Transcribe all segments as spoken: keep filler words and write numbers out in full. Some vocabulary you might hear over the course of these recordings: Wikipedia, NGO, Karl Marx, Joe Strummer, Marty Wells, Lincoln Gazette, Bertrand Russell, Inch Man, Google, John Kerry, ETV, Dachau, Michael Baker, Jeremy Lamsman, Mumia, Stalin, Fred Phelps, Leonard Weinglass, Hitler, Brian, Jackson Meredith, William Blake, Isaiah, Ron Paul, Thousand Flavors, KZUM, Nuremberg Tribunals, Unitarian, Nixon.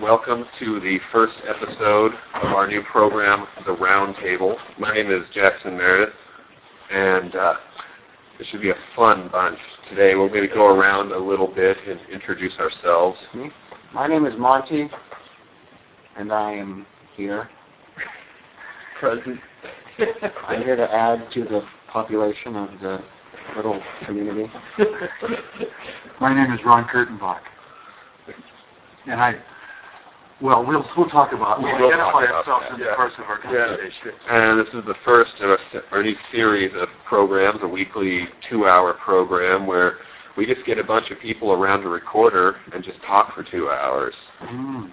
Welcome to the first episode of our new program, The Roundtable. My name is Jackson Meredith, and uh, this should be a fun bunch. Today we're going to go around a little bit and introduce ourselves. My name is Monte, and I am here. Present. I'm here to add to the population of the little community. My name is Ron Kurtenbach. And I, well, we'll, we'll talk about, we'll, we'll identify talk about ourselves that. in yeah. the course of our conversation. Yeah. And this is the first of our new series of programs, a weekly two-hour program where we just get a bunch of people around a recorder and just talk for two hours. Mm.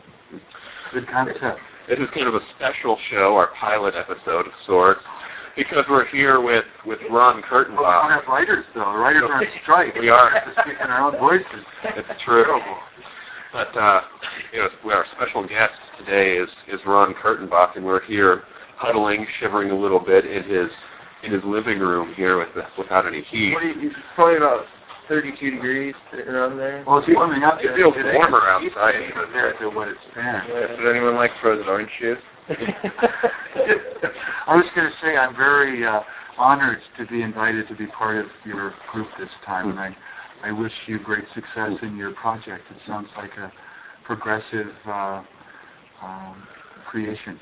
Good concept. This is kind of a special show, our pilot episode of sorts, because we're here with, with Ron Kurtenbach. Well, we don't have writers, though. Writers are on strike. We are. We have to speak in our own voices. It's true. But uh, you know, our special guest today is, is Ron Kurtenbach, and we're here huddling, shivering a little bit in his in his living room here with the, without any heat. What you, it's probably about thirty-two degrees around there. Well, it's warming up. It feels today. warmer outside compared to what it's been. Yeah. Does anyone like frozen orange juice? I was going to say I'm very uh, honored to be invited to be part of your group this time, mm-hmm. and I. I wish you great success in your project. It sounds like a progressive uh, um, creation.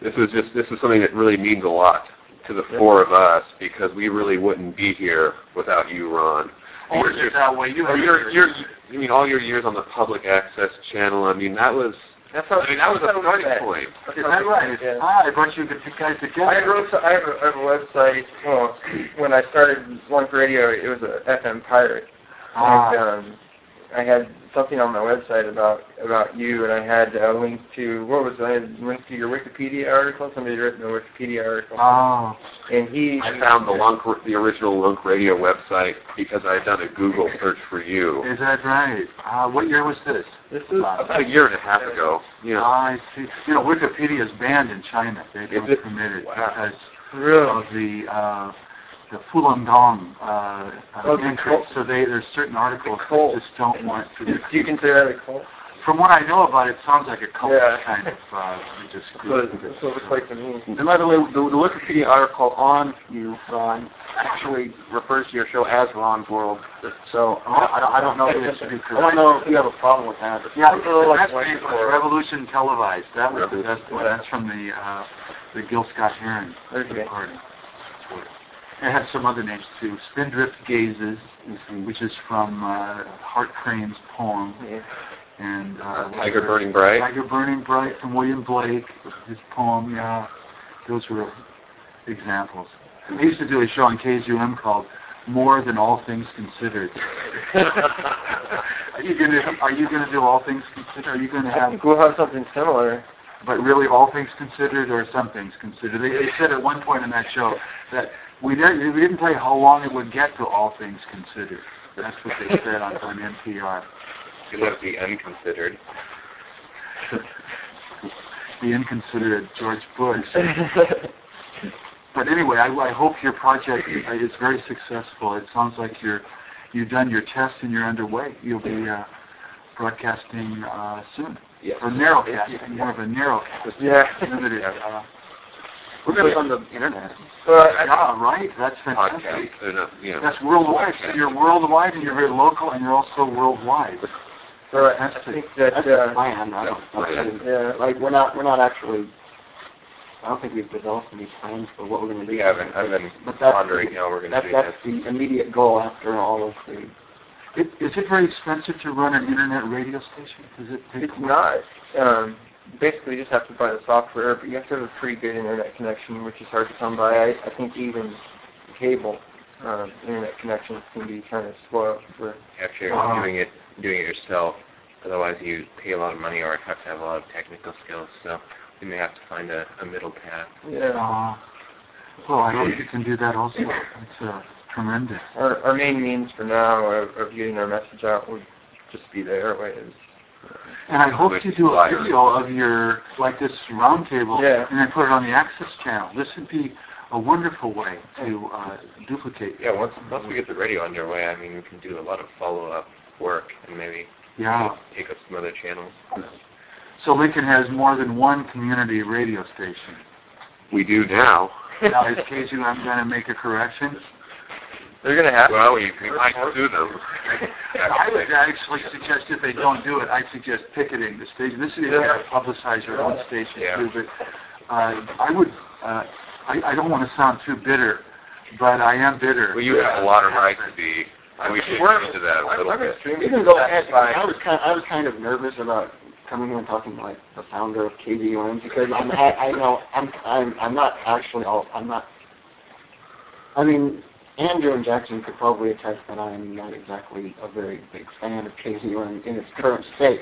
This is just this is something that really means a lot to the four of us because we really wouldn't be here without you, Ron. Oh, you're, you're, that way. You, you're, you're, I mean, all your years on the public access channel. I mean, that was. That's how, I mean, that was a starting point. That's Is that right? Yeah. Ah, I brought you guys together. I wrote. So, I, have a, I have a website. Well, when I started LUNk Radio, it was an F M pirate. Ah. And, um, I had something on my website about about you, and I had a link to what was it? I had links to your Wikipedia article. Somebody had written a Wikipedia article. Oh. And he. I found the LUNk, the original LUNk Radio website because I had done a Google search for you. Is that right? Uh, what year was this? This is about a year and a half ago. Yeah. I see. You know, Wikipedia is banned in China. They don't it? permit it wow. because really? of the uh, the Falun Gong uh, oh, uh, interest. So they, there's certain articles that just don't want to. Do you consider that a cult? From what I know about it, it sounds like a cult yeah. kind of uh, just group. So, so it's like the news. And by the way, the, the Wikipedia article on you, Ron, actually refers to your show as Ron's World. So I don't, I don't know if this would be correct. I don't know if you have a problem with that. Yeah, the best name was Revolution Televised. That was the best one. That's from the uh, the Gil Scott Heron okay. recording. It has some other names too. Spindrift Gazes, mm-hmm. which is from uh, Hart Crane's poem. Yeah. And uh, uh, Tiger were, Burning Bright. Tiger Burning Bright from William Blake, his poem. Yeah, those were examples. I used to do a show on K Z U M called "More Than All Things Considered." Are you gonna Are you gonna do all things considered? Are you gonna have? I think we'll have something similar. But really, all things considered, or some things considered. They, they said at one point in that show that we didn't we didn't tell you how long it would get to all things considered. That's what they said on, on N P R. You left the unconsidered. The inconsiderate George Bush. But anyway, I, I hope your project is very successful. It sounds like you're you've done your test and you're underway. You'll be uh, broadcasting uh, soon. Yes. Or narrowcasting, more of a narrowcast. Yeah. Limited. Uh, We're going to be on the internet. Uh, yeah, right? That's fantastic. Podcast, yeah. That's worldwide. Podcast. So you're worldwide and you're very local and you're also worldwide. So I think that that's uh, the plan. I don't, plan. Yeah, like we're not we're not actually. I don't think we've developed any plans for what we're going to do. Yeah, I've been, I've been pondering how we're going to do that. That's the immediate goal after all of the. It, is it very expensive to run an internet radio station? Does it take? It's not. Um, Basically, you just have to buy the software, but you have to have a pretty good internet connection, which is hard to come by. I, I think even cable um, internet connections can be kind of slow. For Actually, wow. doing it doing it yourself, otherwise you pay a lot of money or have to have a lot of technical skills. So you may have to find a, a middle path. Yeah. Uh, well, I hope you can do that also. It's uh, tremendous. Our, our main means for now of, of getting our message out would just be the airwaves. And I hope to do a video of your, like this roundtable, yeah. and then put it on the Access Channel. This would be a wonderful way to uh, duplicate. Yeah, once, once we get the radio underway, I mean, we can do a lot of follow-up work and maybe Yeah. Take up some other channels. So Lincoln has more than one community radio station. We do now. Now, is K Z U M, I'm going to make a correction? They're going to have well, to. Well, you can might do them. I would actually suggest if they don't do it, I suggest picketing the station. This is the way to publicize your own station, yeah. too. But uh, I would, uh, I, I don't want to sound too bitter, but I am bitter. Well, you have a lot of right to be. I we should get into that a little I, bit. You can go ahead. I was kind of, I was kind of nervous about coming here and talking to like the founder of K Z U M because I'm, I, I know I'm, I'm, I'm not actually all, I'm not. I mean, Andrew and Jackson could probably attest that I'm not exactly a very big fan of K Z U M in its current state.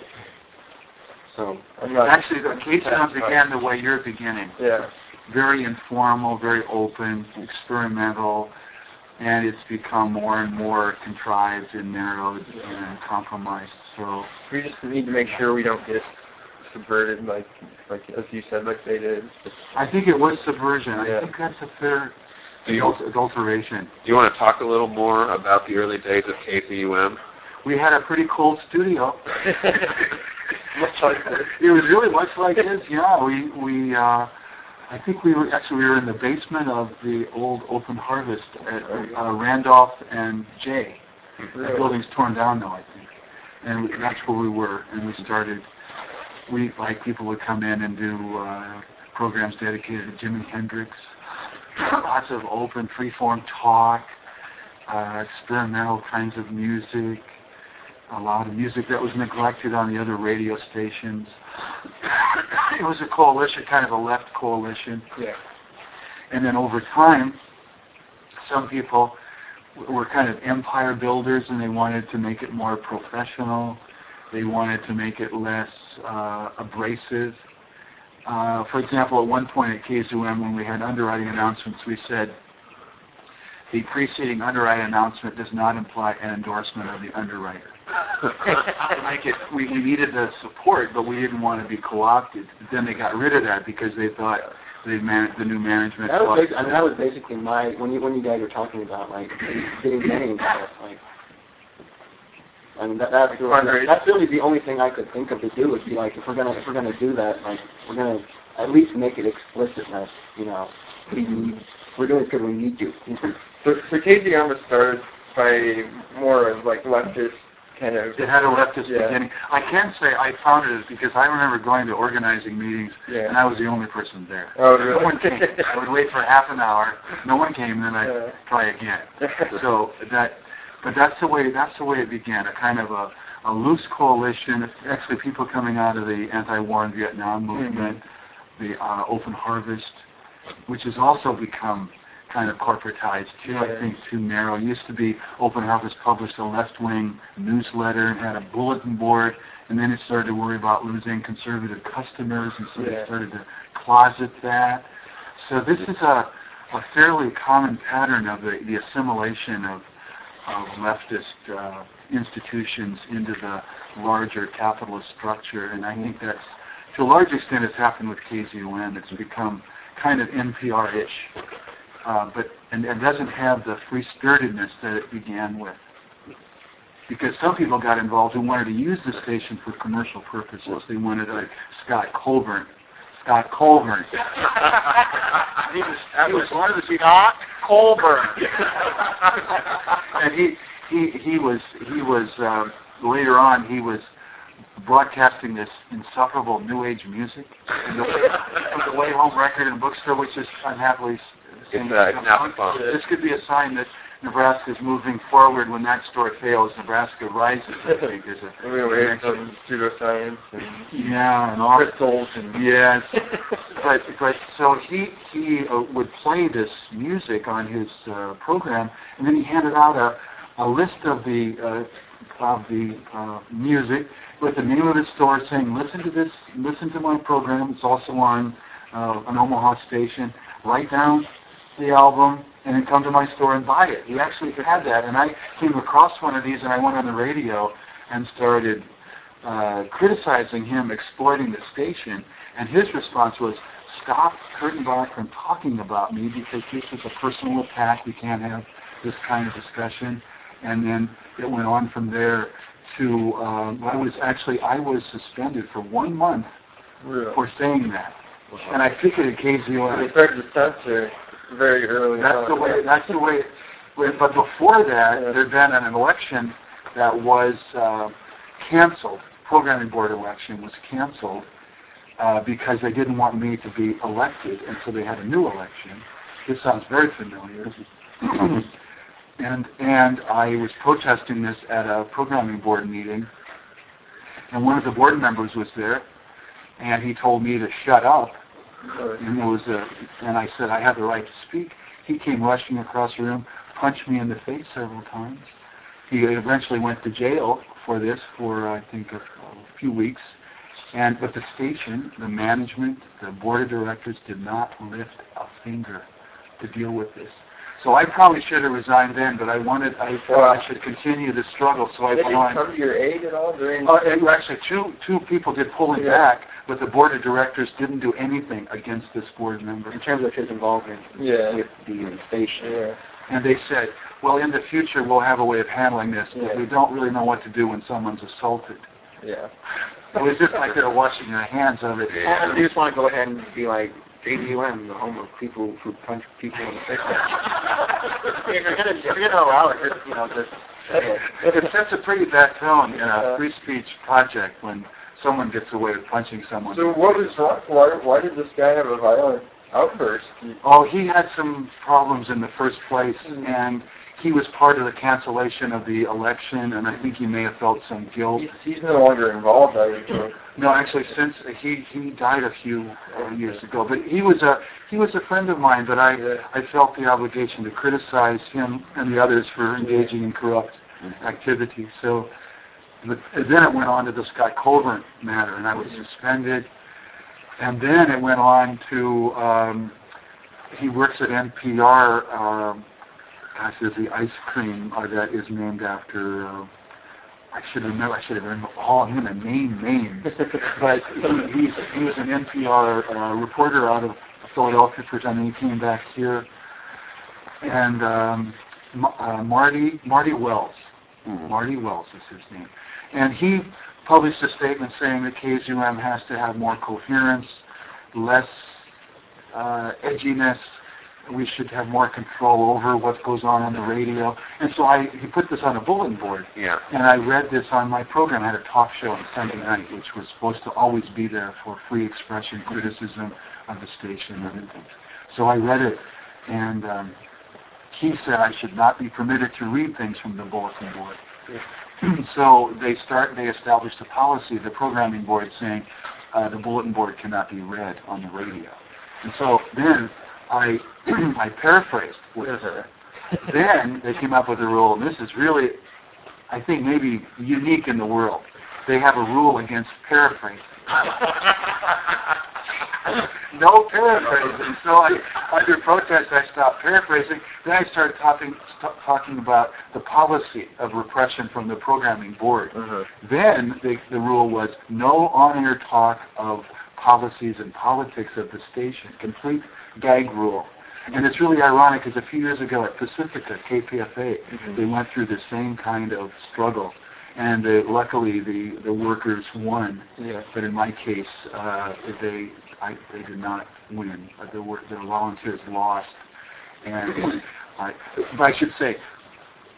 So actually, the K Z U M began the way you're beginning. Yeah. Very informal, very open, experimental. And it's become more and more contrived and narrowed yeah. and compromised. So we just need to make sure we don't get subverted, like like as you said, like they did. I think it was subversion. Yeah. I think that's a fair do you, adulteration. Do you want to talk a little more about the early days of K Z U M? We had a pretty cool studio. It was really much like this. Yeah, we we. Uh, I think we were actually we were in the basement of the old Open Harvest at uh, Randolph and Jay. Really? The building's torn down now, I think, and we, that's where we were. And we started. We like people would come in and do uh, programs dedicated to Jimi Hendrix. Lots of open, freeform talk, uh, experimental kinds of music. A lot of music that was neglected on the other radio stations. It was a coalition, kind of a left coalition. Yeah. And then over time, some people w- were kind of empire builders, and they wanted to make it more professional. They wanted to make it less uh, abrasive. Uh, for example, at one point at K Z U M, when we had underwriting announcements, we said, the preceding underwriting announcement does not imply an endorsement of the underwriter. Like it, we, we needed the support, but we didn't want to be co-opted. Then they got rid of that because they thought they man- the new management. That was, basi- I mean, that was basically my when you when you guys were talking about like getting names stuff, like. I mean that, that's, that, that's really the only thing I could think of to do would be like if we're gonna if we're gonna do that like we're gonna at least make it explicit that you know we, we're doing it because we need to. So, so K Z U M was started by more of like leftist. Kind of, it had a leftist yeah. beginning. I can say I founded it because I remember going to organizing meetings, yeah. and I was the only person there. Oh, really? No one came. I would wait for half an hour. No one came, then I'd yeah. try again. So that, but that's the way. That's the way it began. A kind of a, a loose coalition. Actually, people coming out of the anti-war in Vietnam movement, mm-hmm. the uh, Open Harvest, which has also become kind of corporatized too, yeah. I think, too narrow. It used to be Open Office published a left-wing newsletter and had a bulletin board, and then it started to worry about losing conservative customers, and so yeah. they started to closet that. So this is a, a fairly common pattern of the, the assimilation of, of leftist uh, institutions into the larger capitalist structure, and I think that's, to a large extent, it's happened with K Z U M. It's become kind of N P R-ish. Uh, but and it doesn't have the free-spiritedness that it began with. Because some people got involved who wanted to use the station for commercial purposes. They wanted, like, Scott Colburn. Scott Colburn. he was, he was one of the... Scott Colburn. And he, he, he was, he was um, later on, he was broadcasting this insufferable New Age music. And the, the Way Home record and bookstore, which is unhappily... It's, uh, it's not fun. This could be a sign that Nebraska is moving forward. When that story fails, Nebraska rises. I think there's a connection. Pseudoscience and yeah, and all crystals and yes. but but so he he uh, would play this music on his uh, program, and then he handed out a, a list of the uh, of the uh, music with the name of the store, saying, "Listen to this. Listen to my program. It's also on uh, an Omaha station. Write down the album, and then come to my store and buy it." He actually had that, and I came across one of these, and I went on the radio and started uh, criticizing him, exploiting the station, and his response was, "Stop Kurtenbach from talking about me, because this is a personal attack. We can't have this kind of discussion." And then it went on from there to, um, I was actually, I was suspended for one month really? for saying that. Wow. And I figured at K Z U M. They started to censor very early that's on. The way, yeah. That's the way, but before that, yeah. there had been an election that was uh, canceled. Programming board election was canceled uh, because they didn't want me to be elected, and so they had a new election. This sounds very familiar. And and I was protesting this at a programming board meeting, and one of the board members was there, and he told me to shut up. And there was a, and I said I have the right to speak. He came rushing across the room, punched me in the face several times. He eventually went to jail for this for I think a, a few weeks. And but the station, the management, the board of directors did not lift a finger to deal with this. So I probably should have resigned then, but I wanted, I thought I should continue the struggle, so I resigned. Did it come to your aid at all during? Uh, and actually, two two people did pull him yeah. back, but the board of directors didn't do anything against this board member in terms of his involvement yeah. with the station. Yeah. And they said, well, in the future we'll have a way of handling this, but yeah. we don't really know what to do when someone's assaulted. Yeah. It was just like they're washing their hands of it. Yeah. And they just want to go ahead and be like, K Z U M, the home of people who punch people in the face. If you're going to allow it, just, you know, just... It sets a pretty bad tone in a free speech project when someone gets away with punching someone. So what was that? Why, why did this guy have a violent outburst? Oh, he had some problems in the first place, mm-hmm. and he was part of the cancellation of the election, and I think he may have felt some guilt. He's, he's no longer involved, I would think. No, actually, since he he died a few uh, years ago, but he was a he was a friend of mine. But I yeah. I felt the obligation to criticize him and the others for engaging in corrupt mm-hmm. activity. So, but then it went on to the Scott Colburn matter, and I was mm-hmm. suspended. And then it went on to um, he works at N P R. Um, Gosh, there's the ice cream uh, that is named after. Uh, I should have known. I should have known. Oh, I'm going to name names. But he, he's, he was an N P R uh, reporter out of Philadelphia for a time, and he came back here. And um, uh, Marty Marty Wells, mm-hmm. Marty Wells is his name, and he published a statement saying that K Z U M has to have more coherence, less uh, edginess. We should have more control over what goes on on the radio. And so I he put this on a bulletin board. Yeah. And I read this on my program. I had a talk show on Sunday night, which was supposed to always be there for free expression, criticism of the station and everything. So I read it, and um, he said I should not be permitted to read things from the bulletin board. Yeah. So they start. They established a policy, the programming board, saying uh, the bulletin board cannot be read on the radio. And so then... I I paraphrased with her. Then they came up with a rule, and this is really, I think, maybe unique in the world. They have a rule against paraphrasing. No paraphrasing. So I, under protest, I stopped paraphrasing. Then I started talking st- talking about the policy of repression from the programming board. Uh-huh. Then they, the rule was no on-air talk of policies and politics of the station. Complete gag rule. And it's really ironic because a few years ago at Pacifica, K P F A, mm-hmm. they went through the same kind of struggle. And they, luckily the, the workers won. Yeah. But in my case, uh, they I, they did not win. The, the volunteers lost. And I, but I should say,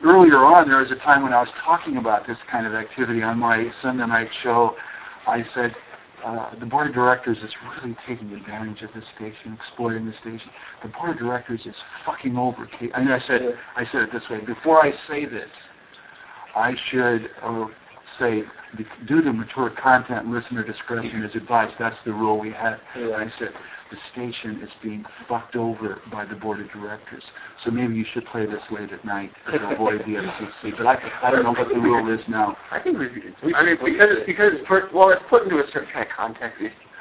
earlier on there was a time when I was talking about this kind of activity on my Sunday night show. I said, Uh, the board of directors is really taking advantage of this station, exploiting the station. The board of directors is fucking over. K- I mean, I said, I said it this way. Before I say this, I should uh, say, due to mature content, listener discretion is advised. That's the rule we had. Yeah. I said, the station is being fucked over by the board of directors. So maybe you should play this late at night to avoid the F C C. But I, I don't know what the rule is now. I think we should. We should I mean, because it's, because it's put, well, it's put into a certain kind of context.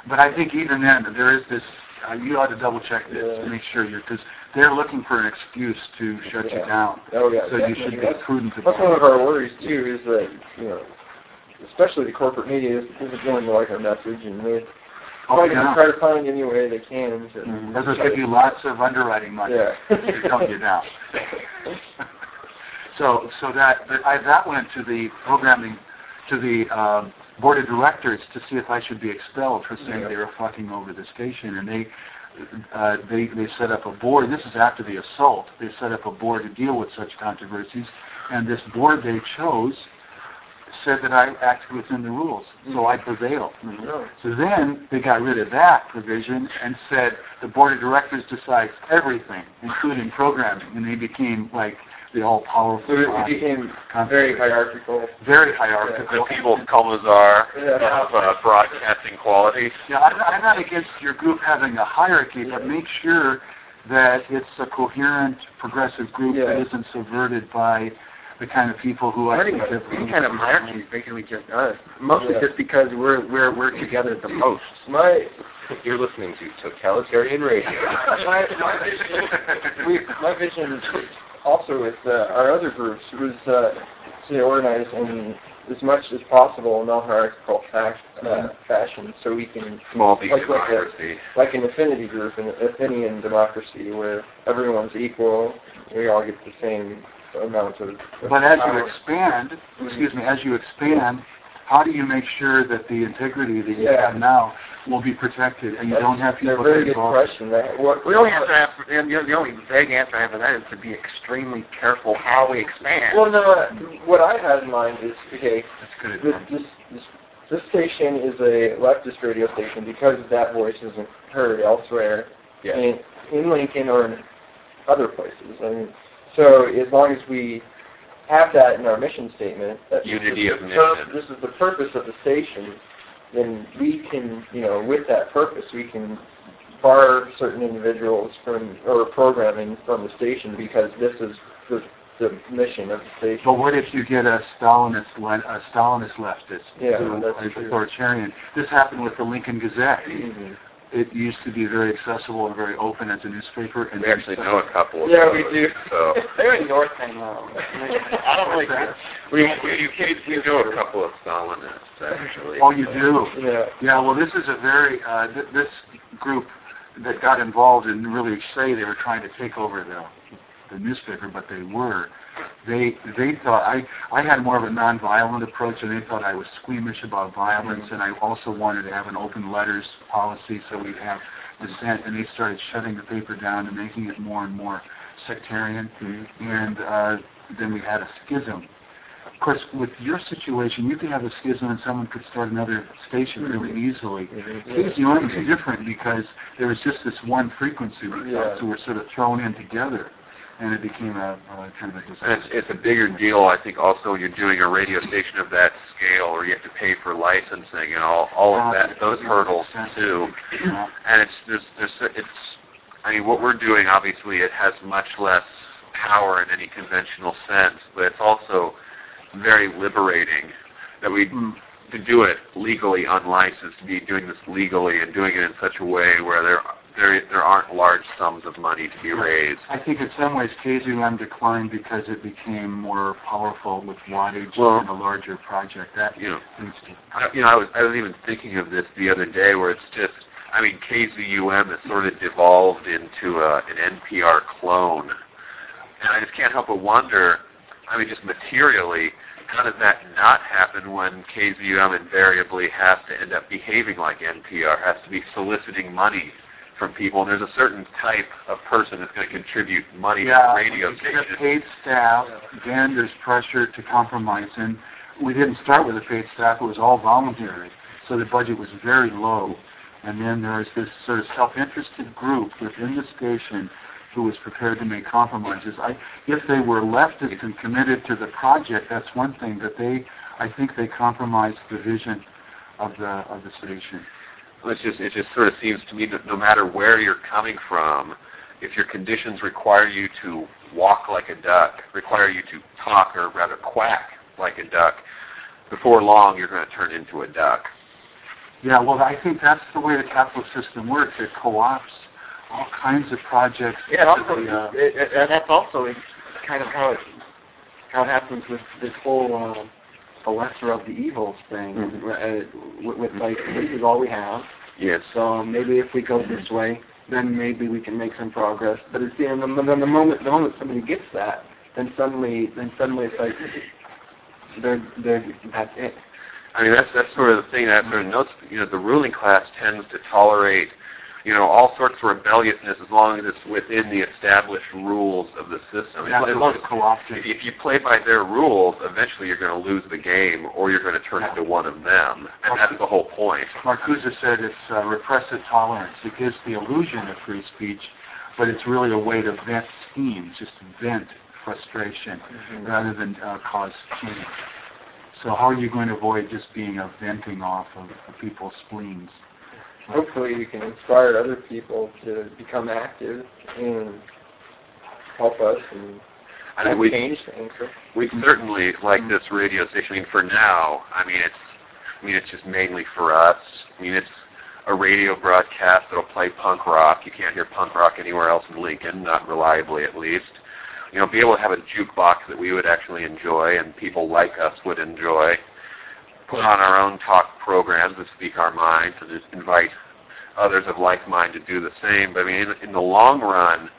But I think even then, there is this. Uh, you ought to double check this yeah. to make sure you're, because they're looking for an excuse to shut yeah. you down. Oh, yeah, so you should be prudent about it. That's one of our worries too. Is that you know, especially the corporate media isn't going to like our message, and they. Oh, probably yeah. try to find any way they can. To mm-hmm. Those will give you lots of underwriting money yeah. to come you down. So, so that but I, that went to the programming to the um, board of directors to see if I should be expelled for saying yeah. they were fucking over the station, and they uh, they they set up a board. This is after the assault. They set up a board to deal with such controversies, and this board they chose said that I acted within the rules, mm-hmm. so I prevailed. Mm-hmm. So then they got rid of that provision and said the board of directors decides everything, including programming, and they became like the all-powerful. So it became very hierarchical. Very hierarchical. The people's Commissar yeah. of uh, broadcasting quality. Yeah, I'm not, I'm not against your group having a hierarchy, yeah. but make sure that it's a coherent, progressive group yeah. that isn't subverted by the kind of people who I think have any kind of hierarchy is basically just us. Mostly yeah. just because we're we're we're together the most. My you're listening to Totalitarian Radio. my, my vision, we, my vision also with uh, our other groups was uh, to organize in as much as possible in all hierarchical fa- uh, fashion, so we can small like, democracy. Like, a, like an affinity group, an Athenian democracy where everyone's equal, we all get the same. Amount of, of but as power. you expand, mm-hmm. excuse me, as you expand, how do you make sure that the integrity that you yeah. have now will be protected, and you That's don't have people a very good question. That, what, the, only answer I have for, you know, the only vague answer I have for that is to be extremely careful how we expand. Well, no, uh, what I had in mind is, okay, That's good this, this, this, this station is a leftist radio station because that voice isn't heard elsewhere yeah. in, in Lincoln or in other places. I mean, so as long as we have that in our mission statement, that unity of mission. Pur- this is the purpose of the station, then we can, you know, with that purpose, we can bar certain individuals from, or programming from the station because this is the, the mission of the station. But what if you get a Stalinist, le- a Stalinist leftist, yeah, who, that's an authoritarian? This happened with the Lincoln Gazette. Mm-hmm. It used to be very accessible and very open as a newspaper. And we actually know a couple of yeah, those. Yeah, we do. So. They're in North End now. I don't like that. We, we, we know a couple of Stalinists, actually. Oh, you do? Yeah. Yeah, well, this is a very, uh, th- this group that got involved and really say they were trying to take over the the newspaper, but they were. They they thought, I, I had more of a nonviolent approach, and they thought I was squeamish about violence, mm-hmm. and I also wanted to have an open letters policy so we'd have dissent, and they started shutting the paper down and making it more and more sectarian, mm-hmm. and uh, then we had a schism. Of course, with your situation, you could have a schism and someone could start another station mm-hmm. really easily. Mm-hmm. K C U N was different because there was just this one frequency, yeah. so we're sort of thrown in together. And it became a uh, kind of a disaster. And it's, it's a bigger deal, I think, also when you're doing a radio station of that scale, or you have to pay for licensing and all, all of that, those hurdles too. And it's just, it's, it's, I mean, what we're doing, obviously, it has much less power in any conventional sense, but it's also very liberating that we mm. to do it legally, unlicensed, to be doing this legally and doing it in such a way where there. There, there aren't large sums of money to be raised. I think in some ways K Z U M declined because it became more powerful with wattage well, and a larger project. That you know, I, you know, I was I was even thinking of this the other day, where it's just, I mean, K Z U M has sort of devolved into a, an N P R clone, and I just can't help but wonder. I mean, just materially, how does that not happen when K Z U M invariably has to end up behaving like N P R, has to be soliciting money from people, and there's a certain type of person that's going to contribute money yeah, to radio stations. Yeah, paid staff, then there's pressure to compromise, and we didn't start with a paid staff, it was all voluntary, so the budget was very low, and then there was this sort of self-interested group within the station who was prepared to make compromises. I, if they were leftist and committed to the project, that's one thing, but they, I think they compromised the vision of the, of the station. It's just, it just sort of seems to me that no matter where you're coming from, if your conditions require you to walk like a duck, require you to talk or rather quack like a duck, before long you're going to turn into a duck. Yeah, well, I think that's the way the capitalist system works. It co-opts all kinds of projects. Yeah, also, the, uh, it, it, and that's also kind of how it, how it happens with this whole... Uh, the lesser of the evils thing, mm-hmm. uh, with, with like, this is all we have. Yes. So maybe if we go mm-hmm. this way, then maybe we can make some progress. But it's the, the, the, the moment the moment somebody gets that, then suddenly then suddenly it's like they're, they're, that's it. I mean, that's that's sort of the thing that I've sort of noticed. You know, the ruling class tends to tolerate, you know, all sorts of rebelliousness as long as it's within the established rules of the system. That's as long as co-opted. If you play by their rules, eventually you're going to lose the game, or you're going to turn yeah. into one of them, and Marcuse, that's the whole point. Marcuse said it's uh, repressive tolerance. It gives the illusion of free speech, but it's really a way to vent schemes, just vent frustration, mm-hmm. rather than uh, cause change. So how are you going to avoid just being a venting off of people's spleens? Hopefully you can inspire other people to become active and help us and I mean, we, change things. We certainly, like mm-hmm. this radio station, I mean, for now, I mean, it's I mean, it's just mainly for us. I mean, it's a radio broadcast that'll play punk rock. You can't hear punk rock anywhere else in Lincoln, not reliably at least. You know, be able to have a jukebox that we would actually enjoy and people like us would enjoy. Put on our own talk programs that speak our minds and just invite others of like mind to do the same. But I mean, in, in the long run,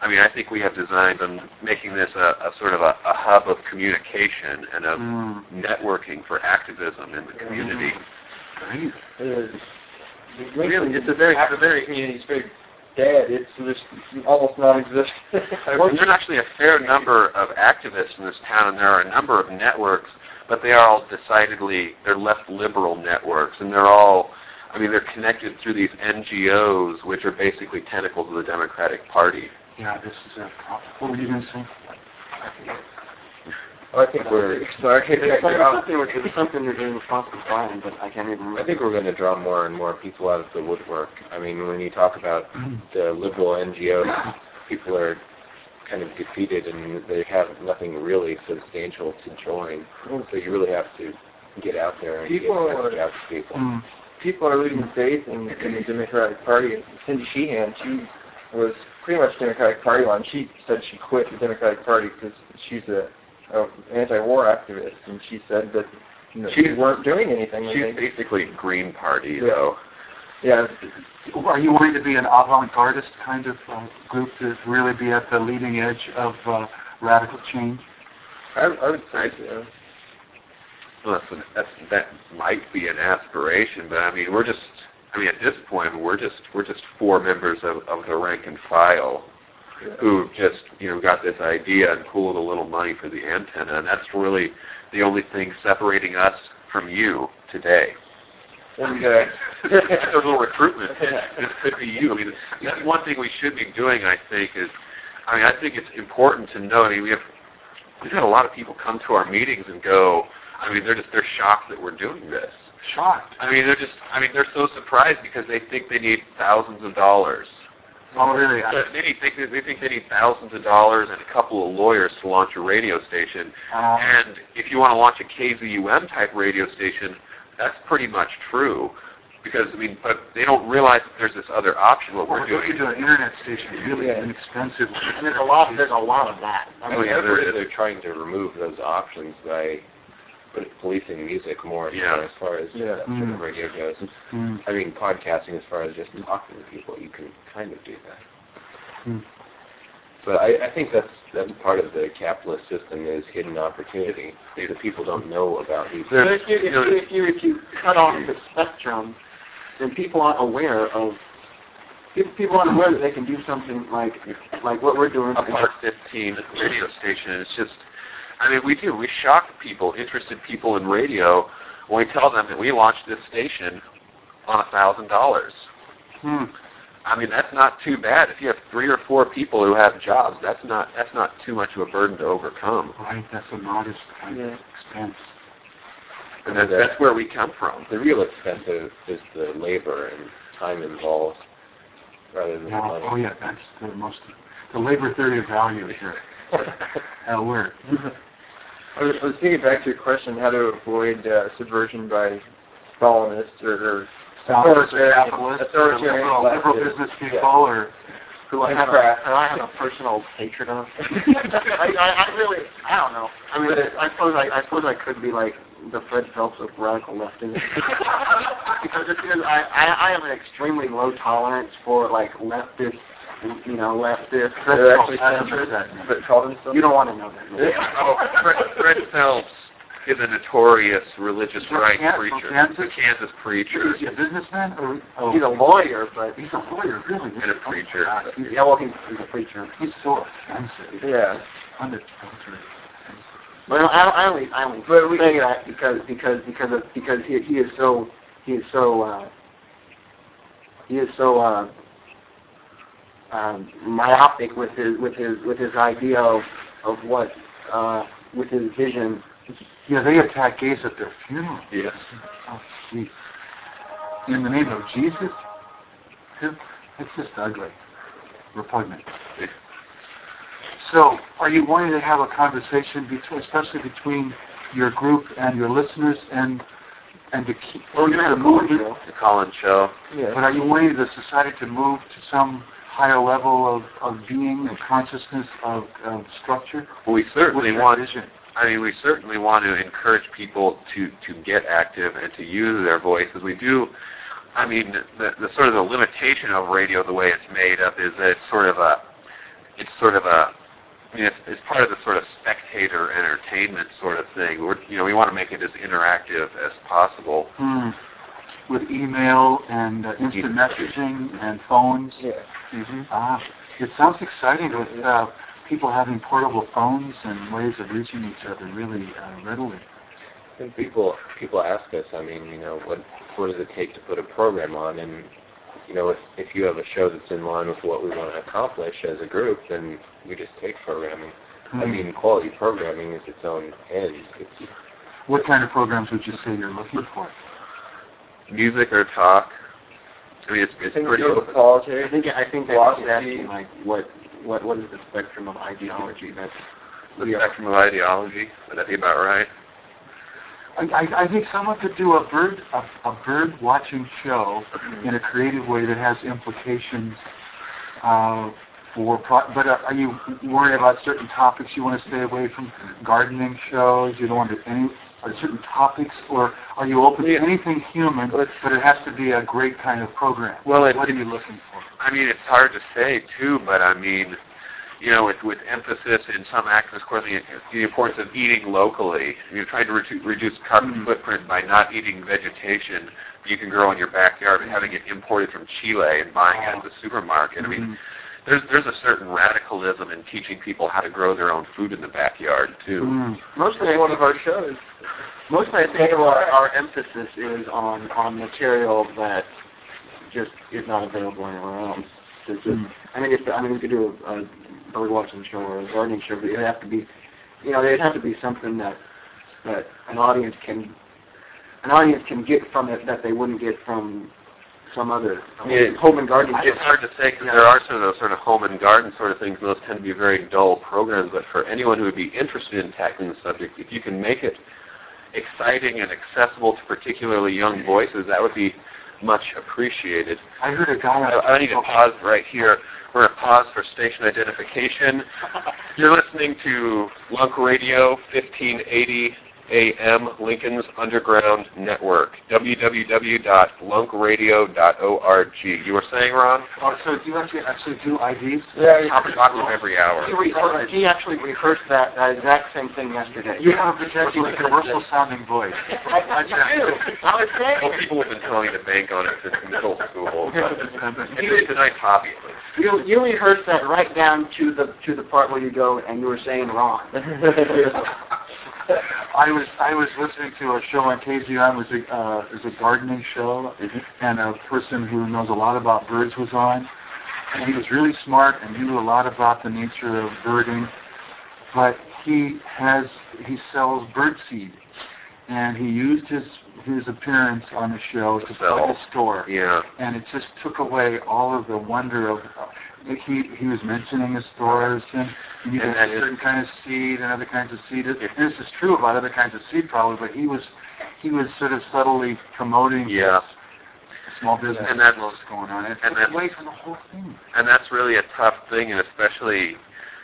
I mean, I think we have designs on making this a, a sort of a, a hub of communication and of mm. networking for activism in the community. Mm. Great. It's really, it's a very, it's a very community. It's very dead. It's just almost non-existent. There's actually a fair number of activists in this town, and there are a number of networks. But they are all decidedly, they're left liberal networks, and they're all, I mean, they're connected through these N G Os, which are basically tentacles of the Democratic Party. Yeah, this is a problem. What were you going to say? Oh, I think we're, sorry. There's something, there's something you're doing responsible for, but I can't even remember. I think we're going to draw more and more people out of the woodwork. I mean, when you talk about the liberal N G Os, people are kind of defeated and they have nothing really substantial to join. So you really have to get out there and people get out to people. Mm. People are losing faith in, in the Democratic Party. Cindy Sheehan, she was pretty much Democratic Party line. She said she quit the Democratic Party because she's a, a anti-war activist, and she said that you know, she weren't doing anything. She's basically Green Party, yeah. though. Yeah. Are you wanting to be an avant-gardist kind of uh, group to really be at the leading edge of uh, radical change? I, I would say so. Well, that's, an, that's that might be an aspiration, but I mean, we're just, I mean, at this point, we're just we're just four members of, of the rank and file yeah. who just you know got this idea and pooled a little money for the antenna, and that's really the only thing separating us from you today. And uh, a little recruitment. This could be you. I mean, that's one thing we should be doing, I think, is, I mean, I think it's important to know, I mean, we have, we've had a lot of people come to our meetings and go, I mean, they're just, they're shocked that we're doing this. Shocked. I mean, they're just, I mean, they're so surprised because they think they need thousands of dollars. Oh, really? So they, think, they think they need thousands of dollars and a couple of lawyers to launch a radio station. Um, and if you want to launch a K Z U M type radio station, that's pretty much true, because I mean, but they don't realize that there's this other option. What well, we're doing. If you do an internet station, really yeah. inexpensive. And there's a lot. There's a lot of that. I mean, yeah, they're, they're trying to remove those options by policing music more. Yeah. You know, as far as yeah. that mm. radio goes. Mm. I mean, podcasting, as far as just talking to people, you can kind of do that. Mm. But I, I think that's, that's part of the capitalist system is hidden opportunity that people don't know about. These but if you, if, you, if, you, if you cut off the spectrum, then people aren't aware of people aren't aware that they can do something like like what we're doing. A Part fifteen radio station. It's just, I mean, we do we shock people, interested people in radio, when we tell them that we launched this station on a thousand dollars. Hmm. I mean, that's not too bad. If you have three or four people who have jobs, that's not that's not too much of a burden to overcome. Right, that's a modest kind yeah. of expense. And that's, that's where we come from. The real expense is, is the labor and time involved, rather than yeah, the money. Oh yeah, that's the most the labor theory of value here. How we're. I was, I was thinking back to your question: how to avoid uh, subversion by Falunists or. or authoritarian, authoritarian liberal, liberal business people, yeah. or who I have, a, I have a personal hatred of. I, I, I really, I don't know. I mean, I suppose I, I suppose I could be like the Fred Phelps of radical leftism, because it's, I, I, I have an extremely low tolerance for like leftist, you know, leftist. Fred Phelps. You don't want to know that. Really. Oh, Fred, Fred Phelps. to the notorious religious right preacher, Kansas? the Kansas preacher. Is he a businessman? Or, oh, he's a lawyer, but he's a lawyer, really. And a preacher. Oh, he's, yeah, well, he's, he's a preacher. He's so expensive. Yeah. Undercultured. Well, I, I only, I only but we, say that because because because of, because he he is so he is so uh, he is so uh, um, myopic with his with his with his idea of of what uh, with his vision. Yeah, they attack gays at their funeral. Yes. Oh, jeez. In the name of Jesus, it's just ugly, repugnant. Yeah. So, are you wanting to have a conversation, between, especially between your group and your listeners, and and to keep well, you the movement? The Colin show. Yeah. But are you wanting the society to move to some higher level of, of being, of consciousness, of, of structure? Well, we certainly want. Vision? I mean, we certainly want to encourage people to, to get active and to use their voices. We do. I mean, the, the sort of the limitation of radio, the way it's made up, is that it's sort of a, it's sort of a. I mean, it's, it's part of the sort of spectator entertainment sort of thing. We're, you know, we want to make it as interactive as possible. Mm. With email and uh, instant messaging and phones. Yeah. Mm-hmm. Ah, it sounds exciting with uh, people having portable phones and ways of reaching each other really uh, readily. And people, people ask us, I mean, you know, what, what does it take to put a program on? And you know, if, if you have a show that's in line with what we want to accomplish as a group, then we just take programming. Mm-hmm. I mean, quality programming is its own end. It's, what kind of programs would you say you're looking for? Music or talk. I mean, it's, it's pretty open. I think I think Ross is asking, like, what what what is the spectrum of ideology? That's the spectrum of ideology. Would that be about right? I, I, I think someone could do a bird a, a bird watching show in a creative way that has implications uh, for. Pro- but uh, are you worried about certain topics? You want to stay away from gardening shows. You don't want to any are certain topics, or are you open yeah. to anything human? But it has to be a great kind of program. Well, it, what are you looking for? I mean, it's hard to say too, but I mean, you know, with, with emphasis in some activist course, the, the importance of eating locally. You're trying to retu- reduce carbon mm-hmm. footprint by not eating vegetation you can grow in your backyard and having it imported from Chile and buying it at the supermarket. Mm-hmm. I mean, there's there's a certain radicalism in teaching people how to grow their own food in the backyard, too. Mm-hmm. Mostly one of our shows. Mostly I think our, our emphasis is on, on material that just is not available anywhere else. Just, mm-hmm. I mean, if, I mean, we could do a, a bird watching show or a gardening show, but it would have to be, you know, it'd have to be something that that an audience can an audience can get from it that they wouldn't get from some other I mean, it, home and garden. It's hard to say because yeah. there are some of those sort of home and garden sort of things, and those tend to be very dull programs. But for anyone who would be interested in tackling the subject, if you can make it exciting and accessible to particularly young voices, that would be much appreciated. I heard a guy. I, I need to pause right here. We're going to pause for station identification. You're listening to LUNk Radio, fifteen eighty A M, Lincoln's Underground Network, w w w dot lunk radio dot org. You were saying, Ron? Oh, so do you actually actually do I Ds? Yeah. Top and bottom every hour. He, rehearsed, he actually rehearsed that uh, exact same thing yesterday. You have a particularly commercial-sounding voice. I do. I was saying. Well, people have been telling me to bank on it since middle school. It's a nice hobby. You you rehearsed that right down to the to the part where you go and you were saying Ron. I was I was listening to a show on K Z U M. It was a, uh, it was a gardening show, mm-hmm. and a person who knows a lot about birds was on, and he was really smart and knew a lot about the nature of birding, but he has he sells bird seed, and he used his his appearance on the show to sell the store, yeah. and it just took away all of the wonder of. Uh, He he was mentioning his stores and you get a certain kind of seed and other kinds of seed. It, and this is true about other kinds of seed probably, but he was he was sort of subtly promoting yeah. small business and that's what's going on. It took away from the whole thing. And that's really a tough thing, and especially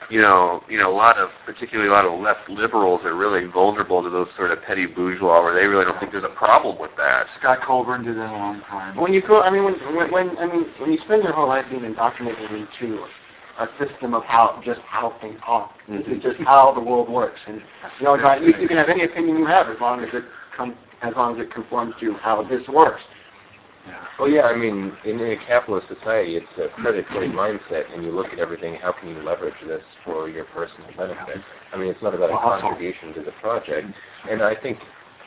you know you know a lot of particularly a lot of left liberals are really vulnerable to those sort of petty bourgeois where they really don't think there's a problem with that. Scott Colburn did that a long time. When you go, I mean, when when, when I mean, when you spend your whole life being indoctrinated into a system of how just how things are. Mm-hmm. This is just how the world works, and you know, you, you can have any opinion you have as long as it comes, as long as it conforms to how this works. Well, yeah, I mean, in a capitalist society, it's a predatory mindset, and you look at everything, how can you leverage this for your personal benefit? I mean, it's not about a contribution to the project. And I think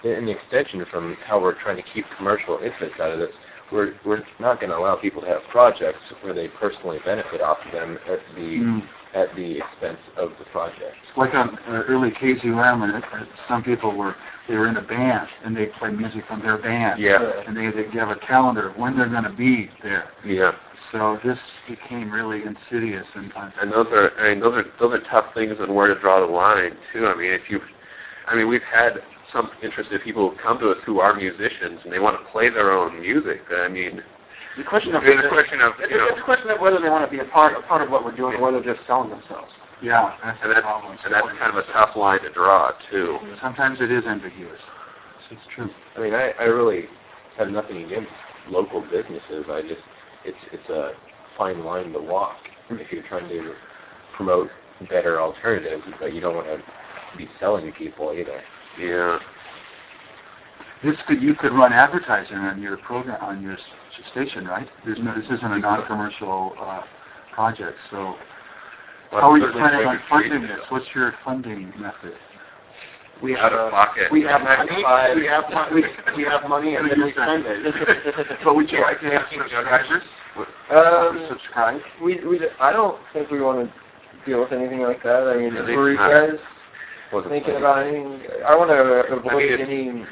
an extension from how we're trying to keep commercial interests out of this, we're we're not going to allow people to have projects where they personally benefit off of them at the mm. at the expense of the project. Like on uh, early K Z U M, and it, uh, some people were they were in a band and they played music from their band. Yeah. And they they have a calendar of when they're going to be there. Yeah. So this became really insidious, and and those are I mean those are those are tough things on where to draw the line too. I mean if you, I mean we've had some interested people come to us who are musicians and they want to play their own music. I mean, the question of it's a question of it's, you know, it's a question of whether they want to be a part a part of what we're doing, or whether they're just selling themselves. Yeah, that's and, the that's, problem. and that's kind of a tough line to draw too. Sometimes it is ambiguous. It's true. I mean, I, I really have nothing against local businesses. I just it's it's a fine line to walk if you're trying to promote better alternatives, but you don't want to be selling people either. Yeah. This could you could run advertising on your program on your station, right? There's no, this isn't a non-commercial uh, project, so well, how are you planning on funding this? Though. What's your funding method? We have uh, we have money. We have we, we have money, and then we spend it. But would you like to have subscribers? Um, subscribe. We we I don't think we want to deal with anything like that. I mean, for you guys. Thinking about anything, I want to avoid I mean, any.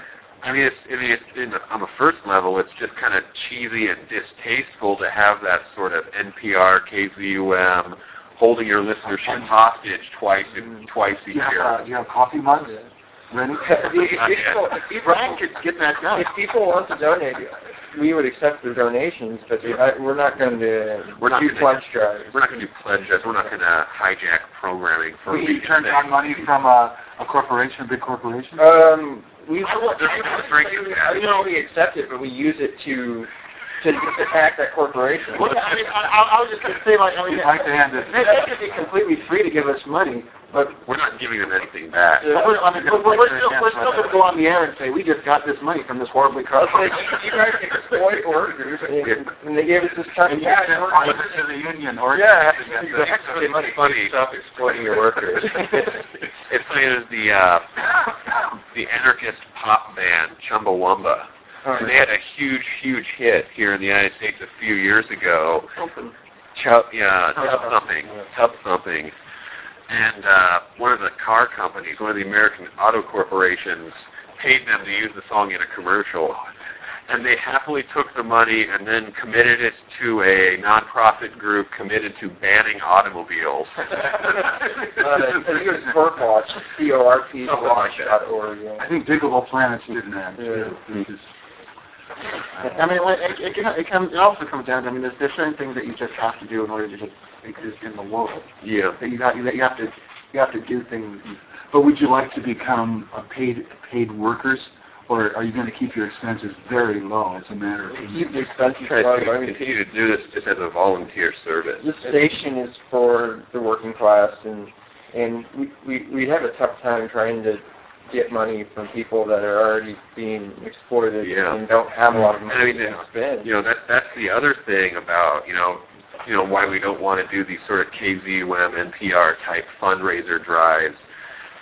I mean, it's, I mean it's in, on the first level, it's just kind of cheesy and distasteful to have that sort of N P R, K Z U M, holding your listenership hostage twice mm. twice a yeah, year. Uh, do you have coffee mugs? Yeah. Ready? If Brian could get that done. If people want to donate, we would accept the donations, but yeah. we're not going to we're not do gonna, pledge drives. We're not going to do pledge drives. We're not going to hijack programming for. We turn down money from a, a corporation, a big corporation. Um, we I would, I would I mean, we accept it, but we use it to. To attack that corporation. Well, I mean, I, I was just going to say, like, I mean, like they should be completely free to give us money, but we're not giving them anything back. Yeah. We're, I mean, we're, we're, we're still, we're still going to go on the air and say we just got this money from this horribly corrupt. You guys exploit workers, and, and they gave us this time. Yeah, yeah, to the union, or yeah, yeah exactly. It's really funny. Stop exploiting your workers. It's funny as the uh, the anarchist pop band Chumbawamba. And they had a huge, huge hit here in the United States a few years ago. Open. Chup, yeah, Tub Thumping, Tub Thumping. And uh, one of the car companies, one of the American auto corporations, paid them to use the song in a commercial. And they happily took the money and then committed it to a nonprofit group committed to banning automobiles. I think it was Corpwatch, C O R P Watch dot org. I think Diggable Planets did that, too. Mm-hmm. I mean, it, it, it, it, comes, it also comes down to, I mean, there's, there's certain things that you just have to do in order to just exist in the world. Yeah. That you got, that you have to, you have to do things. But would you like to become a paid, paid workers, or are you going to keep your expenses very low? As a matter of keep the expenses low. I mean, continue to do this just as a volunteer service. This station is for the working class, and and we we we have a tough time trying to get money from people that are already being exploited yeah. and don't have a lot of money I mean, to spend. You know, that that's the other thing about, you know, you know why we don't want to do these sort of K Z U M, N P R type fundraiser drives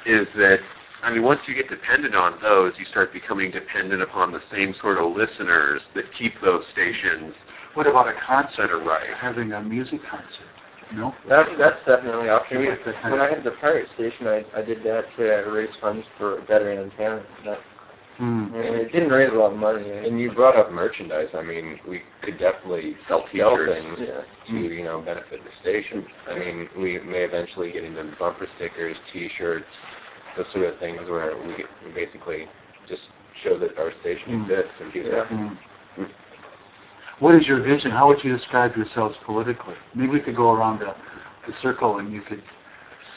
is that, I mean, once you get dependent on those, you start becoming dependent upon the same sort of listeners that keep those stations. What about a concert? Right. Having a music concert. No, that's that's definitely an option. When I had the pirate station, I I did that to raise funds for veteran entertainment. Mm. And it didn't raise a lot of money. And you brought up merchandise. I mean, we could definitely sell things yeah. to mm. you know benefit the station. I mean, we may eventually get into bumper stickers, T-shirts, those sort of things where we, get, we basically just show that our station mm. exists and do yeah. that. Mm. Mm. What is your vision? How would you describe yourselves politically? Maybe we could go around the, the circle and you could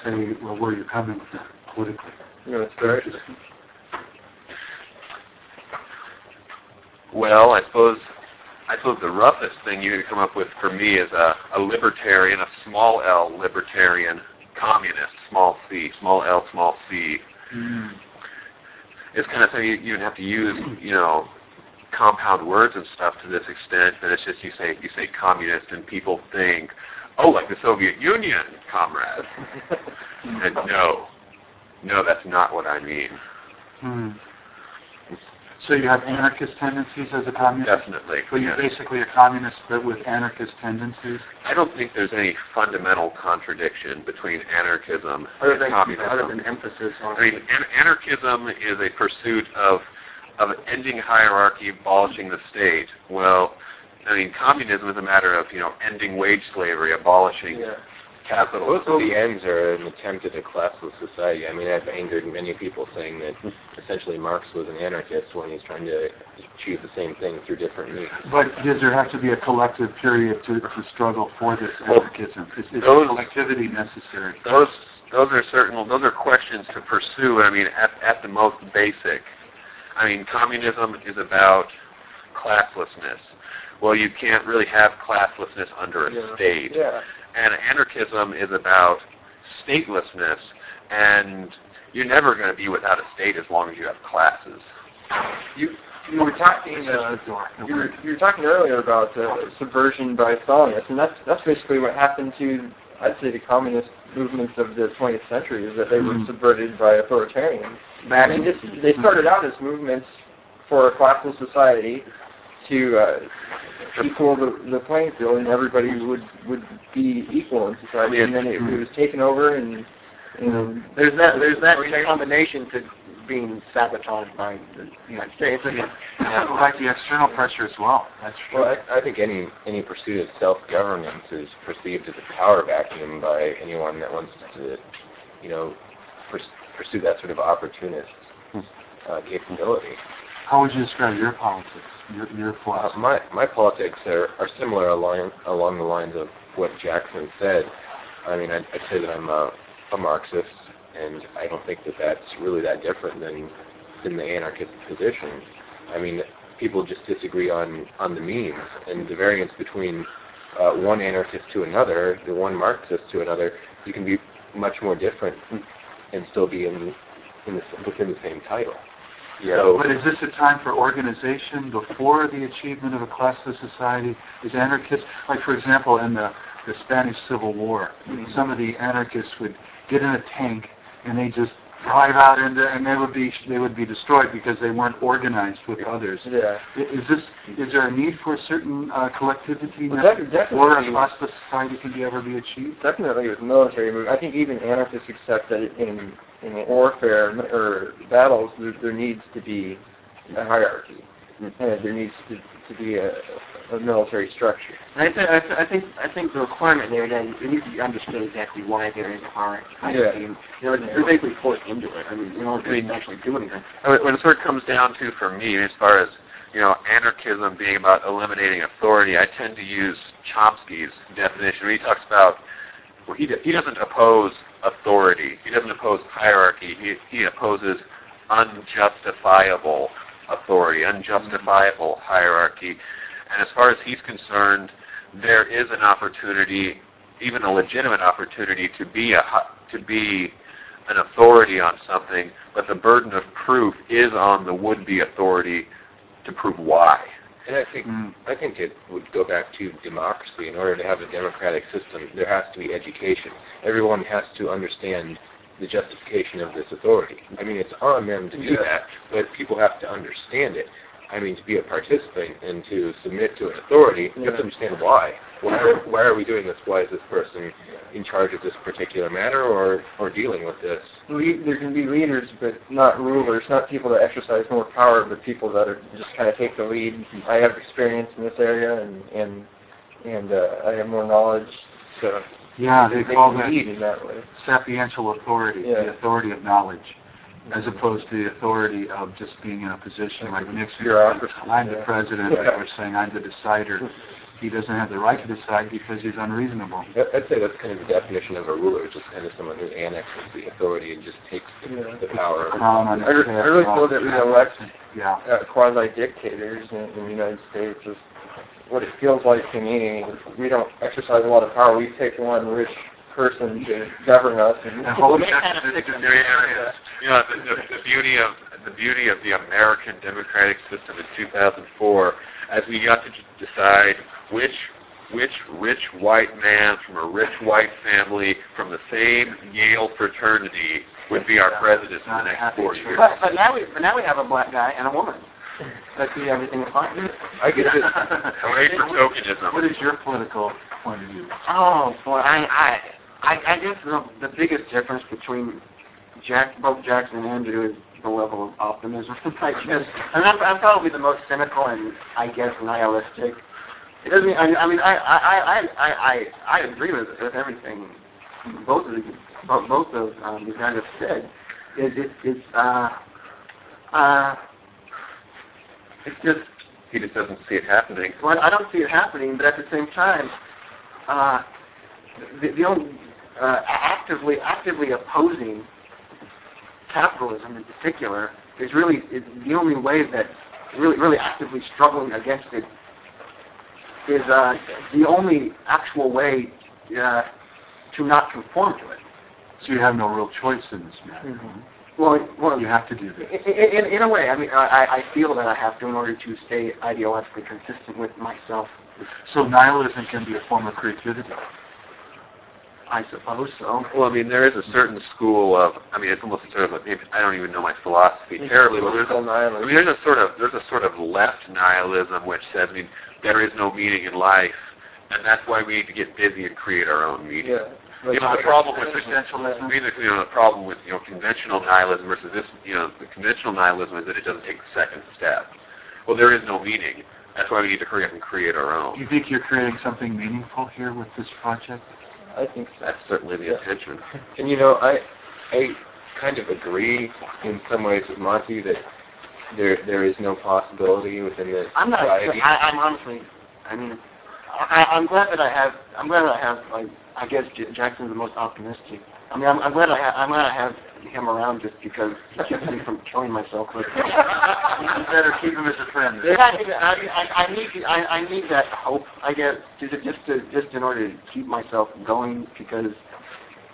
say well, where you're coming from politically. Yeah, that's very interesting. Well, I suppose I suppose the roughest thing you could come up with for me is a, a libertarian, a small L libertarian communist, small C, small L, small C. Mm. It's kind of thing you, you have to use, you know, compound words and stuff to this extent, but it's just you say you say communist and people think, oh, like the Soviet Union, comrade. And no, no, that's not what I mean. Hmm. So you have anarchist tendencies as a communist? Definitely. So you're yes. basically a communist but with anarchist tendencies? I don't think there's any fundamental contradiction between anarchism other and than, communism. Other than emphasis on... I mean, an- anarchism is a pursuit of of ending hierarchy, abolishing the state. Well, I mean, communism is a matter of, you know, ending wage slavery, abolishing... Yeah. Capital. Both of the ends are an attempt at a classless society. I mean, I've angered many people saying that essentially Marx was an anarchist when he's trying to achieve the same thing through different means. But does there have to be a collective period to, to struggle for this anarchism? Is, is those, collectivity necessary? Those those are certain. Well, those are questions to pursue. I mean, at at the most basic, I mean, communism is about classlessness. Well, you can't really have classlessness under a yeah. state. Yeah. And anarchism is about statelessness, and you're never going to be without a state as long as you have classes. You, you were talking, uh, you were, you were talking earlier about uh, subversion by Stalinists, and that's that's basically what happened to, I'd say, the communist movements of the twentieth century, is that they were mm-hmm. subverted by authoritarians. I mean, this, they started out as movements for a classless society, to uh, equal the, the playing field, and everybody would, would be equal in society, and then it, it was taken over, and, and there's that there's that combination to being sabotaged by the United States. Yeah, like the external pressure as well. That's true. Well, I, I think any any pursuit of self-governance is perceived as a power vacuum by anyone that wants to, you know, pers- pursue that sort of opportunist uh, capability. How would you describe your politics? Your, your politics? Uh, my my politics are, are similar along along the lines of what Jackson said. I mean, I'd, I'd say that I'm a, a Marxist, and I don't think that that's really that different than than the anarchist position. I mean, people just disagree on, on the means, and the variance between uh, one anarchist to another, the one Marxist to another, you can be much more different and still be in in the, within the same title. Yeah. So, but is this a time for organization before the achievement of a classless society? Is anarchists, like for example, in the, the Spanish Civil War, mm-hmm. some of the anarchists would get in a tank and they just drive out into, and they would be they would be destroyed because they weren't organized with yeah. others. Yeah. Is this is there a need for a certain uh, collectivity well, that, or a classless society can be, ever be achieved? Definitely, with military movement, I think even anarchists accept that in. in warfare or battles, there, there needs to be a hierarchy. Mm-hmm. And there needs to, to be a, a military structure. I, th- I, th- I think I think the requirement there then it needs to be understood exactly why there is a hierarchy. Yeah. You know, they're basically forced into it. I mean, in order to I mean, actually do anything. When it sort of comes down to, for me, as far as you know, anarchism being about eliminating authority, I tend to use Chomsky's definition. When he talks about, well, he d- he doesn't oppose. authority. He doesn't oppose hierarchy. He he opposes unjustifiable authority, unjustifiable mm-hmm. hierarchy. And as far as he's concerned, there is an opportunity, even a legitimate opportunity, to be a to be an authority on something, but the burden of proof is on the would-be authority to prove why. And I think mm. I think it would go back to democracy. In order to have a democratic system, there has to be education. Everyone has to understand the justification of this authority. I mean, it's on them to do yeah. that, but people have to understand it. I mean, to be a participant and to submit to an authority, yeah. you have to understand why. Why are, why are we doing this? Why is this person in charge of this particular matter or, or dealing with this? Le- there can be leaders, but not rulers, not people that exercise more power, but people that are just kind of take the lead. I have experience in this area, and and, and uh, I have more knowledge. So yeah, they, they call that, in that way. Sapiential authority, yeah. the authority of knowledge. As opposed to the authority of just being in a position like Nixon. I'm the president, yeah. we're saying I'm the decider. He doesn't have the right to decide because he's unreasonable. I'd say that's kind of the definition of a ruler, just kind of someone who annexes the authority and just takes the, yeah. the power. The I, the I really feel that we elect yeah. uh, quasi-dictators in, in the United States. Is, what it feels like to me. We don't exercise a lot of power. We take one rich person to govern us and hold us in new areas. You know, the, the, the beauty of the beauty of the American democratic system in two thousand four, as we got to decide which which rich white man from a rich white family from the same Yale fraternity would be our president for the next four years. But, but now we but now we have a black guy and a woman. That see everything fine. I get it. Away from tokenism. What is your political point of view? Oh boy, I I I guess the, the biggest difference between Jack, both Jackson and Andrew is the level of optimism. I guess and I'm, I'm probably the most cynical and I guess nihilistic. It doesn't mean, I, I mean I I, I I I I agree with everything both of the, both of um, you guys have said. Is it, it's uh uh. It's just he just doesn't see it happening. Well, I don't see it happening, but at the same time, uh, the, the only uh, actively actively opposing capitalism in particular is really is the only way that really really actively struggling against it is uh, the only actual way uh, to not conform to it. So you have no real choice in this matter. Mm-hmm. Well, well, you have to do this. In, in, in a way, I mean, I, I feel that I have to in order to stay ideologically consistent with myself. So nihilism can be a form of creativity. I suppose so. Well, I mean, there is a certain school of, I mean, it's almost sort of, a, I don't even know my philosophy terribly, but there's a, I mean, there's a sort of, there's a sort of left nihilism which says, I mean, there is no meaning in life, and that's why we need to get busy and create our own meaning. Yeah. You know, the problem with existentialism, you know, the problem with, you know, conventional nihilism versus this, you know, the conventional nihilism is that it doesn't take the second step. Well, there is no meaning. That's why we need to hurry up and create our own. Do you think you're creating something meaningful here with this project? I think so. That's certainly the yeah. intention. And, you know, I I kind of agree in some ways with Monte that there there is no possibility within this I'm not society. Sure. I, I'm honestly, I mean, I, I'm glad that I have, I'm glad that I have, like, I guess J- Jackson's the most optimistic. I mean, I'm, I'm glad I ha- I'm glad I have him around just because he keeps me from killing myself. But you better keep him as a friend. Yeah, I, I, I need I, I need that hope. I guess just just to, just in order to keep myself going because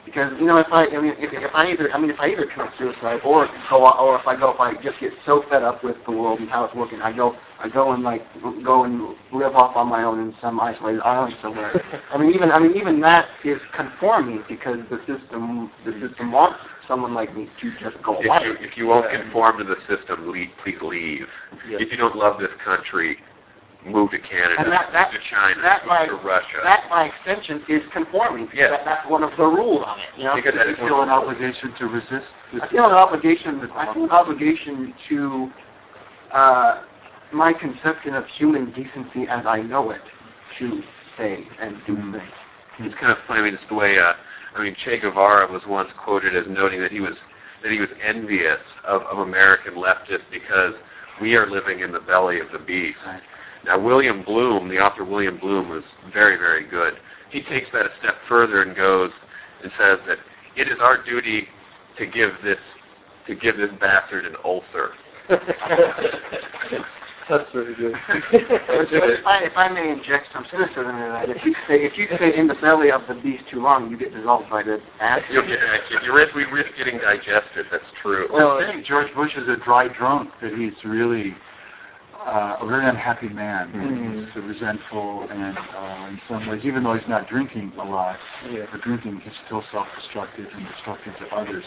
because you know if I I mean if, if I either I mean if I either commit suicide or go or if I go if I just get so fed up with the world and how it's working I go. I go and like go and live off on my own in some isolated island somewhere. I mean, even I mean, even that is conforming because the system the system wants someone like me to just go away. If you, if you won't conform to the system, leave, please leave. Yes. If you don't love this country, move to Canada, and that, that, move to China, that move by, to Russia. That, by extension, is conforming. Yes. That, that's one of the rules on it. You know, because you feel an obligation to resist. I feel an obligation. I feel an obligation to. Uh, my conception of human decency as I know it to say and do mm-hmm. things. It's kind of funny, I mean, it's the way, uh, I mean, Che Guevara was once quoted as noting that he was that he was envious of, of American leftists because we are living in the belly of the beast. Right. Now, William Bloom, the author William Bloom, was very, very good. He takes that a step further and goes and says that it is our duty to give this to give this bastard an ulcer. That's really good. if, I, if I may inject some cynicism in that, if you stay if you stay in the belly of the beast too long, you get dissolved by the acid. You'll get acid. You risk, we risk getting digested. That's true. Well, I think George Bush is a dry drunk. That he's really uh, a very unhappy man. Mm-hmm. He's so resentful, and uh, in some ways, even though he's not drinking a lot, yeah. for drinking, he's still self-destructive and destructive to others.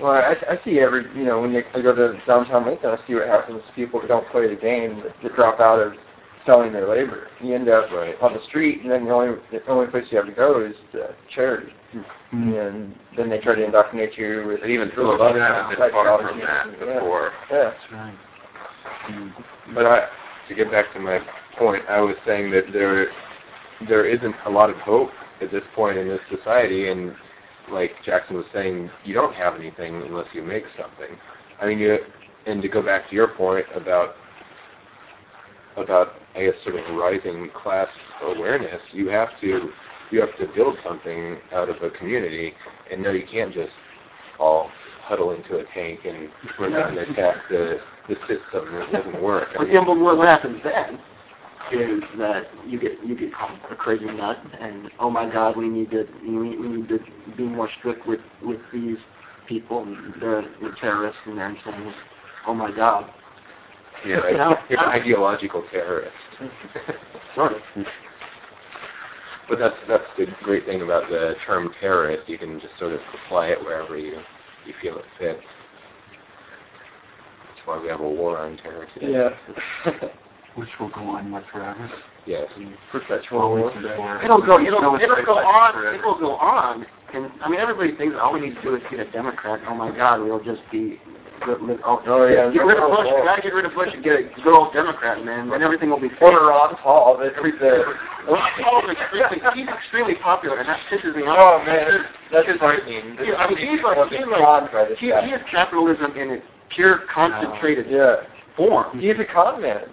Well, I, I see every, you know, when you, I go to downtown Lincoln, I see what happens to people who don't play the game, that drop out of selling their labor. You end up right. on the street, and then the only, the only place you have to go is to charity. Mm-hmm. And then they try to indoctrinate you with... And even through a lot of that, far from that before. Yeah. yeah. That's right. Mm-hmm. But I, to get back to my point, I was saying that there, there isn't a lot of hope at this point in this society, and... like Jackson was saying, you don't have anything unless you make something. I mean, you, and to go back to your point about, about I guess sort of rising class awareness, you have to, you have to build something out of a community, and no, you can't just all huddle into a tank and we're not going to attack the the system. It doesn't work. I mean, well, what happens then? is that you get you get called a crazy nut, and oh my God, we need to we, we need to be more strict with, with these people, the, the terrorists and their things. Oh my God. Yeah, right. Now, you're an ideological terrorist. Sorry. But that's that's the great thing about the term terrorist. You can just sort of apply it wherever you you feel it fits. That's why we have a war on terror today. Yeah. Which will go on like forever. Yes. Perpetual war. It'll go. It'll, it'll, it'll go on. It will go on. And I mean, everybody thinks all we need to do is get a Democrat. Oh my God, we'll just be. Oh, oh yeah, get rid of Bush. You gotta get rid of Bush and get a good old Democrat, man. Then everything will be fine. Or Ron Paul. Everything. Ron Paul is extremely, he's extremely popular, and that pisses me off. Oh man, that's frightening. He, I mean, he's like, he's like, he, he is capitalism in its pure, concentrated yeah. form. He's a con man.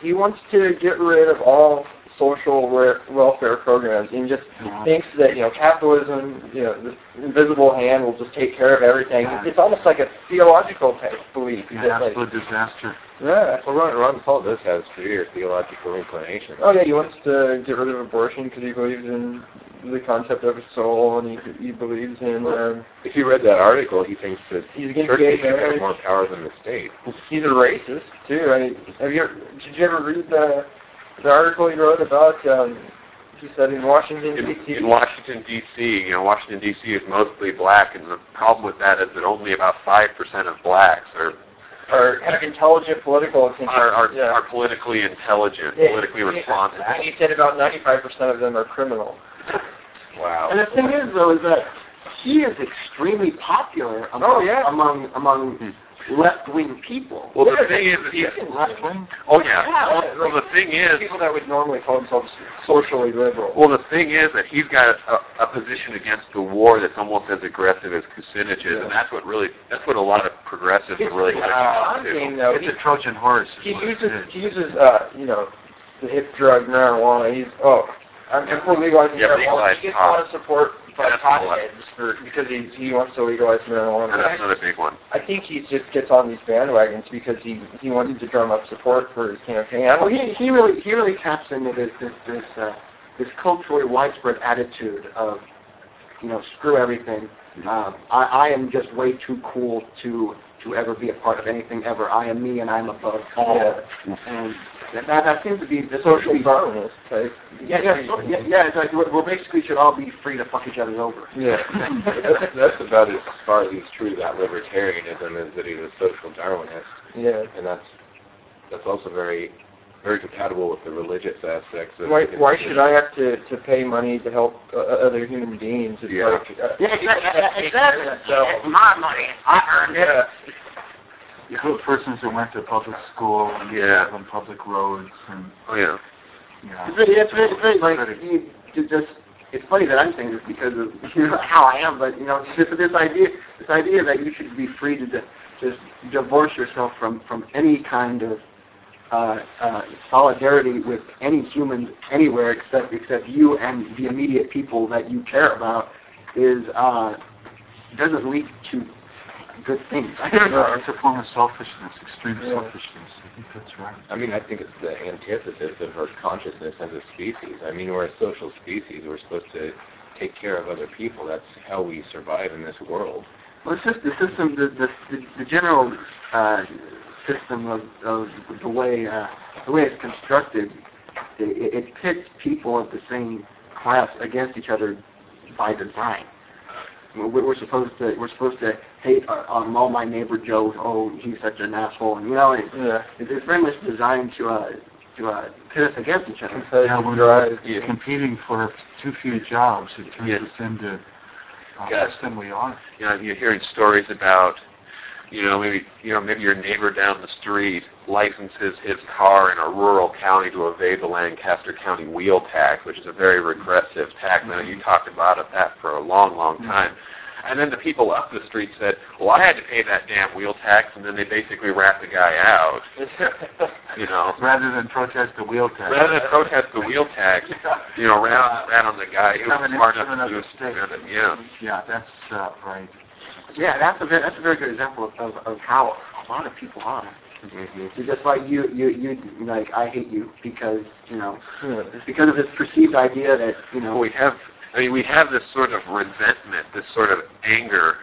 He wants to get rid of all social welfare programs, and just yeah. thinks that, you know, capitalism, you know, this invisible hand will just take care of everything. Yeah. It's almost like a theological type belief. An yeah, absolute like, disaster. Yeah. Well, Ron, Ron Paul does have severe theological inclination. Oh yeah, he wants to get rid of abortion because he believes in the concept of a soul, and he, he believes in. Um, if you read that article, he thinks that he's churches have more power than the state. He's a racist too. I mean, have you? Ever, did you ever read the? The article he wrote about, um, he said in Washington, D C In Washington, D C, you know, Washington, D C is mostly black, and the problem with that is that only about five percent of blacks are... Are kind of intelligent political... Are, are, yeah. are politically intelligent, yeah, politically yeah, responsible. And he said about ninety-five percent of them are criminal. Wow. And the thing is, though, is that he is extremely popular among... Oh, yeah. among, among hmm. left-wing people. Well, yeah, the thing is, is yeah. left-wing. Oh yeah. yeah. Well, the thing is, people that would normally call themselves socially liberal. Well, the thing is that he's got a, a position against the war that's almost as aggressive as Kucinich is, yeah. and that's what really—that's what a lot of progressives it's, are really kind of doing. It's he, a Trojan horse. He uses, he uses, uh, you know, the hip drug marijuana. He's oh, I'm yeah. for legalizing yeah, marijuana. He gets a lot of support. But for, because he, he wants to legalize marijuana. And that's another big one. I think he just gets on these bandwagons because he, he wanted to drum up support for his campaign. Well, he he really he really taps into this this this, uh, this culturally widespread attitude of, you know, screw everything. Um, I I am just way too cool to to ever be a part of anything ever. I am me and I'm above all. Yeah. And that, that, that seems to be the social Darwinist type. Yeah, yeah, so, yeah, yeah. It's like we basically should all be free to fuck each other over. Yeah, that's, that's about as far as he's true about libertarianism is that he's a social Darwinist. Yeah, and that's that's also very very compatible with the religious aspects. Of why why should I have to, to pay money to help uh, other human beings? It's yeah. Like, uh, yeah, exactly. exactly. So, it's my money. I earned yeah. it. You know, persons who went to public school and yeah. on public roads and oh yeah, you know, it's really, it's really, it's really like you, you just it's funny that I'm saying this because of you know, how I am, but you know this, this idea this idea that you should be free to de- just divorce yourself from, from any kind of uh, uh, solidarity with any human anywhere except except you and the immediate people that you care about is uh, doesn't lead to good things. No, it's a form of selfishness, extreme yeah. selfishness. I think that's right. I mean, I think it's the antithesis of our consciousness as a species. I mean, we're a social species. We're supposed to take care of other people. That's how we survive in this world. Well, it's just the system, the the, the general uh, system of, of the way uh, the way it's constructed. It, it pits people of the same class against each other by design. We're supposed to we're supposed to hate on all my neighbor Joe. Oh, he's such an asshole. And you know, it, yeah. it's very much designed to uh, to uh, pit us against each other. So yeah, we're yeah. competing for too few jobs. It turns yes. us into uh, yes. less than we are. Yeah, you're hearing stories about, you know, maybe you know maybe your neighbor down the street licenses his car in a rural county to evade the Lancaster County wheel tax, which is a very regressive tax. Mm-hmm. I know you talked about it, that for a long, long time. Mm-hmm. And then the people up the street said, well, I had to pay that damn wheel tax, and then they basically rat the guy out. You know, Rather than protest the wheel tax. Rather than protest the wheel tax, you know, rat, rat on the guy who was smart enough to spend it. Yeah, yeah that's uh, right. Yeah, that's a, very, that's a very good example of, of, of how a lot of people are. Mm-hmm. You're just like you, you, you, like I hate you because you know because of this perceived idea that you know we have. I mean, we have this sort of resentment, this sort of anger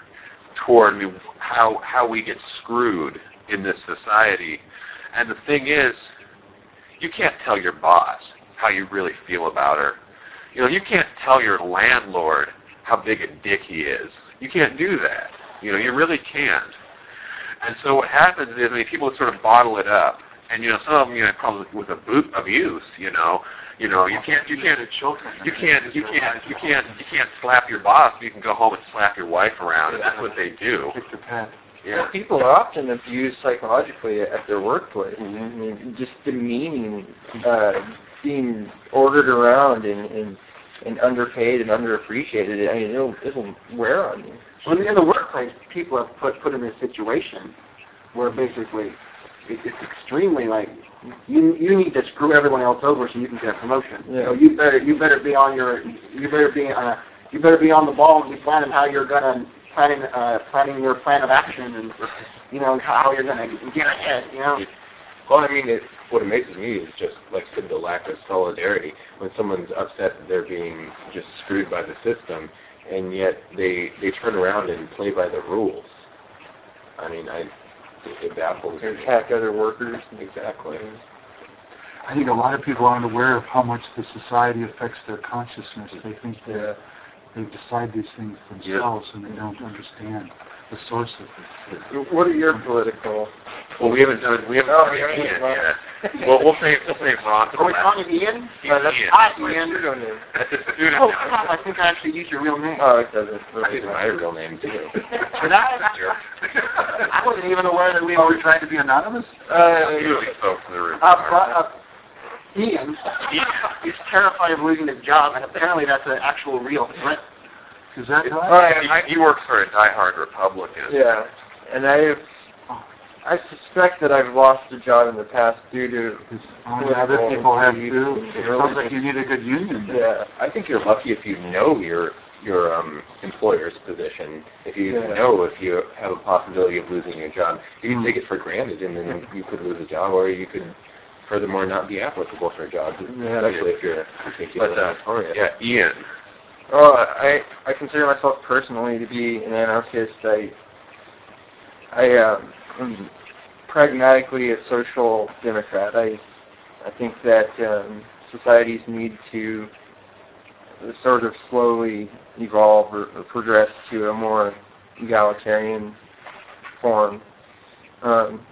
toward how how we get screwed in this society. And the thing is, you can't tell your boss how you really feel about her. You know, you can't tell your landlord how big a dick he is. You can't do that. You know, you really can't. And so what happens is, I mean, people sort of bottle it up, and you know, some of them, you know, probably with abuse. You know, you know, you can't, you can't, you can't, you can't, you can't, you can't slap your boss. You can go home and slap your wife around, and that's what they do. Yeah. Well, people are often abused psychologically at their workplace. Mm-hmm. I mean, just demeaning, uh, being ordered around and, and and underpaid and underappreciated. I mean, it'll it'll wear on you. Well, in the workplace, people are put put in a situation where basically it, it's extremely like you you need to screw everyone else over so you can get a promotion. Yeah. So you better you better be on your you better be on a, you better be on the ball and be planning how you're gonna. Planning, uh, planning your plan of action, and you know how you're gonna get ahead. You know. Well, I mean, it, what amazes me is just like the lack of solidarity when someone's upset that they're being just screwed by the system, and yet they they turn around and play by the rules. I mean, I it baffles me. Attack other workers. Exactly. I think a lot of people aren't aware of how much the society affects their consciousness. They think that. They decide these things themselves, yep. And they don't understand the source of this. What are your political? Well, we haven't done. We haven't oh, done Ian yet. Yeah. Well, we'll save. We'll save Ron. Are we calling him Ian? No, that's not Ian. That's his pseudonym. Oh, I think I actually used your real name. Oh, it doesn't. I use my real name too. But I, I, I wasn't even aware that we oh, were trying to be anonymous. Uh, usually, folks in the room. Ian is terrified of losing his job, and apparently that's an actual real threat. Is that right? All right, I, he works for a diehard Republican. Yeah, and I have, I suspect that I've lost a job in the past due to... Oh, yeah, other people have too. It sounds like you need a good union. Yeah, I think you're lucky if you know your your um, employer's position, if you yeah. know if you have a possibility of losing your job. You can mm. take it for granted, and then you could lose a job, or you could... Furthermore, not be applicable for a job, yeah, especially if you're particular. But, uh, oh, yeah. yeah, Ian. Oh, I I consider myself personally to be an anarchist. I I um, am pragmatically a social democrat. I I think that um, societies need to sort of slowly evolve or, or progress to a more egalitarian form. Um,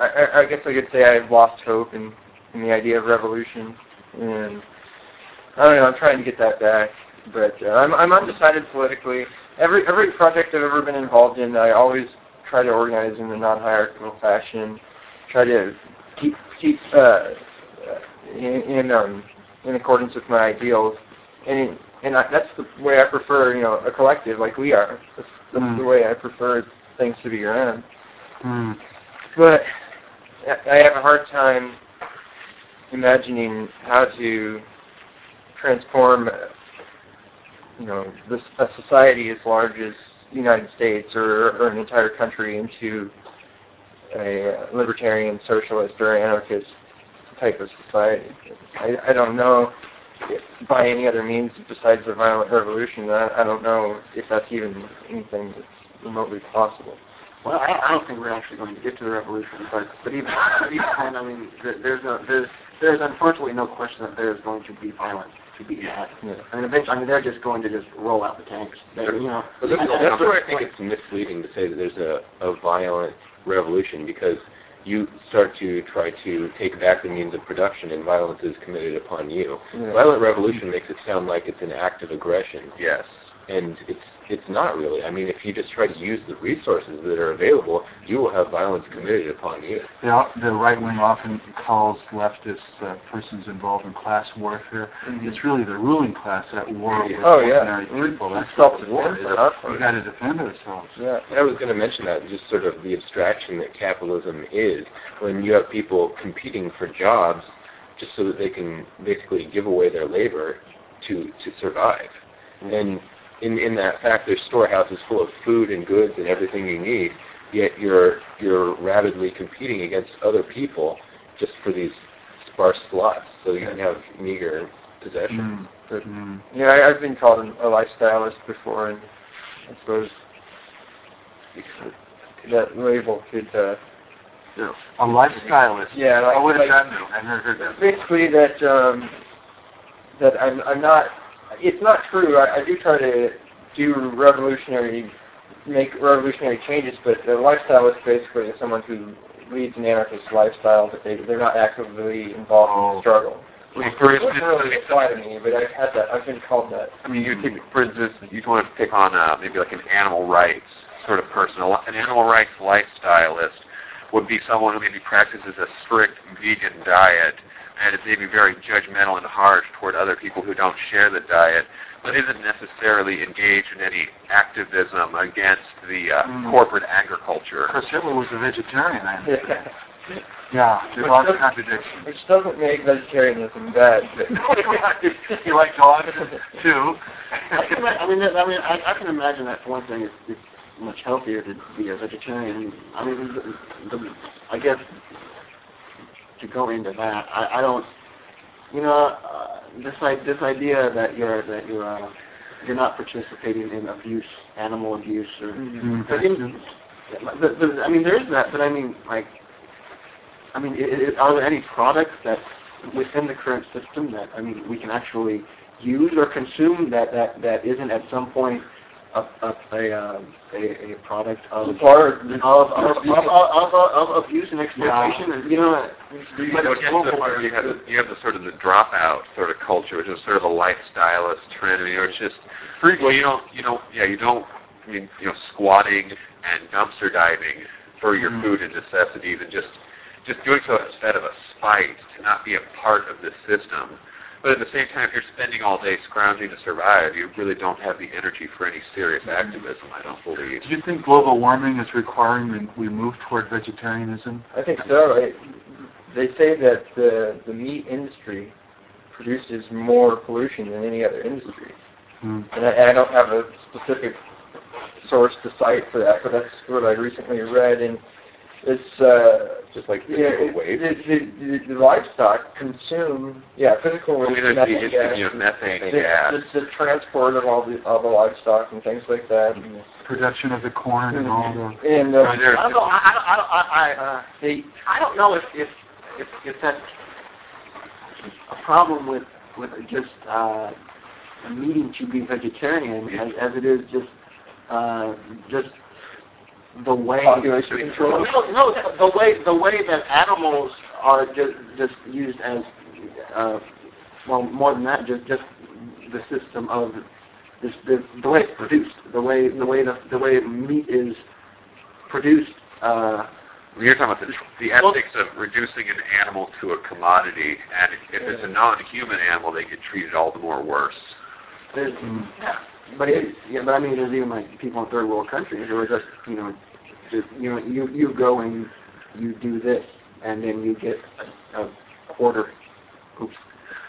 I, I guess I could say I've lost hope in, in the idea of revolution, and I don't know. I'm trying to get that back, but uh, I'm I'm undecided politically. Every every project I've ever been involved in, I always try to organize in a non-hierarchical fashion. Try to keep keep uh, in in, um, in accordance with my ideals, and and I, that's the way I prefer. You know, a collective like we are. That's, that's mm. the way I prefer things to be run. Mm. But I have a hard time imagining how to transform, you know, this, a society as large as the United States or, or an entire country into a libertarian, socialist, or anarchist type of society. I, I don't know if by any other means besides the violent revolution. I, I don't know if that's even anything that's remotely possible. Well, I, I don't think we're actually going to get to the revolution, but but even then, I mean, there's no, there's there's unfortunately no question that there's going to be violence to be had. Yeah. I mean, eventually, I mean, they're just going to just roll out the tanks. They, you know, well, that's I, that's where I think it's misleading to say that there's a, a violent revolution, because you start to try to take back the means of production, and violence is committed upon you. Yeah. Violent revolution makes it sound like it's an act of aggression. Yes. And it's it's not really. I mean, if you just try to use the resources that are available, you will have violence committed upon you. The, the right wing often calls leftists uh, persons involved in class warfare. Mm-hmm. It's really the ruling class at war with oh, ordinary yeah. people. That's what war is. We've got to defend ourselves. Yeah, I was going to mention that, just sort of the abstraction that capitalism is. When you have people competing for jobs just so that they can basically give away their labor to, to survive. Mm-hmm. And... In in that fact, there's storehouses full of food and goods and everything you need, yet you're you're rapidly competing against other people just for these sparse slots, so you can have meager possessions. Mm, mm. Yeah, I, I've been called a lifestylist before, and I suppose that label could... Uh, yeah. A lifestylist? Yeah. Like, oh, what does like, that mean? I've never heard that. Basically that, um, that I'm, I'm not... It's not true. I, I do try to do revolutionary... make revolutionary changes, but the lifestylist basically is someone who leads an anarchist lifestyle, but they, they're not actively involved oh. in the struggle. Well, for instance, it doesn't really apply to me, but I've had that. I've been called that. I mean, you take, for instance, you'd want to pick on uh, maybe like an animal rights sort of person. An animal rights lifestylist would be someone who maybe practices a strict vegan diet and is maybe very judgmental and harsh toward other people who don't share the diet, but isn't necessarily engaged in any activism against the uh, mm. corporate agriculture. Chris Hitler was a vegetarian, I think. Yeah, there's lots of contradictions. Which doesn't make vegetarianism bad. He liked dogs, too. I, can, I mean, I, mean I, I can imagine that for one thing, it's, it's much healthier to be a vegetarian. I mean, the, the, I guess to go into that, I, I don't... You know, uh, this like, this idea that you're that you're uh, you're not participating in abuse, animal abuse, or mm-hmm. but in, but, but, I mean there is that, but I mean like, I mean it, it, are there any products that within the current system that I mean we can actually use or consume that that, that isn't at some point a a a, a, a product of or, of, of, of, of, of, of abuse and exploitation, yeah. and you know. But you, know, the, you, have the, you have the sort of the dropout sort of culture, which is sort of a lifestylist trend. I mean, it's just well, you don't, you don't, yeah, you don't. I mean, you know, squatting and dumpster diving for your mm. food and necessities, and just just doing so instead of a spite to not be a part of this system. But at the same time, if you're spending all day scrounging to survive, you really don't have the energy for any serious mm. activism, I don't believe. Do you think global warming is requiring that we move toward vegetarianism? I think so. It, They say that the the meat industry produces more pollution than any other industry, mm. and I, I don't have a specific source to cite for that, but that's what I recently read, and it's uh, just like physical yeah, waste. It, the, the, the livestock consume yeah physical waste, well, methane gas, you know, methane the, gas. The, the transport of all the all the livestock and things like that. Mm. And, production of the corn and, and all the and uh, I don't know. I don't, I don't, I, I, uh, they, I don't know if, if If, if that's a problem with, with just uh, needing to be vegetarian as, as it is just uh, just the way population control. No, no, the way the way that animals are just just used as uh, well more than that just just the system of this, this the way it's produced the way the way the, the way meat is produced. Uh, You're talking about the, the ethics of reducing an animal to a commodity, and if it's a non-human animal, they get treated all the more worse. There's, yeah, but it, yeah, but I mean, there's even like people in third world countries who are just, you know, just, you know, you you go and you do this, and then you get a, a quarter. Oops.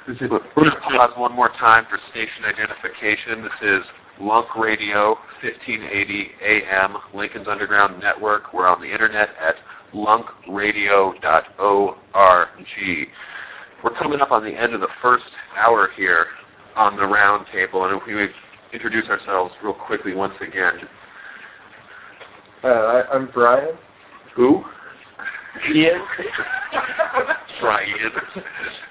This is, Look, we're going to pause one more time for station identification. This is LUNk Radio, fifteen eighty A M, Lincoln's Underground Network. We're on the internet at lunk radio dot org. We're coming up on the end of the first hour here on the round table, and if we would introduce ourselves real quickly once again. Uh, I, I'm Brian. Who? Ian. Brian.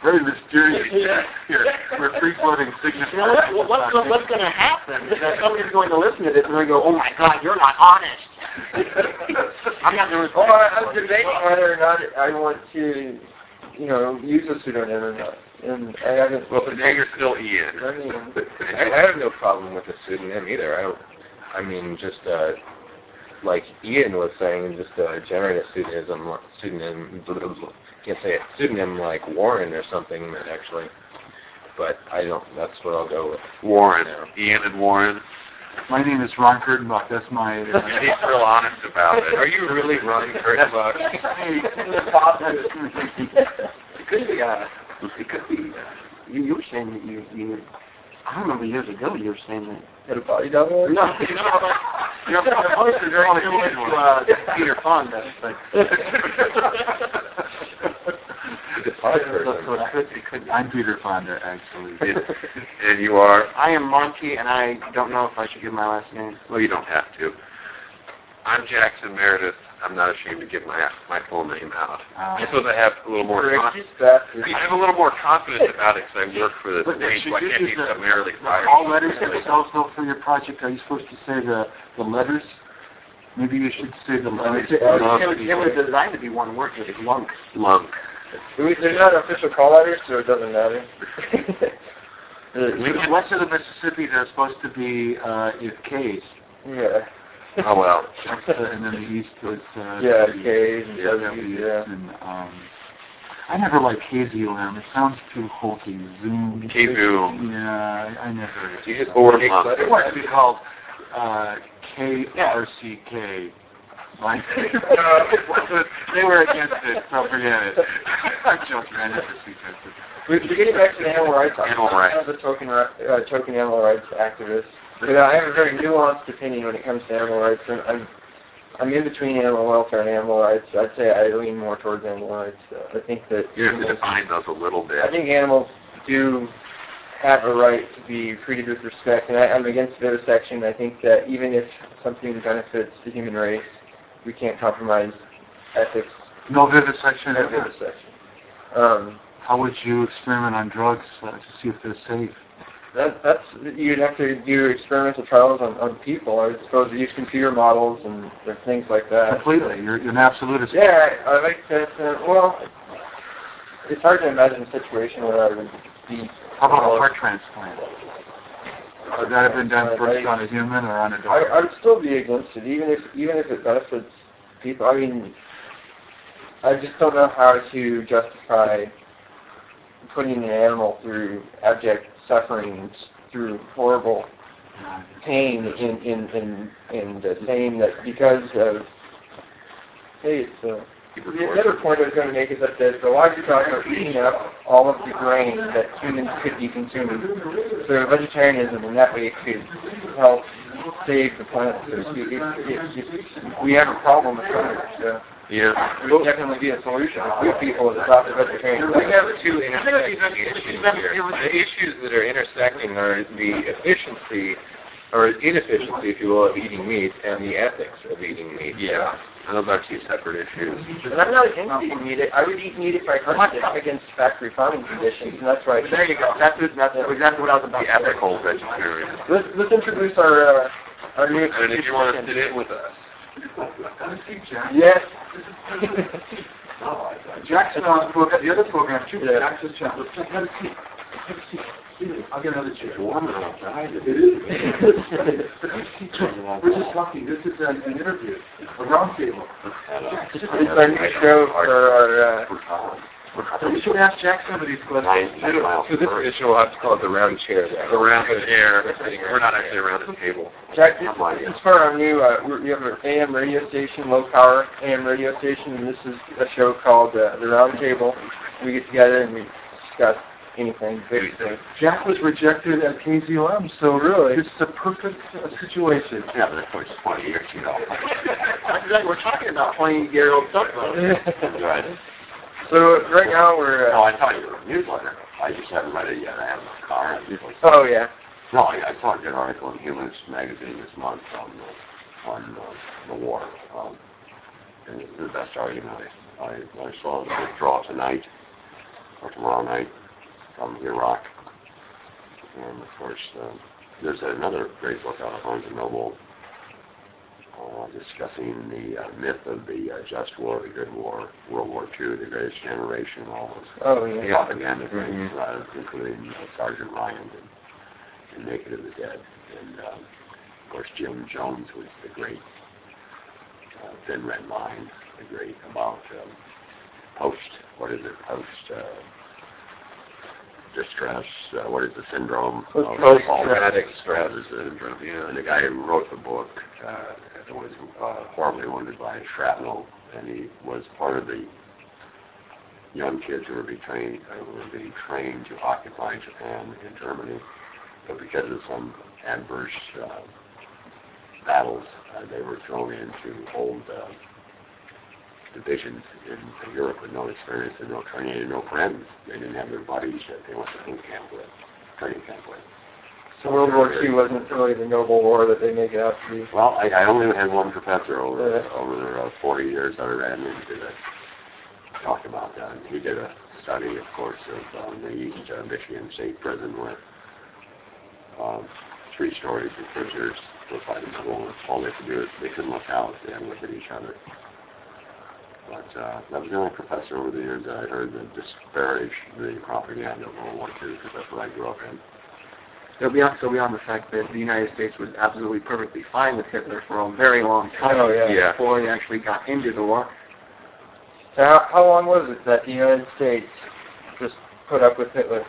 Very mysterious. Yeah. Here, we're free-floating signatures. You know, what, what, what, what's going to happen is that somebody's going to listen to this and they go, oh, my God, you're not honest. I'm not going to... Oh, I, I'm debating whether or not I want to, you know, use a pseudonym or not. And I haven't... Well, but now you're still Ian. I mean, I, I have no problem with a pseudonym either. I don't... I mean, just, uh... like Ian was saying, just a generative pseudonym, pseudonym, blah, blah, blah. Can't say it, pseudonym like Warren or something, actually. But I don't, that's what I'll go with. Warren. You know. Ian and Warren. My name is Ron Kurtenbach. That's my... Uh, he's real honest about it. Are you really Ron Kurtenbach? It could be, uh, it could be, uh, you, you were saying that you, you, I remember years ago you were saying that. Had a body double? No, no. No, the voices are only good to uh, Peter Fonda. But I'm Peter Fonda, actually. And you are? I am Monte, and I don't know if I should give my last name. Well, you don't have to. I'm Jackson Meredith. I'm not ashamed to give my my full name out. Uh, I suppose I have a little more confidence. I have a little more confidence about it because I work for this page, so I can't be summarily fired. All letters themselves, though, for your project, are you supposed to say the, the letters? Maybe you should say the letters. It was designed to be one word. It's LUNk. LUNk. They're not official call letters, so it doesn't matter. The west of the Mississippi, they're supposed to be uh, K's. Yeah. Oh, well. And then the East was... Uh, yeah, K's and W's, yeah. And, um, I never liked K Z U M. It sounds too hokey. Zoom. K Z U M. Yeah, I, I never... You just ordered it. It wants to be called uh, K R C K. Like, they were against it, so forget it. I'm joking. I never suggested it. We're getting back to the animal rights. Animal rights. I'm a token, uh, token animal rights activist. But I have a very nuanced opinion when it comes to animal rights. I'm, I'm, I'm in between animal welfare and animal rights. I'd say I lean more towards animal rights. Uh, I think that you have to define those a little bit. I think animals do have a right to be treated with respect, and I, I'm against vivisection. I think that even if something benefits the human race, we can't compromise ethics. No vivisection. No vivisection. Um, How would you experiment on drugs uh, to see if they're safe? That, that's you'd have to do experimental trials on, on people. I would suppose use computer models and things like that. Completely, you're, you're an absolutist. Yeah, I, I like that. Uh, well, it's hard to imagine a situation where I would be. How about a heart transplant? Would that have been done first on a human or on a dog? I, I would still be against it, even if even if it benefits people. I mean, I just don't know how to justify putting an animal through abject suffering, through horrible pain, in in in the saying that because of hey, it's a, the other point I was going to make is that the, the livestock are eating up all of the grain that humans could be consuming. So vegetarianism in that way could help save the planet. So it, it, it, it, we have a problem with hunger. So. Yeah. It would definitely be a solution if we people adopt a vegetarian. We have two intersecting issues here. The issues that are intersecting are the efficiency, or inefficiency, if you will, of eating meat and the ethics of eating meat. Yeah. And those are two separate issues. But I'm not against eating meat. I would eat meat if I could. I'm against factory farming conditions, and that's right. There you go. That's, that's exactly what I was about to say. The ethical vegetarian. Let's, let's introduce our, uh, our new... And if you want to sit in with us. Yes. Jackson on the other program too. Yeah. Jackson's channel. Let's have a seat. Have a seat. I'll get another chair. One of them. It is. We're just talking. This is an, an interview, a roundtable. It's our new show for our. Uh, So we should ask Jack some of these questions. So this issue, we'll have to call it the round chair. The round chair. We're not actually around the table. Jack, this, this is for our new, uh, we have an A M radio station, low power A M radio station, and this is a show called uh, The Round Table. We get together and we discuss anything. Basically. Jack was rejected at K Z U M, so really, this is a perfect uh, situation. Yeah, but that's twenty years ago. We're talking about twenty-year-old stuff, though. Right. So right now we're... Uh, no, I thought you were a newsletter. I just haven't read it yet. I have a car. Oh, yeah. No, I, I saw a good article in Humanist Magazine this month on the, on the, the war. Um, and it's the best argument I, I, I saw the withdrawal tonight, or tomorrow night, from Iraq. And, of course, um, there's another great book out of Barnes and Noble Uh, discussing the uh, myth of the uh, just war, the good war, World War Two, the greatest generation, all those oh, yeah. propaganda mm-hmm. things, uh, including uh, Sergeant Ryan and, and Naked and the Dead. And, uh, of course, Jim Jones was the great uh, Thin Red Line, the great about um, post, what is it, post... Uh, distress, uh, what is the syndrome? Post-traumatic stress syndrome, yeah. And the guy who wrote the book uh, was uh, horribly wounded by shrapnel, and he was part of the young kids who were being trained, uh, who were being trained to occupy Japan and Germany, but because of some adverse uh, battles. Uh, they were thrown into old uh, divisions in Europe with no experience and no training and no friends. They didn't have their buddies that they went to boot camp with, training camp with. So World War Two wasn't really the noble war that they make it out to be. Well, I, I only had one professor over yeah. over uh, forty years that I ran into that talked about that. And he did a study, of course, of um, the East uh, Michigan State Prison where um, three stories of prisoners were fighting the war. All they could do is they couldn't look out; they had to look at each other. But uh, that was the only professor over the years that I heard that disparaged the propaganda of World War Two because that's what I grew up in. So beyond, so beyond the fact that the United States was absolutely perfectly fine with Hitler for a very long time oh, yeah. Yeah. before he actually got into the war. So how, how long was it that the United States just put up with Hitler?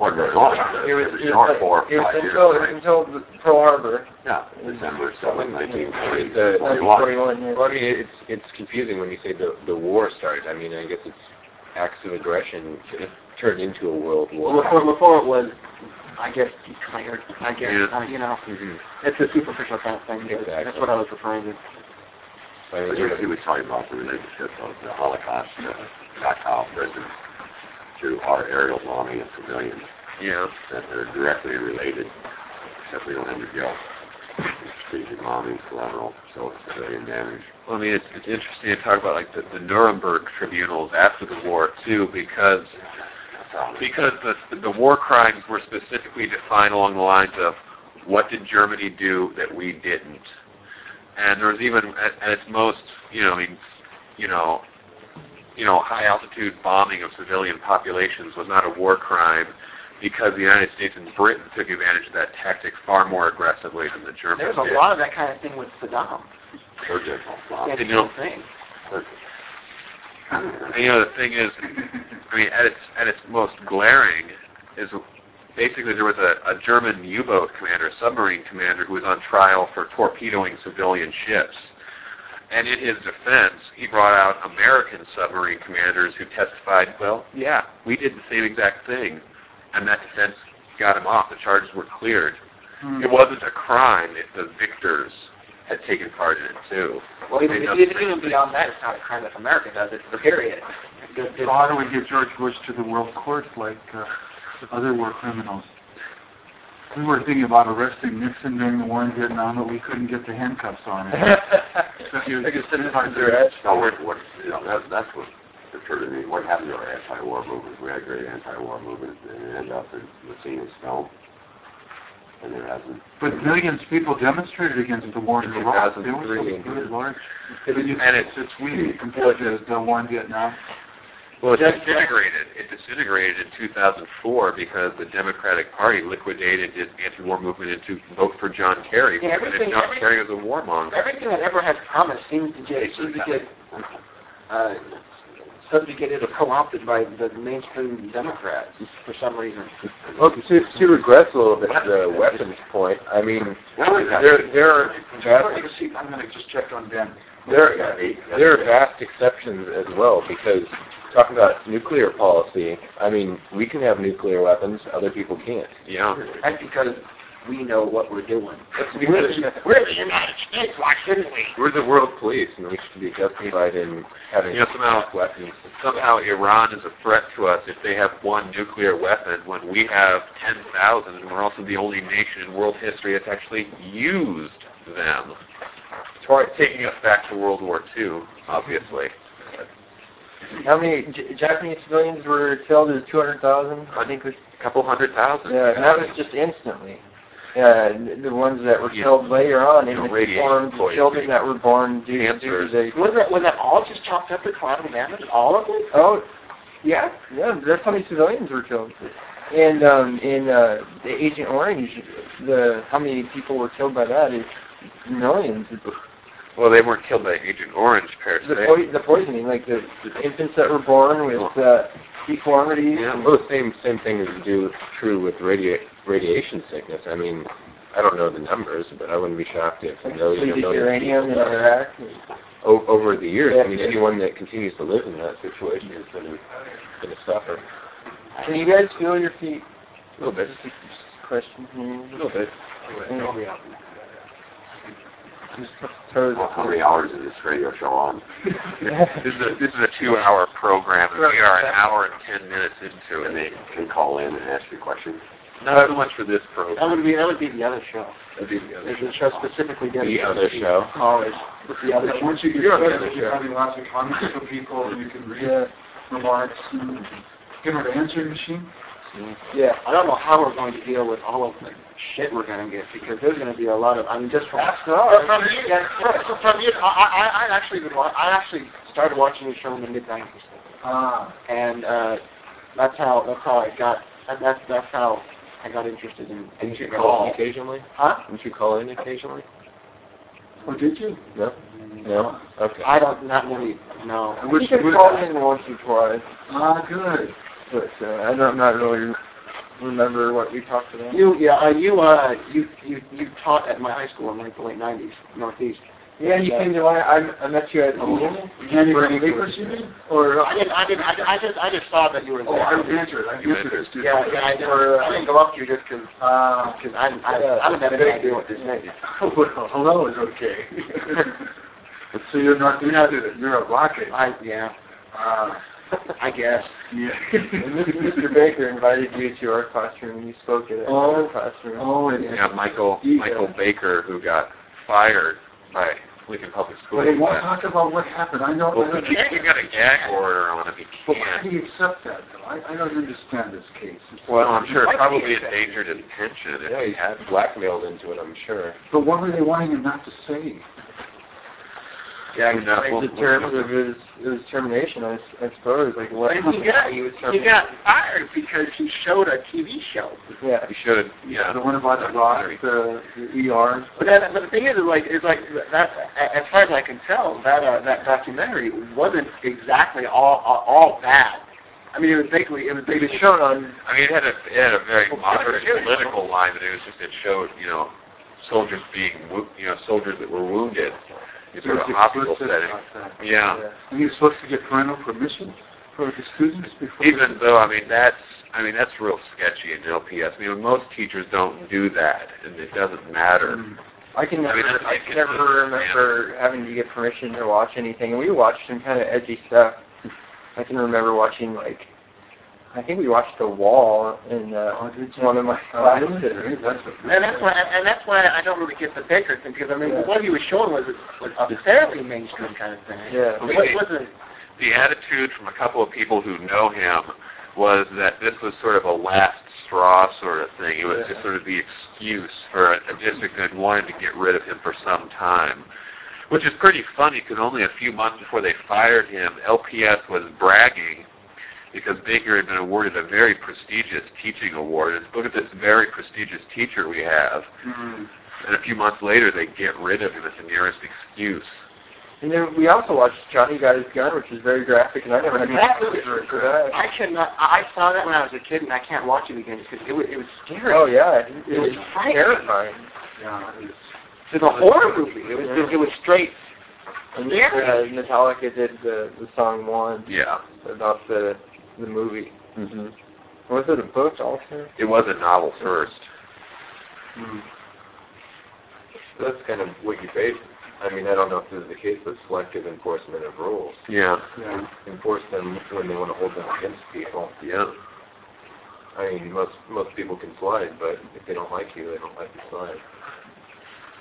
Or very long. It was, it was, it was, like, four, it was until, years, right? until the Pearl Harbor. Yeah, December seventh, nineteen forty. Forty-one. Well, I mean, it's it's confusing when you say the the war started. I mean, I guess it's acts of aggression turned into a world war. Well, before, before it was, I guess, declared. I guess yeah. uh, you know, mm-hmm. it's a superficial kind of thing. Exactly. That's what I was referring to. I mean, he was talking about the relationship of the Holocaust, the Dachau prison, to our aerial bombing of civilians. Yeah. That they're directly related, except we don't have the guilt. Strategic bombing, collateral, so it's civilian damage. Well, I mean, it's, it's interesting to talk about like the, the Nuremberg Tribunals after the war too, because because the the war crimes were specifically defined along the lines of what did Germany do that we didn't, and there was even at, at its most, you know, I mean, you know. you know, high-altitude bombing of civilian populations was not a war crime because the United States and Britain took advantage of that tactic far more aggressively than the Germans did. There was a lot of that kind of thing with Saddam. Sure did. That's you know, the thing. And, you know, the thing is, I mean, at its, at its most glaring is basically there was a, a German U-boat commander, submarine commander, who was on trial for torpedoing civilian ships. And in his defense, he brought out American submarine commanders who testified, well, yeah, we did the same exact thing. And that defense got him off. The charges were cleared. Mm. It wasn't a crime if the victors had taken part in it, too. Well, even, even beyond that, it's not a crime if America does it, period. So how do we get George Bush to the world courts like uh, other war criminals? We were thinking about arresting Nixon during the war in Vietnam, but we couldn't get the handcuffs on him. So he was so what, what, you know, that, that's what deterred me. What happened to our anti-war movement? We had a great anti-war movement, and it ended up in the scene of film. And it hasn't. But millions of people demonstrated against the war in Iraq. They were so good, Lord. And it's, it's weak compared to the war in Vietnam. Well, it disintegrated. It disintegrated in two thousand four because the Democratic Party liquidated its anti-war movement into vote for John Kerry. Yeah, everything, John everything, Kerry was a warmonger. Everything that ever had promise seemed to get subjugated, uh, subjugated or co-opted by the mainstream Democrats for some reason. Well, to, to regress a little bit to the weapons point, I mean, there, there are... I'm going to just check on Ben. There, there are vast exceptions as well because... Talking about nuclear policy, I mean, we can have nuclear weapons, other people can't. Yeah. That's because we know what we're doing. We're the United States, why shouldn't we? We're the world police, and we should be justified in having you know, somehow, weapons. Somehow Iran is a threat to us if they have one nuclear weapon when we have ten thousand, and we're also the only nation in world history that's actually used them. Taking us back to World War Two, obviously. How many J- Japanese civilians were killed? Is two hundred thousand? I think it was a couple hundred thousand. Yeah, and that was just instantly. Yeah, uh, the ones that were killed yeah. later on, and the poison. Children that were born due to the... Was that, was that all just chopped up with collateral damage? All of it? Oh, yeah. Yeah, that's how many civilians were killed. And um, in uh, the Agent Orange, the how many people were killed by that is millions. Well, they weren't killed by Agent Orange, per se. The, po- the poisoning, like the, the infants that were born with uh, deformities. Yeah, well, the same, same thing is do, true with radia- radiation sickness. I mean, I don't know the numbers, but I wouldn't be shocked if a million and uranium in Iraq. O- over the years, yeah, I mean, anyone that continues to live in that situation is going to suffer. Can you guys feel your feet? A little bit. Just a question here. A little bit. Anyway, Well, how many hours is this radio show on? This is a, this is a two-hour program, and we are an hour and ten minutes into it. And they can call in and ask you questions. Not so much for this program. That would be that would be the other show. That'd be the other There's show. a show specifically dedicated to the other show. Always. The other show. Once you get started, you're having lots of comments from people, and you can read yeah. remarks and give them an answering machine. Yeah, I don't know how we're going to deal with all of the shit we're going to get, because there's going to be a lot of, I mean, just from, no, from you, yeah, from, from you, I, I, I actually been, I actually started watching the show in the mid nineties, ah. and uh, that's how, that's how I got, that's, that's how I got interested in. Didn't you call in occasionally? Huh? Didn't you call in occasionally? Oh, did you? No. No. Okay. I don't, not really. No. I wish you could call in once or twice. Ah, good. But uh, I don't, I'm not really remember what we talked about. You, yeah, uh, you, uh, you, you, you taught at my high school in like the late nineties, Northeast. Yeah, and you uh, came to my, I, I met you at the oh, University, or I didn't, I didn't, I, I just, I just saw that you were there. Oh, I answered, I answered it. Yeah, yeah, I, or, I didn't go up to you just because, because uh, I, I, yeah, I don't have any idea what this is. Well, hello is okay. So you're not, you're not, you're a rocket. I, yeah. Uh, I guess. Yeah. And Mister Baker invited you to our classroom, and you spoke at oh, our classroom. Oh, and yeah, Michael yeah. Michael Baker, who got fired by Lincoln Public Schools. Well, they won't talk about what happened. I know. Well, I you, you got a gag order on it. You but why do you accept that, though? I, I don't understand this case. It's well, I'm sure it probably endangered his pension. Yeah, he had blackmailed into it, I'm sure. But what were they wanting him not to say? Yeah, in the terms of his, his termination, I, I suppose. Like what? He got, he, was he got fired because he showed a T V show. Yeah, he showed. Yeah, the one about the rock, the, the E R. But, that, but the thing is, is like, is like that. As far as I can tell, that uh, that documentary wasn't exactly all all, all bad. I mean, it was basically it was basically it was shown on. I mean, it had a it had a very well, moderate political line, but it was just it showed you know soldiers being you know soldiers that were wounded. It's sort of a hospital setting. Yeah. yeah. And you're supposed to get parental permission for the students before. Even though, I mean, that's I mean that's real sketchy in L P S. I mean, most teachers don't do that, and it doesn't matter. Mm. I can never, I mean, I can never remember yeah. having to get permission to watch anything. And we watched some kind of edgy stuff. I can remember watching, like, I think we watched The Wall in uh, oh, one of my classes. Oh, and that's why, and that's why I don't really get the Baker thing, because I mean, yeah. what he was showing was a fairly mainstream kind of thing. Yeah. What, the, was it? The attitude from a couple of people who know him was that this was sort of a last straw sort of thing. It was yeah. just sort of the excuse for a district that wanted to get rid of him for some time. Which is pretty funny, because only a few months before they fired him, L P S was bragging because Baker had been awarded a very prestigious teaching award. It's, look at this very prestigious teacher we have. Mm-hmm. And a few months later, they get rid of him as the nearest excuse. And then we also watched Johnny Got His Gun, which is very graphic, and I never had that movie. I cannot. I saw that when I was a kid, and I can't watch it again because it was, it was scary. Oh yeah, it, it, it was, was terrifying. Yeah, it was, it was a horror movie. It was yeah. it was straight. And yeah. uh, Metallica did the the song One. Yeah. About the. The movie. Mm-hmm. Was it a book also? It was a novel first. Mm-hmm. So that's kind of what you base. I mean, I don't know if this is the case, but selective enforcement of rules. Yeah. yeah. Enforce them when they want to hold them against people. Yeah. I mean, most most people can slide, but if they don't like you, they don't like you slide.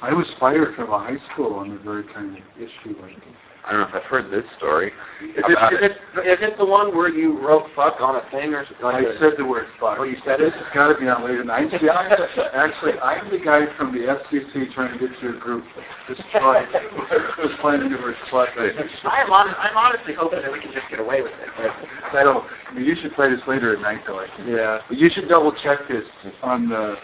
I was fired from a high school on a very kind of issue like this. I don't know if I've heard this story. Is it, is, it. It, is it the one where you wrote fuck on a thing? Or like I a, said the word fuck. Oh, you said it? It's got to be on later night. See, I, actually, I'm the guy from the F C C trying to get your group destroyed. Just planning the word fuck. I'm, on, I'm honestly hoping that we can just get away with it. I don't, I mean, you should play this later at night, though. I think. Yeah. But you should double check this on the...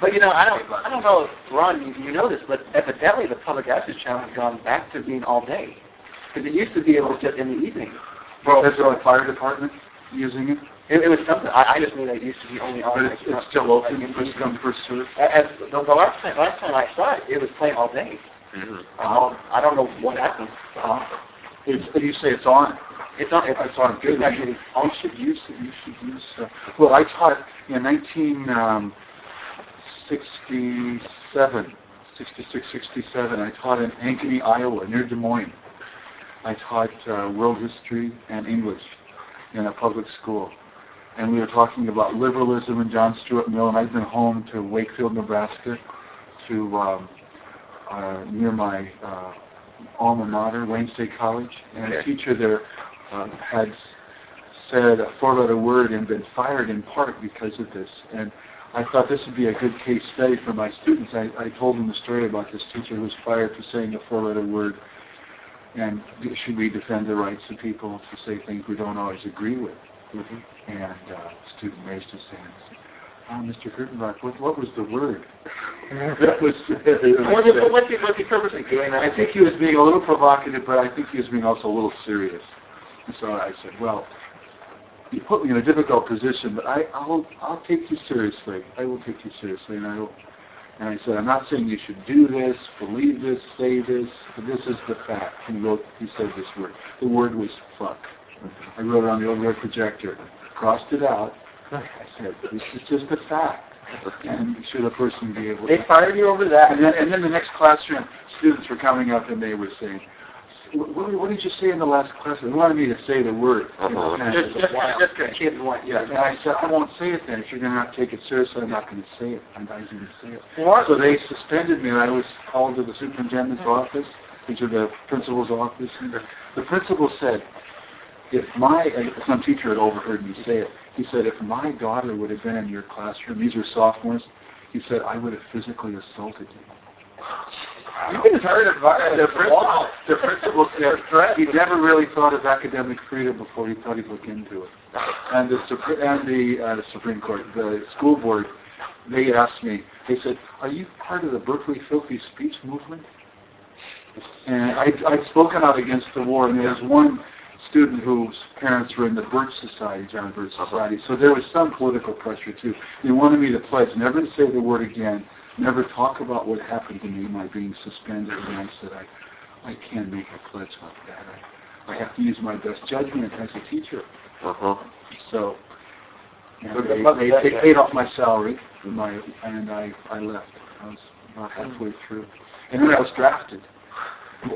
But you know, I don't, I don't know, if, Ron. You, you know this, but evidently the public access channel has gone back to being all day, because it used to be able to just in the evening. Well, that's the fire department using it. It, it was something. I, I just mean it used to be only all day. But it's, it's still open. Like, first come, first serve. As the, the last time, last time I saw it, it was playing all day. Mm-hmm. Um, I don't know what happened. Uh, it's, you say it's on. It's on. It's, it's on. Good. Actually, you should use it. You should use. Uh, well, I taught in nineteen. Um, sixty-seven sixty-six, sixty-seven, I taught in Ankeny, Iowa, near Des Moines. I taught uh, world history and English in a public school. And we were talking about liberalism and John Stuart Mill, and I've been home to Wakefield, Nebraska, to um, uh, near my uh, alma mater, Wayne State College, and a teacher there uh, had said a four-letter word and been fired in part because of this. And I thought this would be a good case study for my students. I, I told them the story about this teacher who was fired for saying a four-letter word, and should we defend the rights of people to say things we don't always agree with? Mm-hmm. And uh, the student raised his hands. Oh, Mister Kurtenbach, what, what was the word? that was, what was, what's he, what's he purposely doing that? I think he was being a little provocative, but I think he was being also a little serious. And so I said, well, you put me in a difficult position, but I, I'll, I'll take you seriously. I will take you seriously, and I will. And I said, I'm not saying you should do this, believe this, say this, but this is the fact. He wrote, he said this word. The word was fuck. I wrote it on the overhead projector, crossed it out. I said, this is just a fact. And should a person be able to... They fired you over that. And then, and then the next classroom, students were coming up and they were saying, what, what did you say in the last class? They wanted me to say the word. Uh-huh. Just because kids want you. Yeah. And I said, I won't say it then. If you're going to not take it seriously, I'm not going to say it. I'm not going to say it. What? So they suspended me, and I was called to the superintendent's office, into the principal's office. And the, the principal said, if my, some teacher had overheard me say it, he said, if my daughter would have been in your classroom, these were sophomores, he said, I would have physically assaulted you. Wow. You've been heard of violence. The principal, wow. The principal said he never really thought of academic freedom before he thought he'd look into it. And the, and the uh, Supreme Court, the school board, they asked me, they said, are you part of the Berkeley Filthy Speech movement? And I, I'd spoken out against the war, and there was one student whose parents were in the Birch Society, John Birch Society, so there was some political pressure too. They wanted me to pledge never to say the word again, never talk about what happened to me, my being suspended, and I said, I, I can't make a pledge like that. I, I have to use my best judgment as a teacher. Uh-huh. So they, they, they paid off my salary, my, and I, I left. I was about halfway through. And then I was drafted.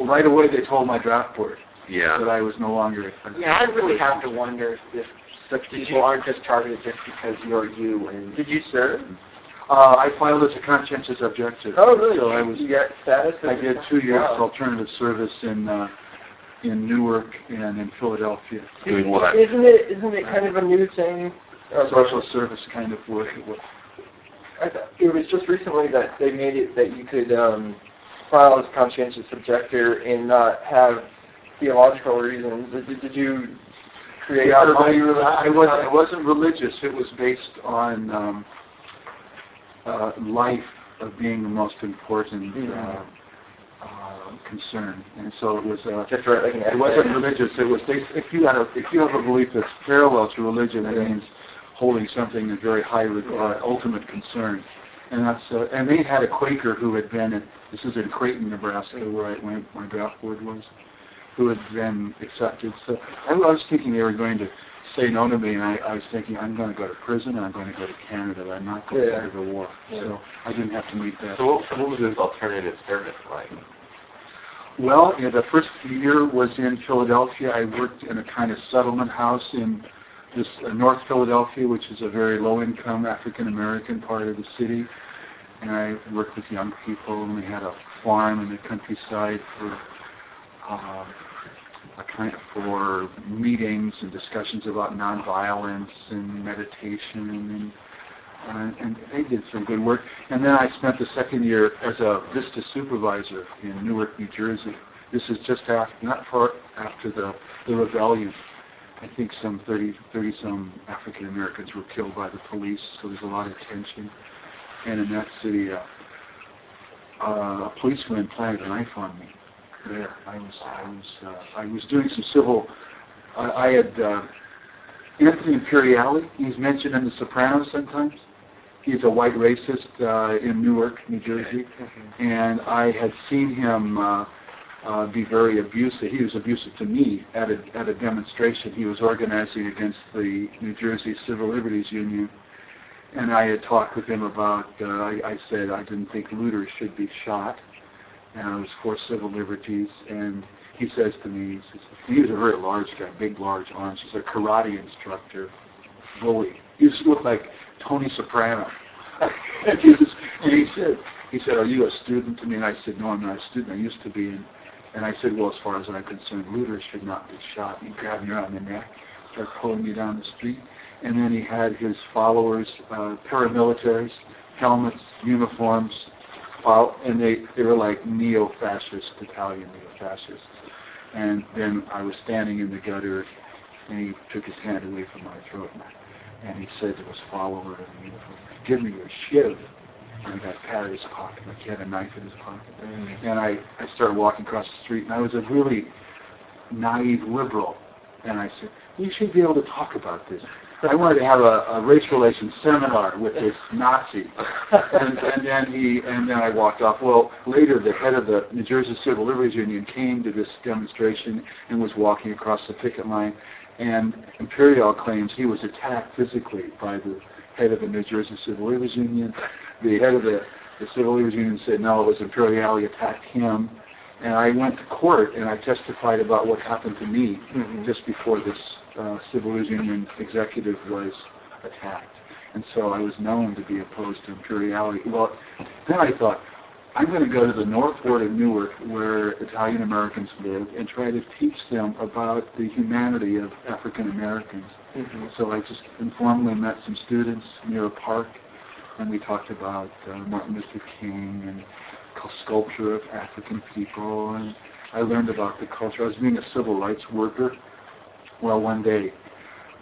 Right away they told my draft board. Yeah. But I was no longer. Yeah, I really have to wonder if this, such people you, aren't just targeted just because you're you. And did you serve? Uh, I filed as a conscientious objector. Oh, really? So I was. You got status? I did two years wow. alternative service in uh, in Newark and in Philadelphia. Doing what? Isn't it isn't it kind of a new thing? Social service kind of work. I th- it was just recently that they made it that you could um, file as conscientious objector and not have theological reasons. Did, did you create? Yeah, I, I, wasn't, I wasn't religious. It was based on um, uh, life of being the most important uh, uh, concern, and so it was. Uh, Just right, like an it wasn't religious. It was. They, if you had a, if you have a belief that's parallel to religion, it means holding something in very high regard, yeah. ultimate concern. And that's uh, and they had a Quaker who had been at, this is in Creighton, Nebraska, where I, where my draft board was, who had been accepted. So I was thinking they were going to say no to me, and I, I was thinking, I'm going to go to prison, and I'm going to go to Canada, but I'm not going yeah. to go to the war. Yeah. So I didn't have to meet that. So what, what was this alternative service like? Well, you know, the first year was in Philadelphia. I worked in a kind of settlement house in this uh, North Philadelphia, which is a very low-income African-American part of the city. And I worked with young people, and we had a farm in the countryside for... Uh, A kind of for meetings and discussions about nonviolence and meditation, and, uh, and they did some good work. And then I spent the second year as a VISTA supervisor in Newark, New Jersey. This is just after, not far after the, the rebellion. I think some thirty, thirty some African Americans were killed by the police, so there's a lot of tension. And in that city, uh, uh, a policeman planted a knife on me. There, I was, I was, uh, I was doing some civil. Uh, I had uh, Anthony Imperiale. He's mentioned in The Sopranos sometimes. He's a white racist uh, in Newark, New Jersey, mm-hmm. and I had seen him uh, uh, be very abusive. He was abusive to me at a at a demonstration. He was organizing against the New Jersey Civil Liberties Union, and I had talked with him about, uh, I, I said I didn't think looters should be shot, and I was for civil liberties, and he says to me, he says, he was a very large guy, big, large arms, he's a karate instructor, bully. He used to look like Tony Soprano. and, he was, and he said, he said, are you a student to me? And I said, no, I'm not a student, I used to be. And, and I said, well, as far as I'm concerned, looters should not be shot. He grabbed me around the neck, started pulling me down the street. And then he had his followers, uh, paramilitaries, helmets, uniforms, and they, they were like neo-fascist, Italian neo-fascists. And then I was standing in the gutter, and he took his hand away from my throat, and he said to his follower in the uniform, give me your shiv. And I patted his pocket, like he had a knife in his pocket. Mm. And I, I started walking across the street, and I was a really naive liberal. And I said, we should be able to talk about this. I wanted to have a, a race relations seminar with this Nazi. And, and then he, and then I walked off. Well, later the head of the New Jersey Civil Liberties Union came to this demonstration and was walking across the picket line. And Imperial claims he was attacked physically by the head of the New Jersey Civil Liberties Union. The head of the, the Civil Liberties Union said, no, it was Imperial attacked him. And I went to court and I testified about what happened to me mm-hmm. just before this uh, Civil Liberties Union executive was attacked. And so I was known to be opposed to Imperiality. Well, then I thought, I'm going to go to the North Ward of Newark where Italian Americans live and try to teach them about the humanity of African Americans. Mm-hmm. So I just informally met some students near a park and we talked about uh, Martin Luther King and sculpture of African people, and I learned about the culture. I was being a civil rights worker. Well, one day,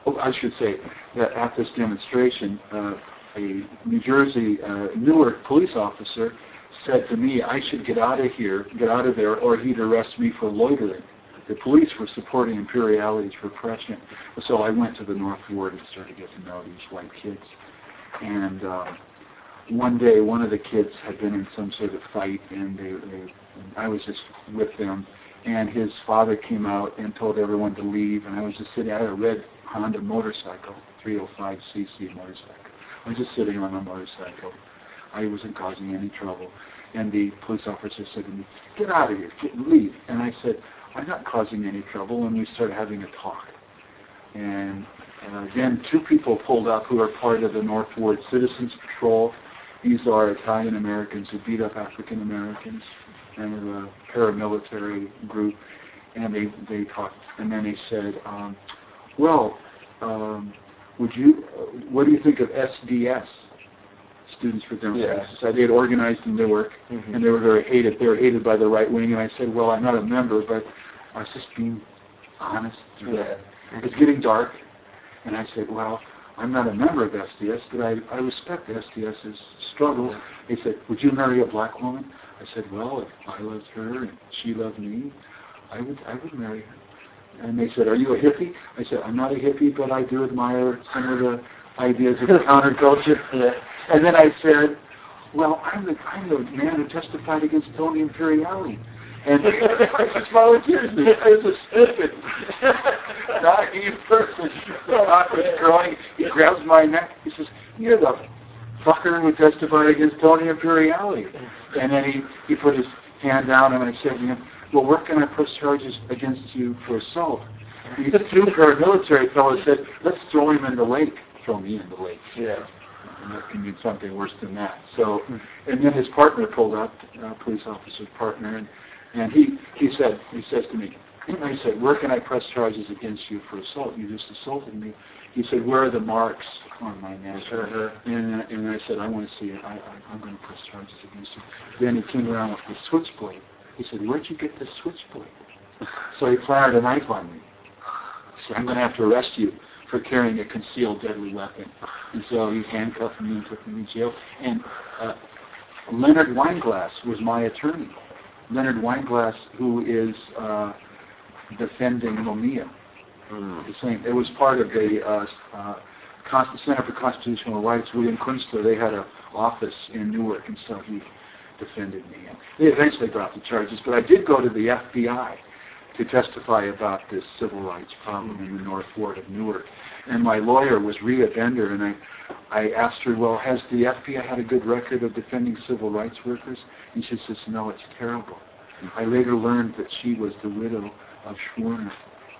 oh, I should say that at this demonstration, uh, a New Jersey uh, Newark police officer said to me, I should get out of here, get out of there, or he'd arrest me for loitering. The police were supporting Imperiality's repression. So I went to the North Ward and started to get to know these white kids. And uh, one day, one of the kids had been in some sort of fight, and they, they, I was just with them, and his father came out and told everyone to leave, and I was just sitting, I had a red Honda motorcycle, three oh five c c motorcycle. I was just sitting on a motorcycle. I wasn't causing any trouble. And the police officer said to me, get out of here, get, leave. And I said, I'm not causing any trouble, and we started having a talk. And, and then two people pulled up who are part of the North Ward Citizens Patrol. These are Italian Americans who beat up African Americans, and the paramilitary group, and they they talked, and then they said, um, "Well, um, would you? What do you think of S D S, Students for Democratic yeah. Society?" They had organized in Newark, mm-hmm. and they were very hated. They were hated by the right wing, and I said, "Well, I'm not a member, but I was just being honest." Yeah. Mm-hmm. It was getting dark, and I said, "Well, I'm not a member of S D S, but I, I respect SDS's struggle." They said, would you marry a black woman? I said, well, if I loved her and she loved me, I would I would marry her. And they said, are you a hippie? I said, I'm not a hippie, but I do admire some of the ideas of counterculture. And then I said, well, I'm the, I'm the man who testified against Tony Imperiale. And I just volunteered. I was a stupid, naive person. I was growing. He grabs my neck. He says, you're the fucker who testified against Tony Imperiale. And then he, he put his hand down, and I said to him, well, where can I press charges against you for assault? And these two paramilitary fellows said, let's throw him in the lake. Throw me in the lake. Yeah. And that can mean something worse than that. So, and then his partner pulled up, uh, police officer's partner, and And he, he said, he says to me, I said, where can I press charges against you for assault? You just assaulted me. He said, where are the marks on my neck? Uh-huh. And, and I said, I want to see it. I, I, I'm going to press charges against you. Then he came around with the switchblade. He said, where'd you get this switchblade? So he planted a knife on me. He said, I'm going to have to arrest you for carrying a concealed deadly weapon. And so he handcuffed me and took me to jail. And uh, Leonard Weinglass was my attorney. Leonard Weinglass, who is uh, defending Mumia. Mm. The same. It was part of the uh, uh, Const- Center for Constitutional Rights, William Kunstler. They had an office in Newark, and so he defended me. They eventually dropped the charges, but I did go to the F B I to testify about this civil rights problem in the North Ward of Newark. And my lawyer was Rhea Bender, and I, I asked her, well, has the F B I had a good record of defending civil rights workers? And she says, no, it's terrible. I later learned that she was the widow of Schwerner,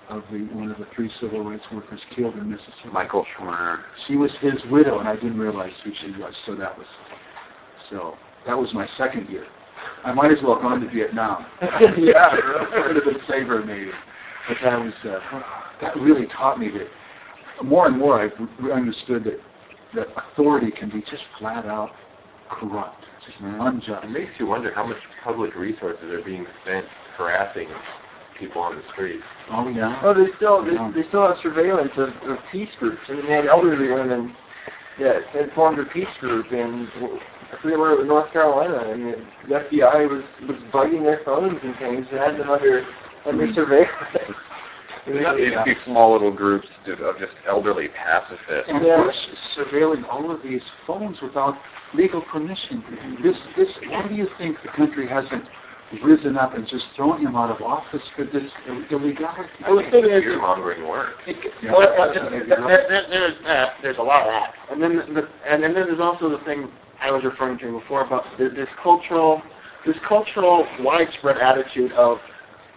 of the, one of the three civil rights workers killed in Mississippi. Michael Schwerner. She was his widow, and I didn't realize who she was, so that was, so that was my second year. I might as well have gone to Vietnam. Yeah, it would have been safer maybe. But that was, uh, that really taught me that more and more I've understood that, that authority can be just flat out corrupt, just unjust. It makes you wonder how much public resources are being spent harassing people on the streets. Oh yeah. Oh, they still they, yeah. they still have surveillance of, of peace groups. I mean, they had elderly women that had formed a peace group, and I forget where it was, North Carolina, and the F B I was was bugging their phones and things and had them under under surveillance. It'd be small little groups of just elderly pacifists. And yeah. Bush is surveilling all of these phones without legal permission. This, this, why do you think the country hasn't risen up and just thrown him out of office for this illegality? I would say there's fear-mongering work. It, yeah. well, uh, there, there's, uh, there's a lot of that. And then, the, and then there's also the thing I was referring to before about this cultural, this cultural widespread attitude of,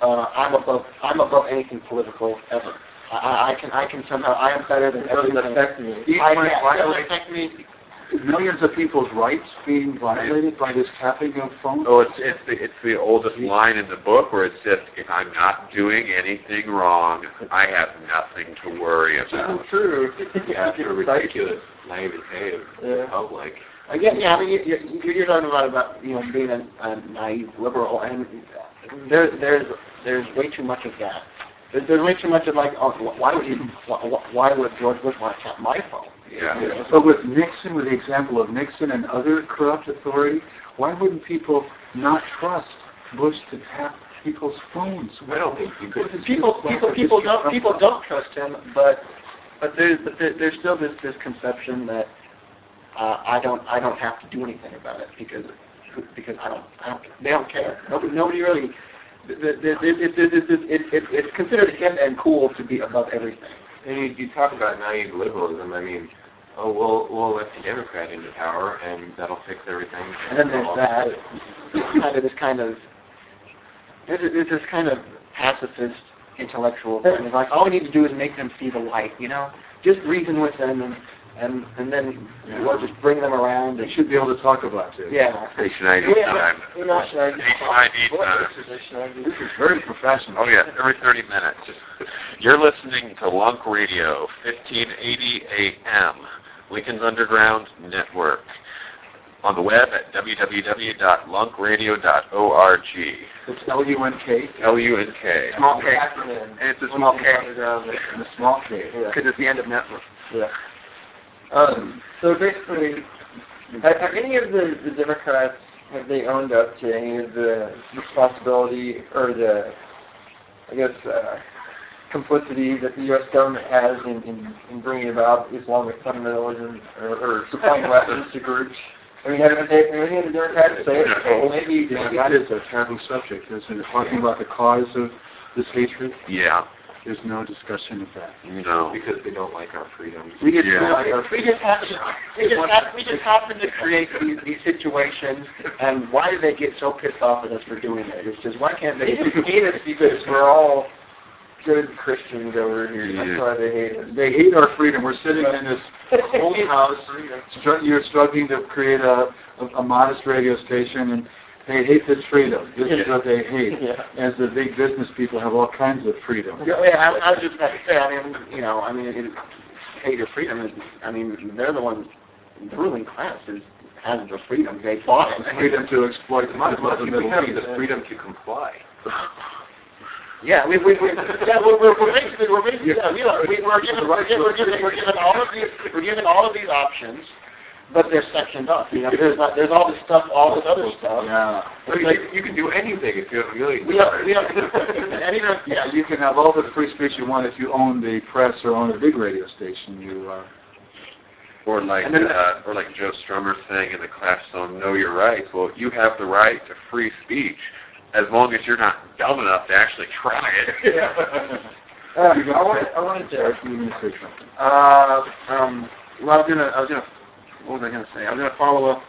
Uh, I'm above. I'm above anything political ever. I, I can. I can somehow. I am better than everything that affects me. I can't affect me. Millions of people's rights being violated by this tapping of phones. Oh, it's it's the it's the oldest line in the book where it says, "If I'm not doing anything wrong, I have nothing to worry about." It's true. Yeah, it's ridiculous naivete of the public. Again, yeah. I mean, you, you, you're talking about about you know being a, a naive liberal and. There, there's there's way too much of that. There's, there's way too much of like, oh, why would he, why would George Bush want to tap my phone? Yeah. yeah. But with Nixon, with the example of Nixon and other corrupt authority, why wouldn't people not trust Bush to tap people's phones? Well, people people people, people don't people don't trust him, but but there's but there, there's still this this conception that uh, I don't I don't have to do anything about it because. Because I don't, I don't, they don't care. Nobody, nobody really. It, it, it, it, it, it, it's considered hip and cool to be above everything. And you, you talk about naive liberalism. I mean, oh, we'll we'll elect a Democrat into power, and that'll fix everything. And then there's that. kind of this kind of. There's, there's this kind of pacifist intellectual thing. It's like all we need to do is make them see the light. You know, just reason with them and. And and then yeah. we'll just bring them around. They should be able to talk about it. Yeah. Station I D yeah. time. Station I D time. This is very professional. Oh, yeah. Every thirty minutes. You're listening to LUNk Radio, fifteen eighty A M, Lincoln's Underground Network. On the web at w w w dot lunk radio dot org. It's L U N K. L U N K. Small K. And it's a small K. And a small K. Because it's the end of network. Yeah. Um, so basically, have, have any of the, the Democrats, have they owned up to any of the responsibility or the, I guess, uh, complicity that the U S government has in, in, in bringing about Islamic fundamentalism or, or supplying weapons to groups? I mean, have, have, they, have any of the Democrats say it? Well, maybe, yeah, maybe that is a terrible subject, isn't it? Talking about the cause of this hatred? Yeah. There's no discussion of that. No. Because they don't like our freedoms. We just, yeah. like our freedom. we just, happen, we just, happen, we just happen to create these, these situations, and why do they get so pissed off at us for doing it? It's just, why can't they hate us because we're all good Christians over here. Yeah. That's why they hate us. They hate our freedom. We're sitting in this cold house. Str- you're struggling to create a, a, a modest radio station, and they hate this freedom. This is what they hate. Yeah. As the big business people have all kinds of freedom. Yeah, I, I was just about to say, I mean, you know, I mean, it, hate your freedom. Is, I mean, they're the ones, the ruling class is, has the freedom. They fought it. Freedom to exploit. Most people have the freedom to comply. Yeah, we we we yeah, we're, we're, we're basically we're basically yeah, we, we, we're given we're given we're given, we're given all of these we're given all of these options. But they're sectioned up. You know, there's not, there's all this stuff, all this other stuff. Yeah. So you, like, you can do anything if you have a million dollars. Yeah, yeah. yeah, you can have all the free speech you want if you own the press or own a big radio station. You. Uh, or like, then, uh, or like Joe Strummer saying in the class song, "Know Your Rights." Well, you have the right to free speech. as long as you're not dumb enough to actually try it. Yeah. uh, I wanted, I wanted to ask you to say something. Uh, um, well, I was gonna, I was gonna, what was I gonna say? I was gonna follow up.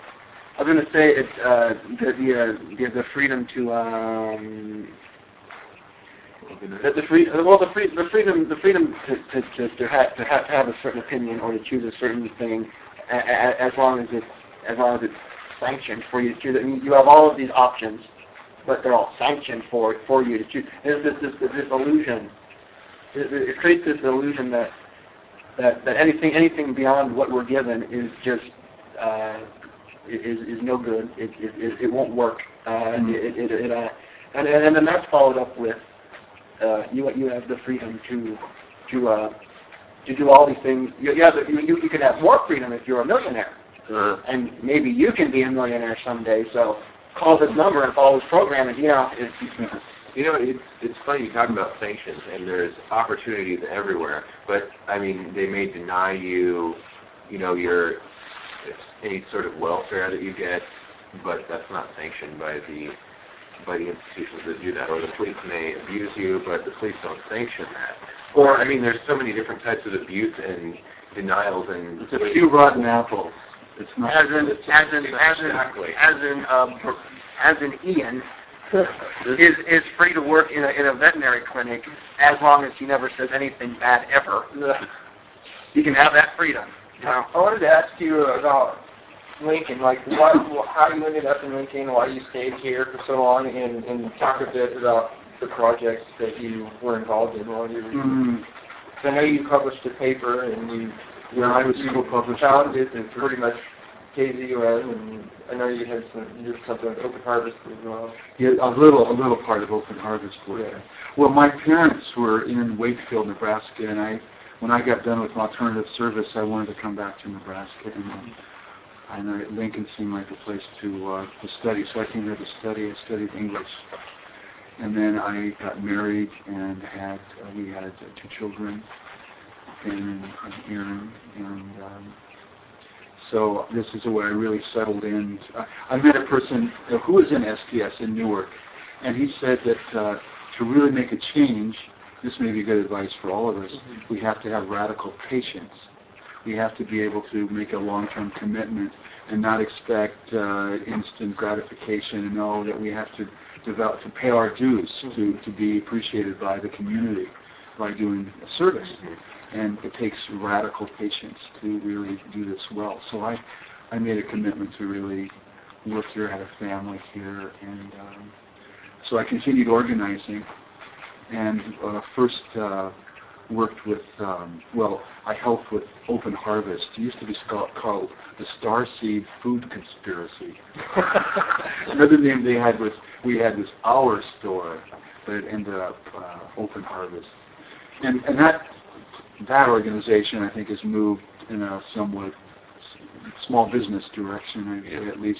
I was gonna say it's uh, the the, uh, the freedom to um, the, the free, well, the free, the freedom, the freedom to to to, to, have, to have to have a certain opinion or to choose a certain thing, a, a, as long as it's as long as it's sanctioned for you to choose. I mean, you have all of these options, but they're all sanctioned for for you to choose. There's this this, this illusion. It, it creates this illusion that that that anything anything beyond what we're given is just uh, is is no good. It it it won't work. Uh, mm-hmm. It it, it uh, and and then that's followed up with uh, you you have the freedom to to uh, to do all these things. You you, have the, you you can have more freedom if you're a millionaire, uh-huh. and maybe you can be a millionaire someday. So. Call this number and follow this program, and you know, it's, you know, it's it's funny you talk about sanctions, and there's opportunities everywhere. But I mean, they may deny you, you know, your any sort of welfare that you get, but that's not sanctioned by the by the institutions that do that. Or the police may abuse you, but the police don't sanction that. Or I mean, there's so many different types of abuse and denials, and it's a few rotten apples. It's not as in, as in, as in, as in, uh, as in Ian is is free to work in a in a veterinary clinic as long as he never says anything bad ever. You can have that freedom. You know? I wanted to ask you about Lincoln, like why, how you ended up in Lincoln, why you stayed here for so long, and, and talk a bit about the projects that you were involved in while you were here. Mm. So I know you published a paper and you. Yeah, I was school published. Founded and pretty much K Z U M, and I know you had some, you did something with Open Harvest as well. Yeah, a little, a little part of Open Harvest for you. Yeah. Well, my parents were in Wakefield, Nebraska, and I, when I got done with alternative service, I wanted to come back to Nebraska, and, um, and I, Lincoln seemed like a place to uh, to study, so I came here to study. I studied English, and then I got married and had uh, we had uh, two children. And Aaron, and um, so this is where I really settled in. I, I met a person who was in S D S in Newark, and he said that uh, to really make a change, this may be good advice for all of us, mm-hmm. we have to have radical patience. We have to be able to make a long-term commitment and not expect uh, instant gratification, and know that we have to develop, to pay our dues, mm-hmm. to, to be appreciated by the community by doing a service. Mm-hmm. And it takes radical patience to really do this well. So I, I made a commitment to really work here, had a family here, and um, so I continued organizing, and uh, first uh, worked with, um, well, I helped with Open Harvest. It used to be called the Starseed Food Conspiracy. Another name they had was, we had this Our Store, but it ended up uh, Open Harvest. And, and that... That organization, I think, has moved in a somewhat small business direction, I'd say, at least.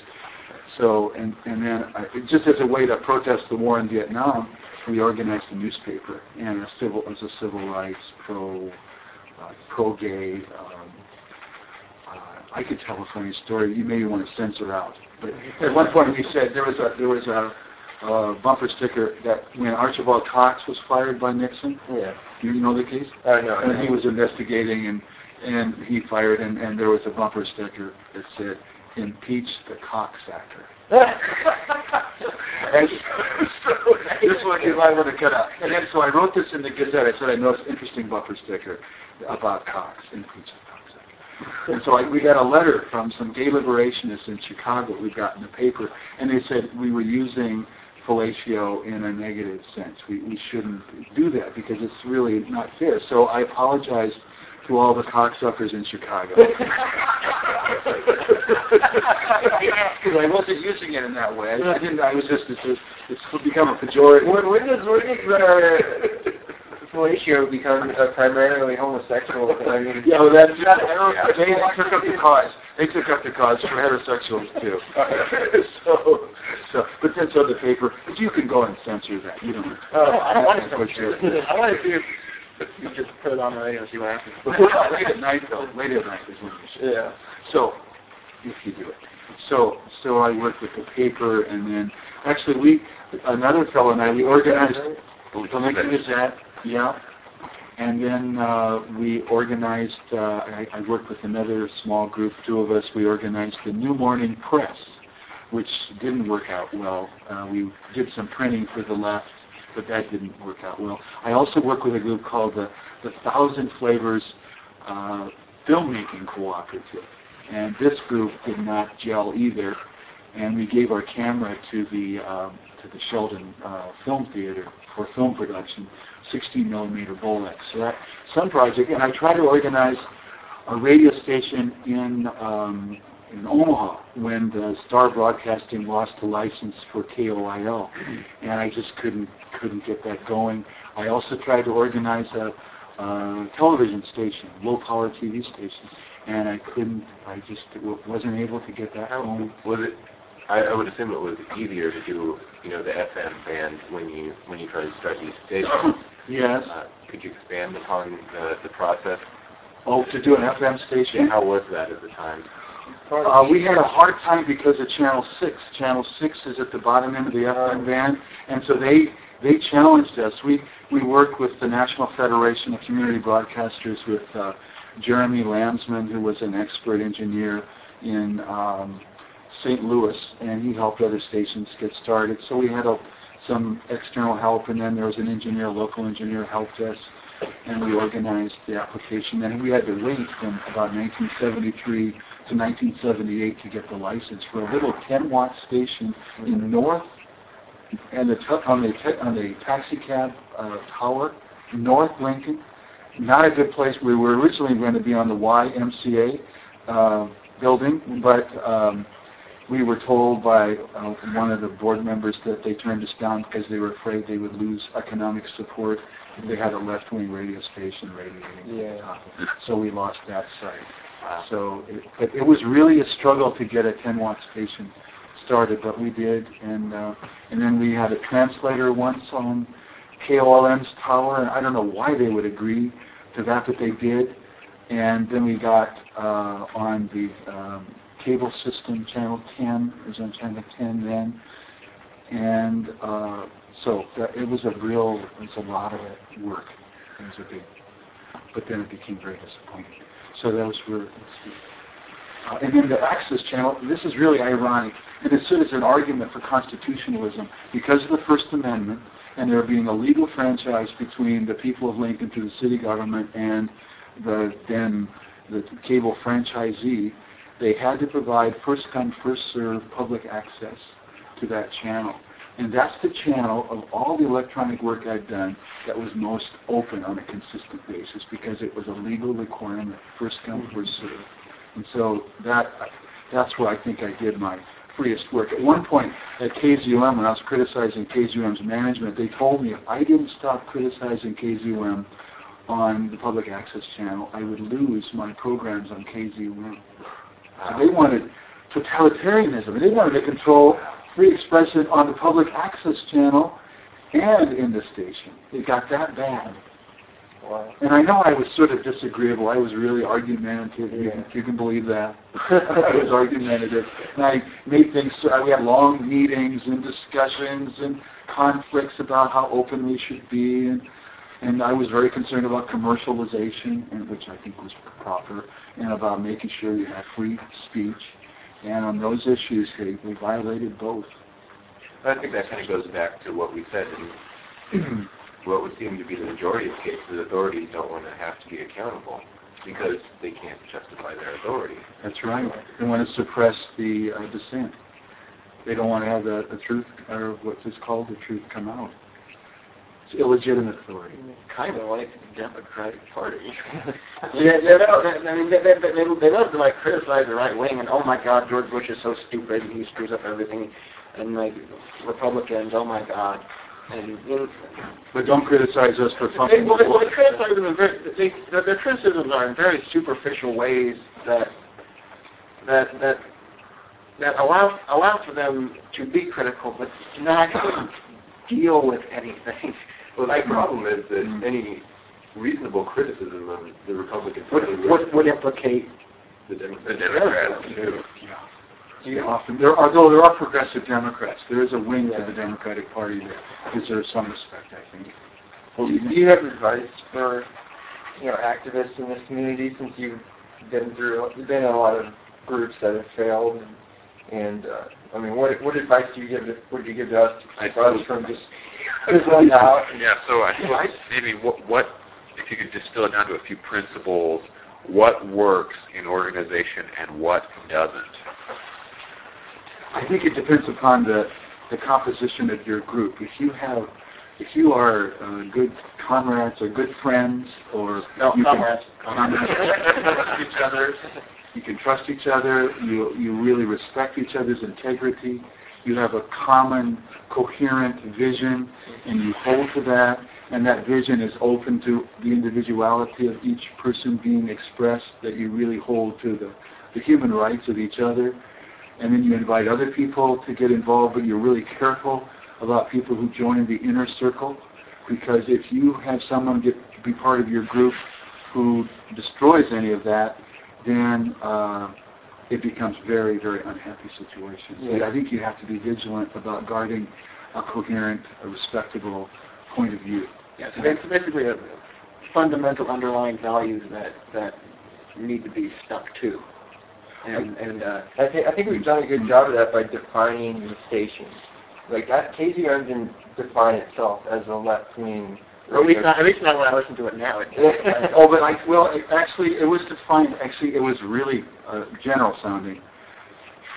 So, and and then I, just as a way to protest the war in Vietnam, we organized a newspaper, and a civil as a civil rights pro uh, pro gay. Um, uh, I could tell a funny story. You maybe want to censor out, but at one point we said there was a there was a. Uh, bumper sticker that when Archibald Cox was fired by Nixon. Yeah. Do you know the case? I know. And he was investigating, and and he fired, and, and there was a bumper sticker that said, "Impeach the Coxsacker." And so, this one you might want to cut out. And then, so I wrote this in the Gazette. I said, I noticed an interesting bumper sticker about Cox, impeach the Coxsacker. And so I, we got a letter from some gay liberationists in Chicago we got in the paper, and they said we were using fellatio in a negative sense. We, we shouldn't do that because it's really not fair. So I apologize to all the cocksuckers in Chicago. Because I wasn't using it in that way. I didn't. I was just, it's, it's become a pejorative. When, when does, when does the fellatio become a primarily homosexual thing? I mean, yeah, well, that's not, I don't, yeah, they took up the cause. They took up the cause for heterosexuals too. so, so, but then so the paper. But you can go and censor that. You don't. Oh, uh, I don't want to censor it. I want to do. You just put it on the radio and see what happens. Late at night, though. Late at night is when you should. Yeah. So, if you do it. So, so I worked with the paper, and then actually we, another fellow and I, we organized the Lincoln Gazette, yeah, and then uh, we organized. Uh, I, I worked with another small group, two of us. We organized the New Morning Press, which didn't work out well. Uh, we did some printing for the left, but that didn't work out well. I also worked with a group called the the Thousand Flavors uh, Filmmaking Cooperative. And this group did not gel either, and we gave our camera to the um, to the Sheldon uh, Film Theater for film production, sixteen millimeter Bolex. So that some project, and I tried to organize a radio station in um, in Omaha when the Star Broadcasting lost the license for K O I L, and I just couldn't couldn't get that going. I also tried to organize a, a television station, low power T V station. And I couldn't, I just wasn't able to get that home. Was it, I, I would assume it was easier to do, you know, the F M band when you when you try to start these stations. Yes. Uh, could you expand upon the, the process? Oh, to do an F M station? How was that at the time? Uh, we had a hard time because of Channel six. Channel six is at the bottom end of the F M band, and so they they challenged us. We, we worked with the National Federation of Community Broadcasters with... Uh, Jeremy Lamsman, who was an expert engineer in um, Saint Louis, and he helped other stations get started. So we had a, some external help, and then there was an engineer, a local engineer helped us, and we organized the application. And we had to wait from about nineteen seventy-three to nineteen seventy-eight to get the license for a little ten watt station in North, and the t- on the t- on the taxi cab uh, tower, North Lincoln. Not a good place. We were originally going to be on the Y M C A uh, building, but um, we were told by uh, one of the board members that they turned us down because they were afraid they would lose economic support if they had a left-wing radio station radiating. Yeah. So we lost that site. Wow. So it, but it was really a struggle to get a ten watt station started, but we did. And uh, and then we had a translator once on K O L M's tower, and I don't know why they would agree to that, but they did. And then we got uh, on the um, cable system, Channel ten. It was on Channel ten then. And uh, so that, it was a real, it was a lot of work. It was a big, but then it became very disappointing. So that was where, uh, and then the Access Channel, this is really ironic, and it stood as an argument for constitutionalism because of the First Amendment, and there being a legal franchise between the people of Lincoln through the city government and the then the cable franchisee, they had to provide first come, first served public access to that channel. And that's the channel of all the electronic work I've done that was most open on a consistent basis because it was a legal requirement, first come, first served. And so that that's where I think I did my freest work. At one point at K Z U M, when I was criticizing K Z U M's management, they told me if I didn't stop criticizing K Z U M on the public access channel, I would lose my programs on K Z U M. So they wanted totalitarianism. They wanted to control free expression on the public access channel and in the station. It got that bad. Wow. And I know I was sort of disagreeable. I was really argumentative, yeah. If you can believe that. I was argumentative. And I made things, we had long meetings and discussions and conflicts about how open we should be. And, and I was very concerned about commercialization, and which I think was proper, and about making sure you had free speech. And on those issues, they, they violated both. I think that kind of goes back to what we said in what would seem to be the majority of cases, authorities don't want to have to be accountable because they can't justify their authority. That's right. They want to suppress the uh, dissent. They don't want to have the, the truth, or what is called the truth, come out. It's illegitimate authority. Kind of like the Democratic Party. yeah, they don't, I mean, they, they, they, they love to like criticize the right wing and, oh my God, George Bush is so stupid and he screws up everything. And like Republicans, oh my God. And, and, but don't criticize us for fucking. They, well, well, they criticize them in very, they, their, their criticisms are in very superficial ways that that that that allow allow for them to be critical, but to not deal with anything. Well, the problem is that mm-hmm. any reasonable criticism of the Republican Party would, would implicate the Democrats. The Democrats too. Yeah. Yeah. Often, there are, although there are progressive Democrats, there is a wing yeah. to the Democratic Party that deserves some respect, I think. Well, do, you, do you have advice for you know activists in this community, since you've been through, you've been in a lot of groups that have failed, and, and uh, I mean, what what advice do you give? To, would you give to us, to keep us from just fizzling out? Yeah. So I think maybe what what if you could distill it down to a few principles. What works in organization and what doesn't? I think it depends upon the, the composition of your group. If you have, if you are uh, good comrades or good friends, or no, you comrades, can, comrades trust each other, you can trust each other. You you really respect each other's integrity. You have a common, coherent vision, and you hold to that. And that vision is open to the individuality of each person being expressed, that you really hold to the, the human rights of each other. And then you invite other people to get involved, but you're really careful about people who join the inner circle, because if you have someone get to be part of your group who destroys any of that, then uh, it becomes very, very unhappy situation. Yeah. So I think you have to be vigilant about guarding a coherent, a respectable point of view. Yeah, so that's basically a fundamental underlying values that, that need to be stuck to. And, and uh, I, th- I think we've done a good job of that by defining the station. Like, that K Z U M didn't define itself as a left-wing... Or at least not, at least not when I listen to it now. It oh, but I, well, it actually, it was defined, actually, it was really uh, general-sounding.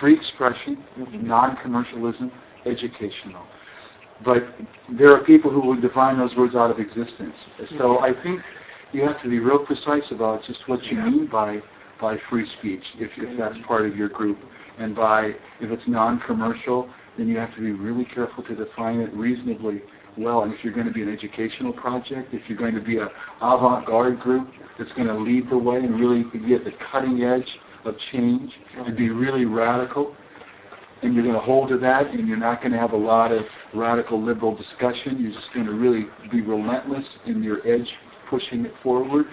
Free expression, mm-hmm. non-commercialism, educational. But there are people who would define those words out of existence. So mm-hmm. I think you have to be real precise about just what you yeah. mean by... by free speech, if, if that's part of your group, and by, if it's non-commercial, then you have to be really careful to define it reasonably well. And if you're going to be an educational project, if you're going to be an avant-garde group that's going to lead the way and really be at the cutting edge of change and be really radical, and you're going to hold to that, and you're not going to have a lot of radical liberal discussion, you're just going to really be relentless in your edge pushing it forward.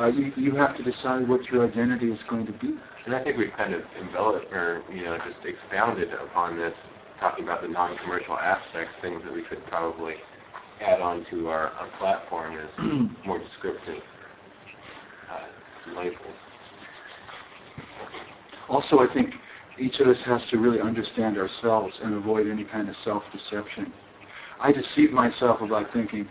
Uh, you, you have to decide what your identity is going to be. And I think we've kind of enveloped or, you know, just expounded upon this, talking about the non-commercial aspects, things that we could probably add on to our, our platform as more descriptive uh, labels. Also, I think each of us has to really understand ourselves and avoid any kind of self-deception. I deceived myself about thinking,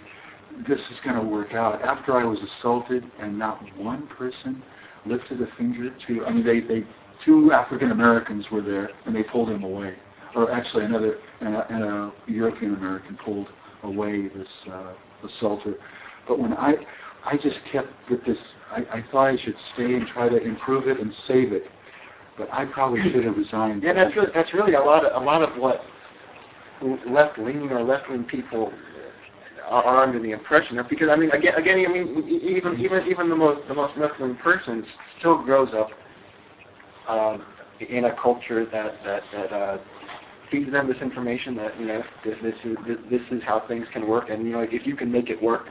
this is going to work out. After I was assaulted and not one person lifted a finger to, I mean, they, they two African Americans were there and they pulled him away. Or actually another, and a, and a European American pulled away this uh, assaulter. But when I, I just kept with this, I, I thought I should stay and try to improve it and save it. But I probably should have resigned. Yeah, that's really, that's really a lot of, a lot of what left-leaning or left-wing people are under the impression of, because I mean, again, again, I mean, even even even the most the most left-wing person still grows up um, in a culture that that that uh, feeds them this information that, you know, this, this is this is how things can work, and, you know, if you can make it work,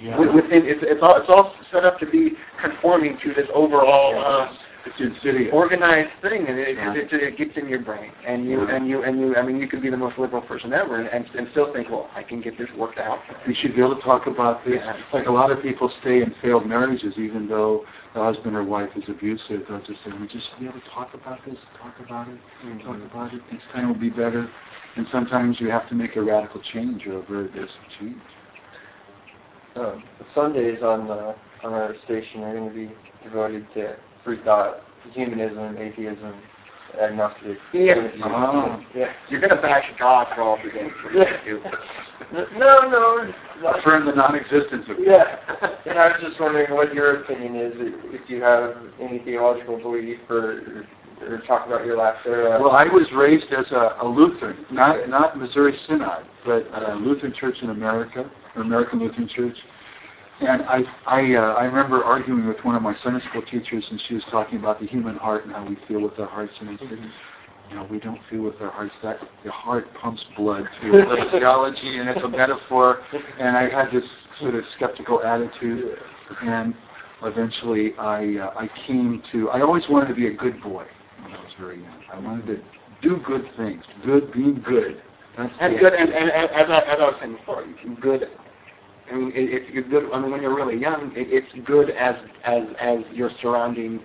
yeah. within it's it's all it's all set up to be conforming to this overall. Yeah. Uh, It's insidious. Organized thing, and it, yeah. it, it, it gets in your brain, and you yeah. and you and you. I mean, you could be the most liberal person ever, and, and, and still think, well, I can get this worked out. We should be able to talk about this. Yeah. Like, a lot of people stay in failed marriages, even though the husband or wife is abusive. They'll just say, we just be able to talk about this, talk about it, mm-hmm. talk about it. Next time will be better. And sometimes you have to make a radical change or a very basic change. Uh, Sundays on uh, on our station are going to be devoted to free thought, humanism, atheism, agnostic. Yeah. Oh. Yeah. You're going to bash God for all the things you No, no. Affirm the non-existence of God. Yeah. And I was just wondering what your opinion is, if you have any theological belief or, or talk about your life there. Uh, well, I was raised as a, a Lutheran, not not Missouri Synod, but a Lutheran Church in America, or American Lutheran Church. And I I, uh, I remember arguing with one of my Sunday school teachers, and she was talking about the human heart and how we feel with our hearts. And I said, mm-hmm. you know, we don't feel with our hearts. That the heart pumps blood through theology, and it's a metaphor. And I had this sort of skeptical attitude. And eventually I uh, I came to, I always wanted to be a good boy when I was very young. I wanted to do good things, good, being good. That's and good, and, and, and as, I, as I was saying before, you can good, I mean, it, it's you're good, I mean, when you're really young, it, it's good as, as, as your surrounding,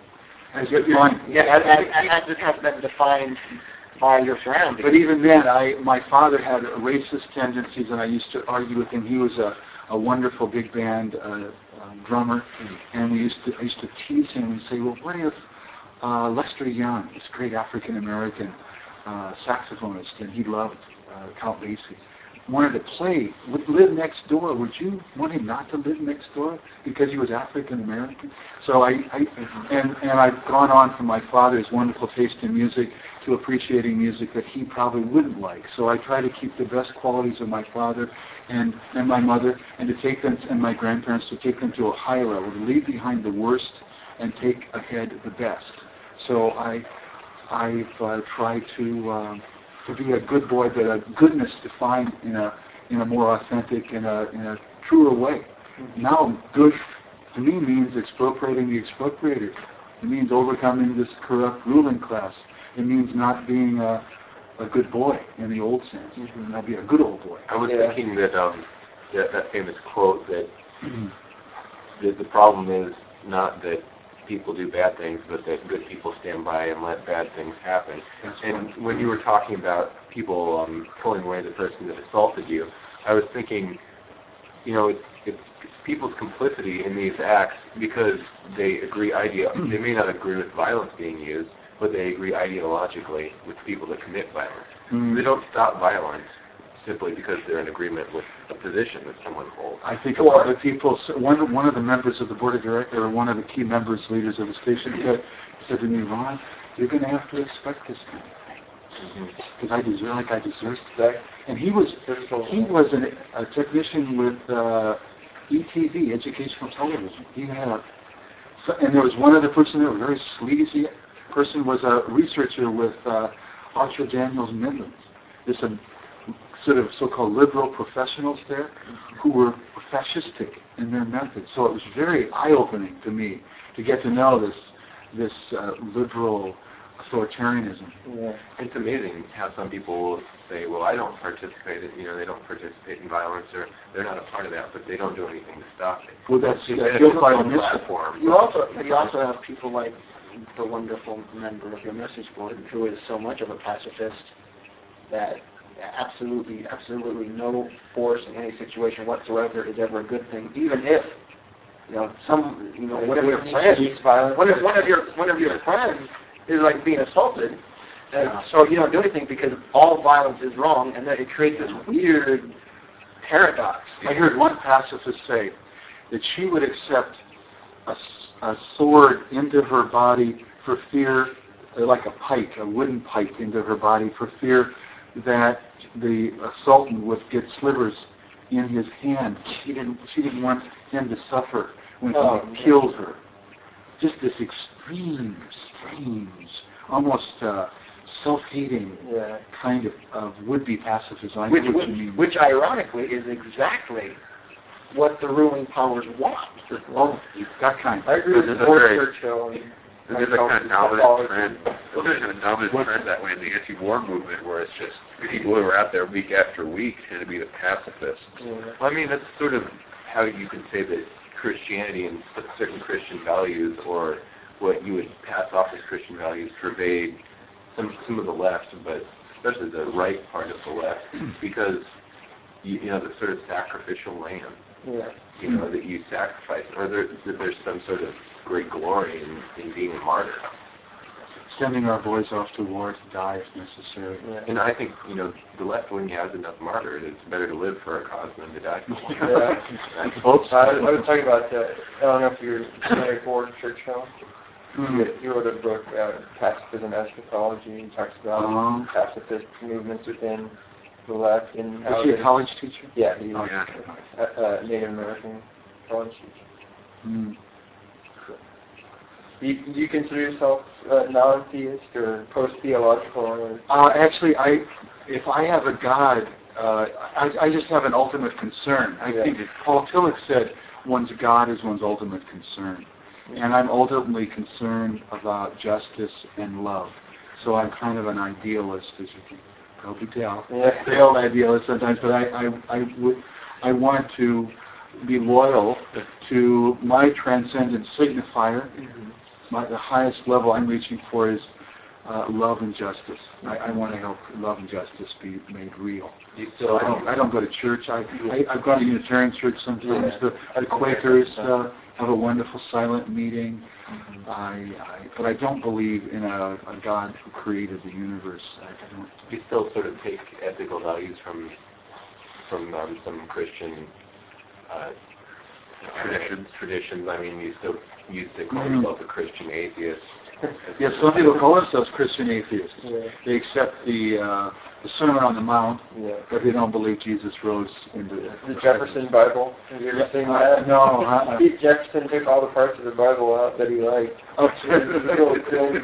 as your, yeah, as, as, as, as it has been defined by your surroundings. But even then, I, my father had racist tendencies, and I used to argue with him. He was a a wonderful big band uh, uh, drummer, and we used to I used to tease him and say, well, what if uh, Lester Young, this great African American uh, saxophonist, and he loved uh, Count Basie, wanted to play, would live next door? Would you want him not to live next door because he was African American? So I, I and and I've gone on from my father's wonderful taste in music to appreciating music that he probably wouldn't like. So I try to keep the best qualities of my father and, and my mother, and to take them, and my grandparents, to take them to a higher level, to leave behind the worst and take ahead the best. So I, I've uh, tried to um, to be a good boy, but a goodness defined in a in a more authentic and a in a truer way. Now, good to me means expropriating the expropriator. It means overcoming this corrupt ruling class. It means not being a, a good boy in the old sense. You should not be a good old boy. I was yeah. thinking that, um, that that famous quote that, that the problem is not that people do bad things, but that good people stand by and let bad things happen. That's and right. When you were talking about people um, pulling away the person that assaulted you, I was thinking, you know, it's, it's people's complicity in these acts because they agree idea. They may not agree with violence being used, but they agree ideologically with people that commit violence. Mm. They don't stop violence simply because they're in agreement with a position that someone holds. I think well, the people, one, one of the members of the board of directors, or one of the key members, leaders of the station, yeah. said, said to me, Ron, you're going to have to respect this guy. Because mm-hmm. I deserve, like I deserve that. And he was, he was an, a technician with uh, E T V, Educational Television. He had a, and there was one other person there, very sleazy. Person was a researcher with uh, Archer Daniels Midlands. There's some sort of so-called liberal professionals there who were fascistic in their methods. So it was very eye-opening to me to get to know this this uh, liberal authoritarianism. Yeah. It's amazing how some people will say, well, I don't participate in, you know, they don't participate in violence, or they're not a part of that, but they don't do anything to stop it. Well, that's just a platform. You also, you also have people like the wonderful member of your message board, who is so much of a pacifist that absolutely, absolutely no force in any situation whatsoever is ever a good thing, even if you know some, you know, one of your friends, one of one of your one of your friends is like being assaulted, and so you don't do anything because all violence is wrong, and that it creates this weird paradox. I heard one pacifist say that she would accept a. a sword into her body for fear, like a pike, a wooden pike into her body for fear that the assaultant would get slivers in his hand. She didn't, she didn't want him to suffer when oh, he killed her. Just this extreme, strange, almost uh, self-hating yeah. kind of, of would-be pacifism. I which, which, which ironically is exactly what the ruling powers want. Well, that kind. I agree with Churchill. There's a kind of dominant trend. Well, there's a dominant trend that way in the anti-war movement, where it's just people who are out there week after week tend to be the pacifists. Yeah. Well, I mean, that's sort of how you can say that Christianity and certain Christian values, or what you would pass off as Christian values, pervade some some of the left, but especially the right part of the left, because you, you know, the sort of sacrificial lamb. Yeah. You know, that you sacrifice, or there, that there's some sort of great glory in, in being a martyr. Sending our boys off to war to die if necessary. Yeah. And I think, you know, the left wing has enough martyrs. It's better to live for a cause than to die for one. Yeah. Oops. I, I was talking about, uh, I don't know if you're familiar with Churchill. Mm-hmm. You wrote a book, uh, Pacifism Eschatology, and talks about um. pacifist movements within the left. In was he a college teacher? Yeah, he was oh, yeah. a, a Native American college teacher. Mm. Cool. Do, you, do you consider yourself uh, non-theist or post-theological? Or uh, actually, I if I have a God, uh, I, I just have an ultimate concern. I yeah. think Paul Tillich said one's God is one's ultimate concern. and I'm ultimately concerned about justice and love. So I'm kind of an idealist, as you can probably tell. Yeah. Failed idealist sometimes, but I, I, I, w- I want to be loyal to my transcendent signifier. Mm-hmm. My, the highest level I'm reaching for is uh, love and justice. I, I want to help love and justice be made real. You so I don't, I don't go to church. I, I, I've gone to Unitarian church sometimes. Yeah. The, the Quakers uh, have a wonderful silent meeting. Mm-hmm. I, I, but I don't believe in a, a God who created the universe. I don't. You still sort of take ethical values from from um, some Christian uh, traditions. Traditions. I mean, you still used to call yourself mm. a Christian atheist. Yes, some people call themselves Christian atheists. Yeah. They accept the, uh, the Sermon on the Mount, yeah. but they don't believe Jesus rose into the, the Jefferson Bible. Have you ever seen that? No. Uh, Jefferson took all the parts of the Bible out that he liked. Oh, there's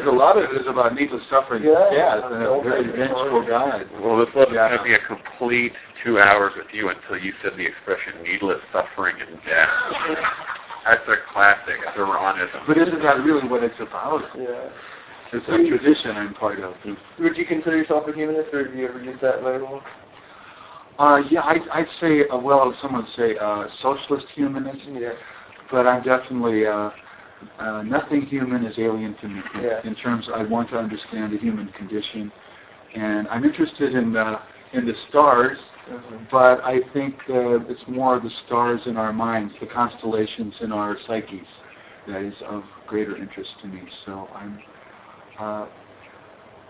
a lot of it is about needless suffering. Yeah, yeah, and a very vengeful God. Well, this wasn't yeah. going to be a complete two hours with you until you said the expression "needless suffering and death." That's a classic. That's a Ronism. But isn't that really what it's about? Yeah. It's a tradition I'm part of. Would you consider yourself a humanist, or have you ever used that label? Uh, yeah, I, I'd say, uh, well, someone would say uh, socialist humanist. Yeah. But I'm definitely, uh, uh, nothing human is alien to me. Yeah. In terms, I want to understand the human condition. And I'm interested in uh, in the stars. Mm-hmm. But I think uh, it's more of the stars in our minds, the constellations in our psyches, that is of greater interest to me. So I'm. Uh,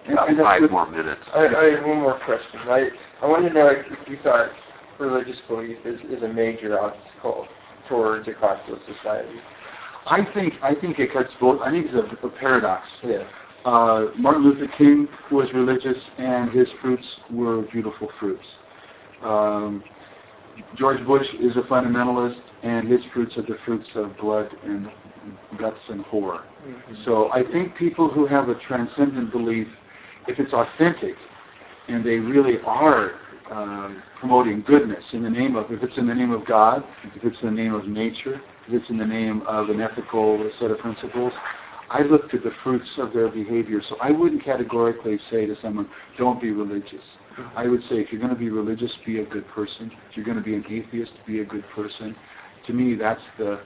and, About and five with, more minutes. I, I have one more question. I I want to know if you thought religious belief is, is a major obstacle towards a classless society. I think I think it cuts both. I think it's a, a paradox. Yeah. Uh, Martin Luther King was religious, and his fruits were beautiful fruits. Um, George Bush is a fundamentalist, and his fruits are the fruits of blood and guts and horror. Mm-hmm. So I think people who have a transcendent belief, if it's authentic, and they really are uh, promoting goodness in the name of, if it's in the name of God, if it's in the name of nature, if it's in the name of an ethical set of principles, I look to the fruits of their behavior. So I wouldn't categorically say to someone, don't be religious. I would say, if you're going to be religious, be a good person. If you're going to be an atheist, be a good person. To me, that's the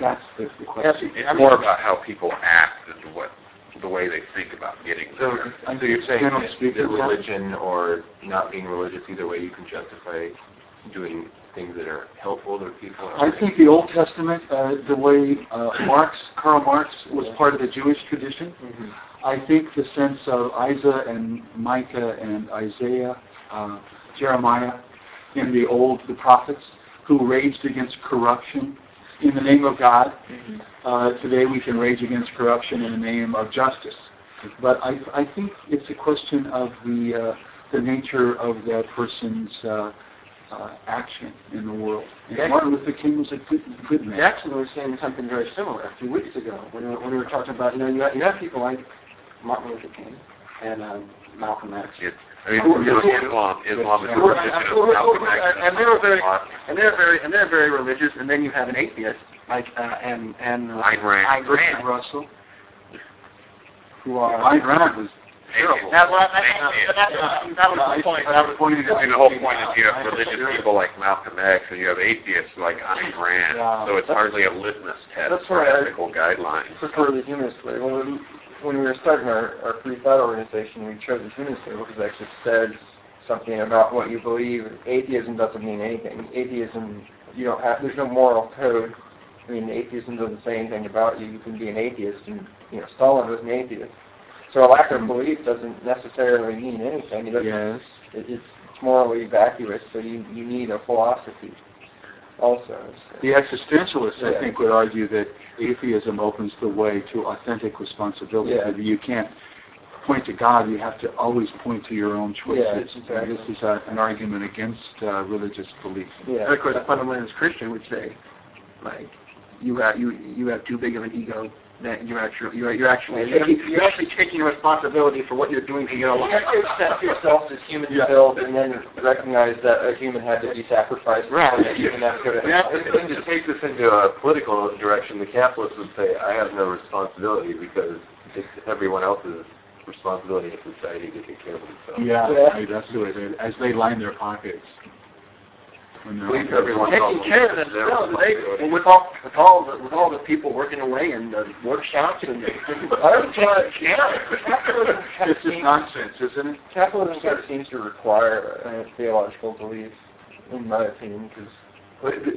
that's the, the question. It's more about how people act than what the way they think about getting there. So, so you're saying that religion or not being religious, either way, you can justify doing things that are helpful to people. I think the Old Testament, uh, the way uh, Marx, Karl Marx, was yeah. part of the Jewish tradition. Mm-hmm. I think the sense of Isaiah and Micah and Isaiah, uh, Jeremiah, in the old, the prophets, who raged against corruption in the name of God. Mm-hmm. Uh, today we can rage against corruption in the name of justice. But I, I think it's a question of the uh, the nature of that person's uh, uh, action in the world. And Martin Luther King was a good, good man. Jackson was saying something very similar a few weeks ago when, when we were talking about, you know, you have, you have people like Martin Luther King and um, Malcolm X. Yes. I mean, oh, Islam, Islam is and they're very, and they're very, and they're very religious. And then you have an atheist like uh, and and uh, Ayn Rand. Ayn Rand Russell, who are Ayn Rand was terrible. That was the point. That was the point. I mean, the whole point is you have religious people like Malcolm X, and you have atheists like Ayn Rand. So it's hardly a litmus test for ethical guidelines. That's where the humanist label. When we were starting our, our free thought organization, we chose the humanist label because it actually said something about what you believe. Atheism doesn't mean anything. Atheism, you don't have. There's no moral code. I mean, atheism doesn't say anything about you. You can be an atheist, and you know, Stalin was an atheist. So a lack of belief doesn't necessarily mean anything. It yes, it, it's morally vacuous. So you you need a philosophy. Also, so. The existentialists, yeah. I think, would argue that atheism opens the way to authentic responsibility. Yeah. You can't point to God. You have to always point to your own choices. Yeah, exactly. This is a, an argument against uh, religious belief. Yeah. And of course, a fundamentalist Christian would say, like, you have, you, you have too big of an ego that you're actually you're, you're actually you're, you're actually taking responsibility for what you're doing to your life. You have to accept yourself as human yeah. build, and then recognize that a human had to be sacrificed. Right. And human had to go to hell. And to take this into a political direction, the capitalists would say, "I have no responsibility because it's everyone else's responsibility in society to take care of themselves." Yeah, yeah. I mean, that's the way they, as they line their pockets. Taking care of themselves, they, with, all, with, all the, with all the people working away in the workshops and other things. Yeah. This is nonsense, isn't it? Capitalism sort of seems to require a theological belief, in my opinion, because...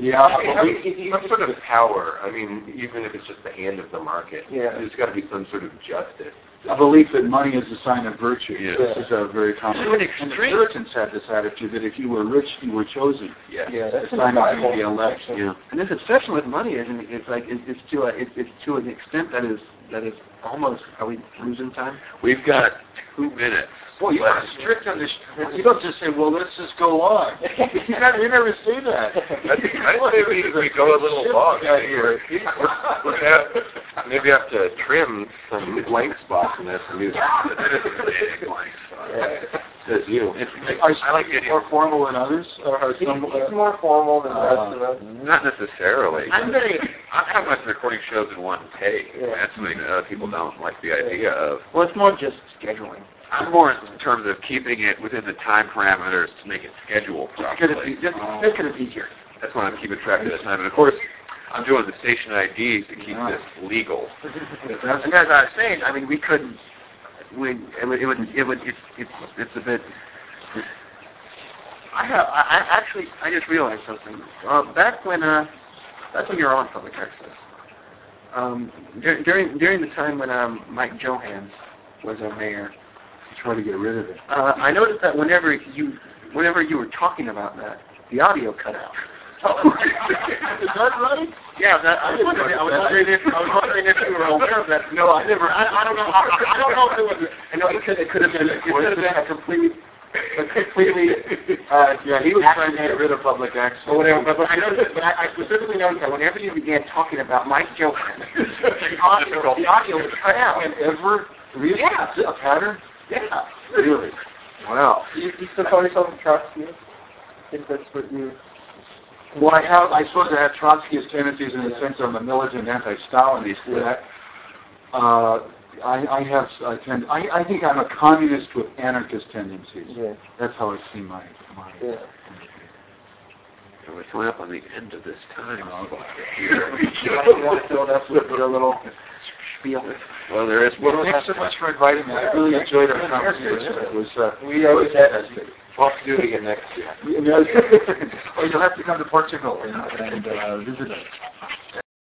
Yeah, I mean, some sort of power. I mean, even if it's just the hand of the market, yeah. there's got to be some sort of justice. A belief that money is a sign of virtue. Yeah. This is a very common. To an extreme. And the Puritans had this attitude that if you were rich, you were chosen. Yeah, yeah that's a sign of you being elected. Yeah. And this obsession with money is it's like it's, it's to a, it's, it's to an extent that is that is almost. Are we losing time? We've got two minutes. Well, you're not strict on this. You don't just say, well, let's just go on. You never say that. I think maybe we go a little long out here. We'll have, maybe have to trim some blank spots in this music. That's you. Are I like it more formal than others? Or it's uh, more formal than the rest of us? Not necessarily. I'm very, I've had my recording shows in one take. Yeah. That's something that other people don't like the idea yeah. of. Well, it's more just scheduling. I'm more in terms of keeping it within the time parameters to make it schedule properly. Just make it easier. That's why I'm keeping track of the time. And, of course, I'm doing the station I Ds to keep yeah. this legal. And as I was saying, I mean, we couldn't, we, it would, it would, it would it's, it's, it's a bit, I have, I, I actually, I just realized something. Uh, back when, uh, that's when you were on public access. Um, dur- during, during the time when um, Mike Johans was our mayor, try to get rid of it. Uh, I noticed that whenever you, whenever you were talking about that, the audio cut out. Oh. Is that right? Yeah, that, I, I, was I, was wondering if, I was wondering if you were aware of that. No, I never. I, I don't know. I, I don't know if it was. I know it could, it could have been. It could have been a complete. But completely, uh, yeah, he was trying to get rid of public access. Or whatever, but, but I noticed, but I, I specifically noticed that whenever you began talking about Mike Johan, the audio, the audio was cut out. And ever, really, yeah. a pattern. Yeah, really. Wow. Do you, do you still call yourself a Trotskyist? I think that's what you... Well, I have, I suppose I have Trotskyist tendencies in the sense I'm a militant anti-Stalinist. Yeah. Uh, I, I have, I tend, I, I think I'm a communist with anarchist tendencies. Yeah. That's how I see my... my yeah. We're coming up on the end of this time. Oh, here. That's a little... Spiel. Well, there is. Well, thanks so much for inviting me. I really enjoyed our conversation. It was uh, we always had us. We'll have to do it again next year. Or you'll have to come to Portugal and, and uh, visit us.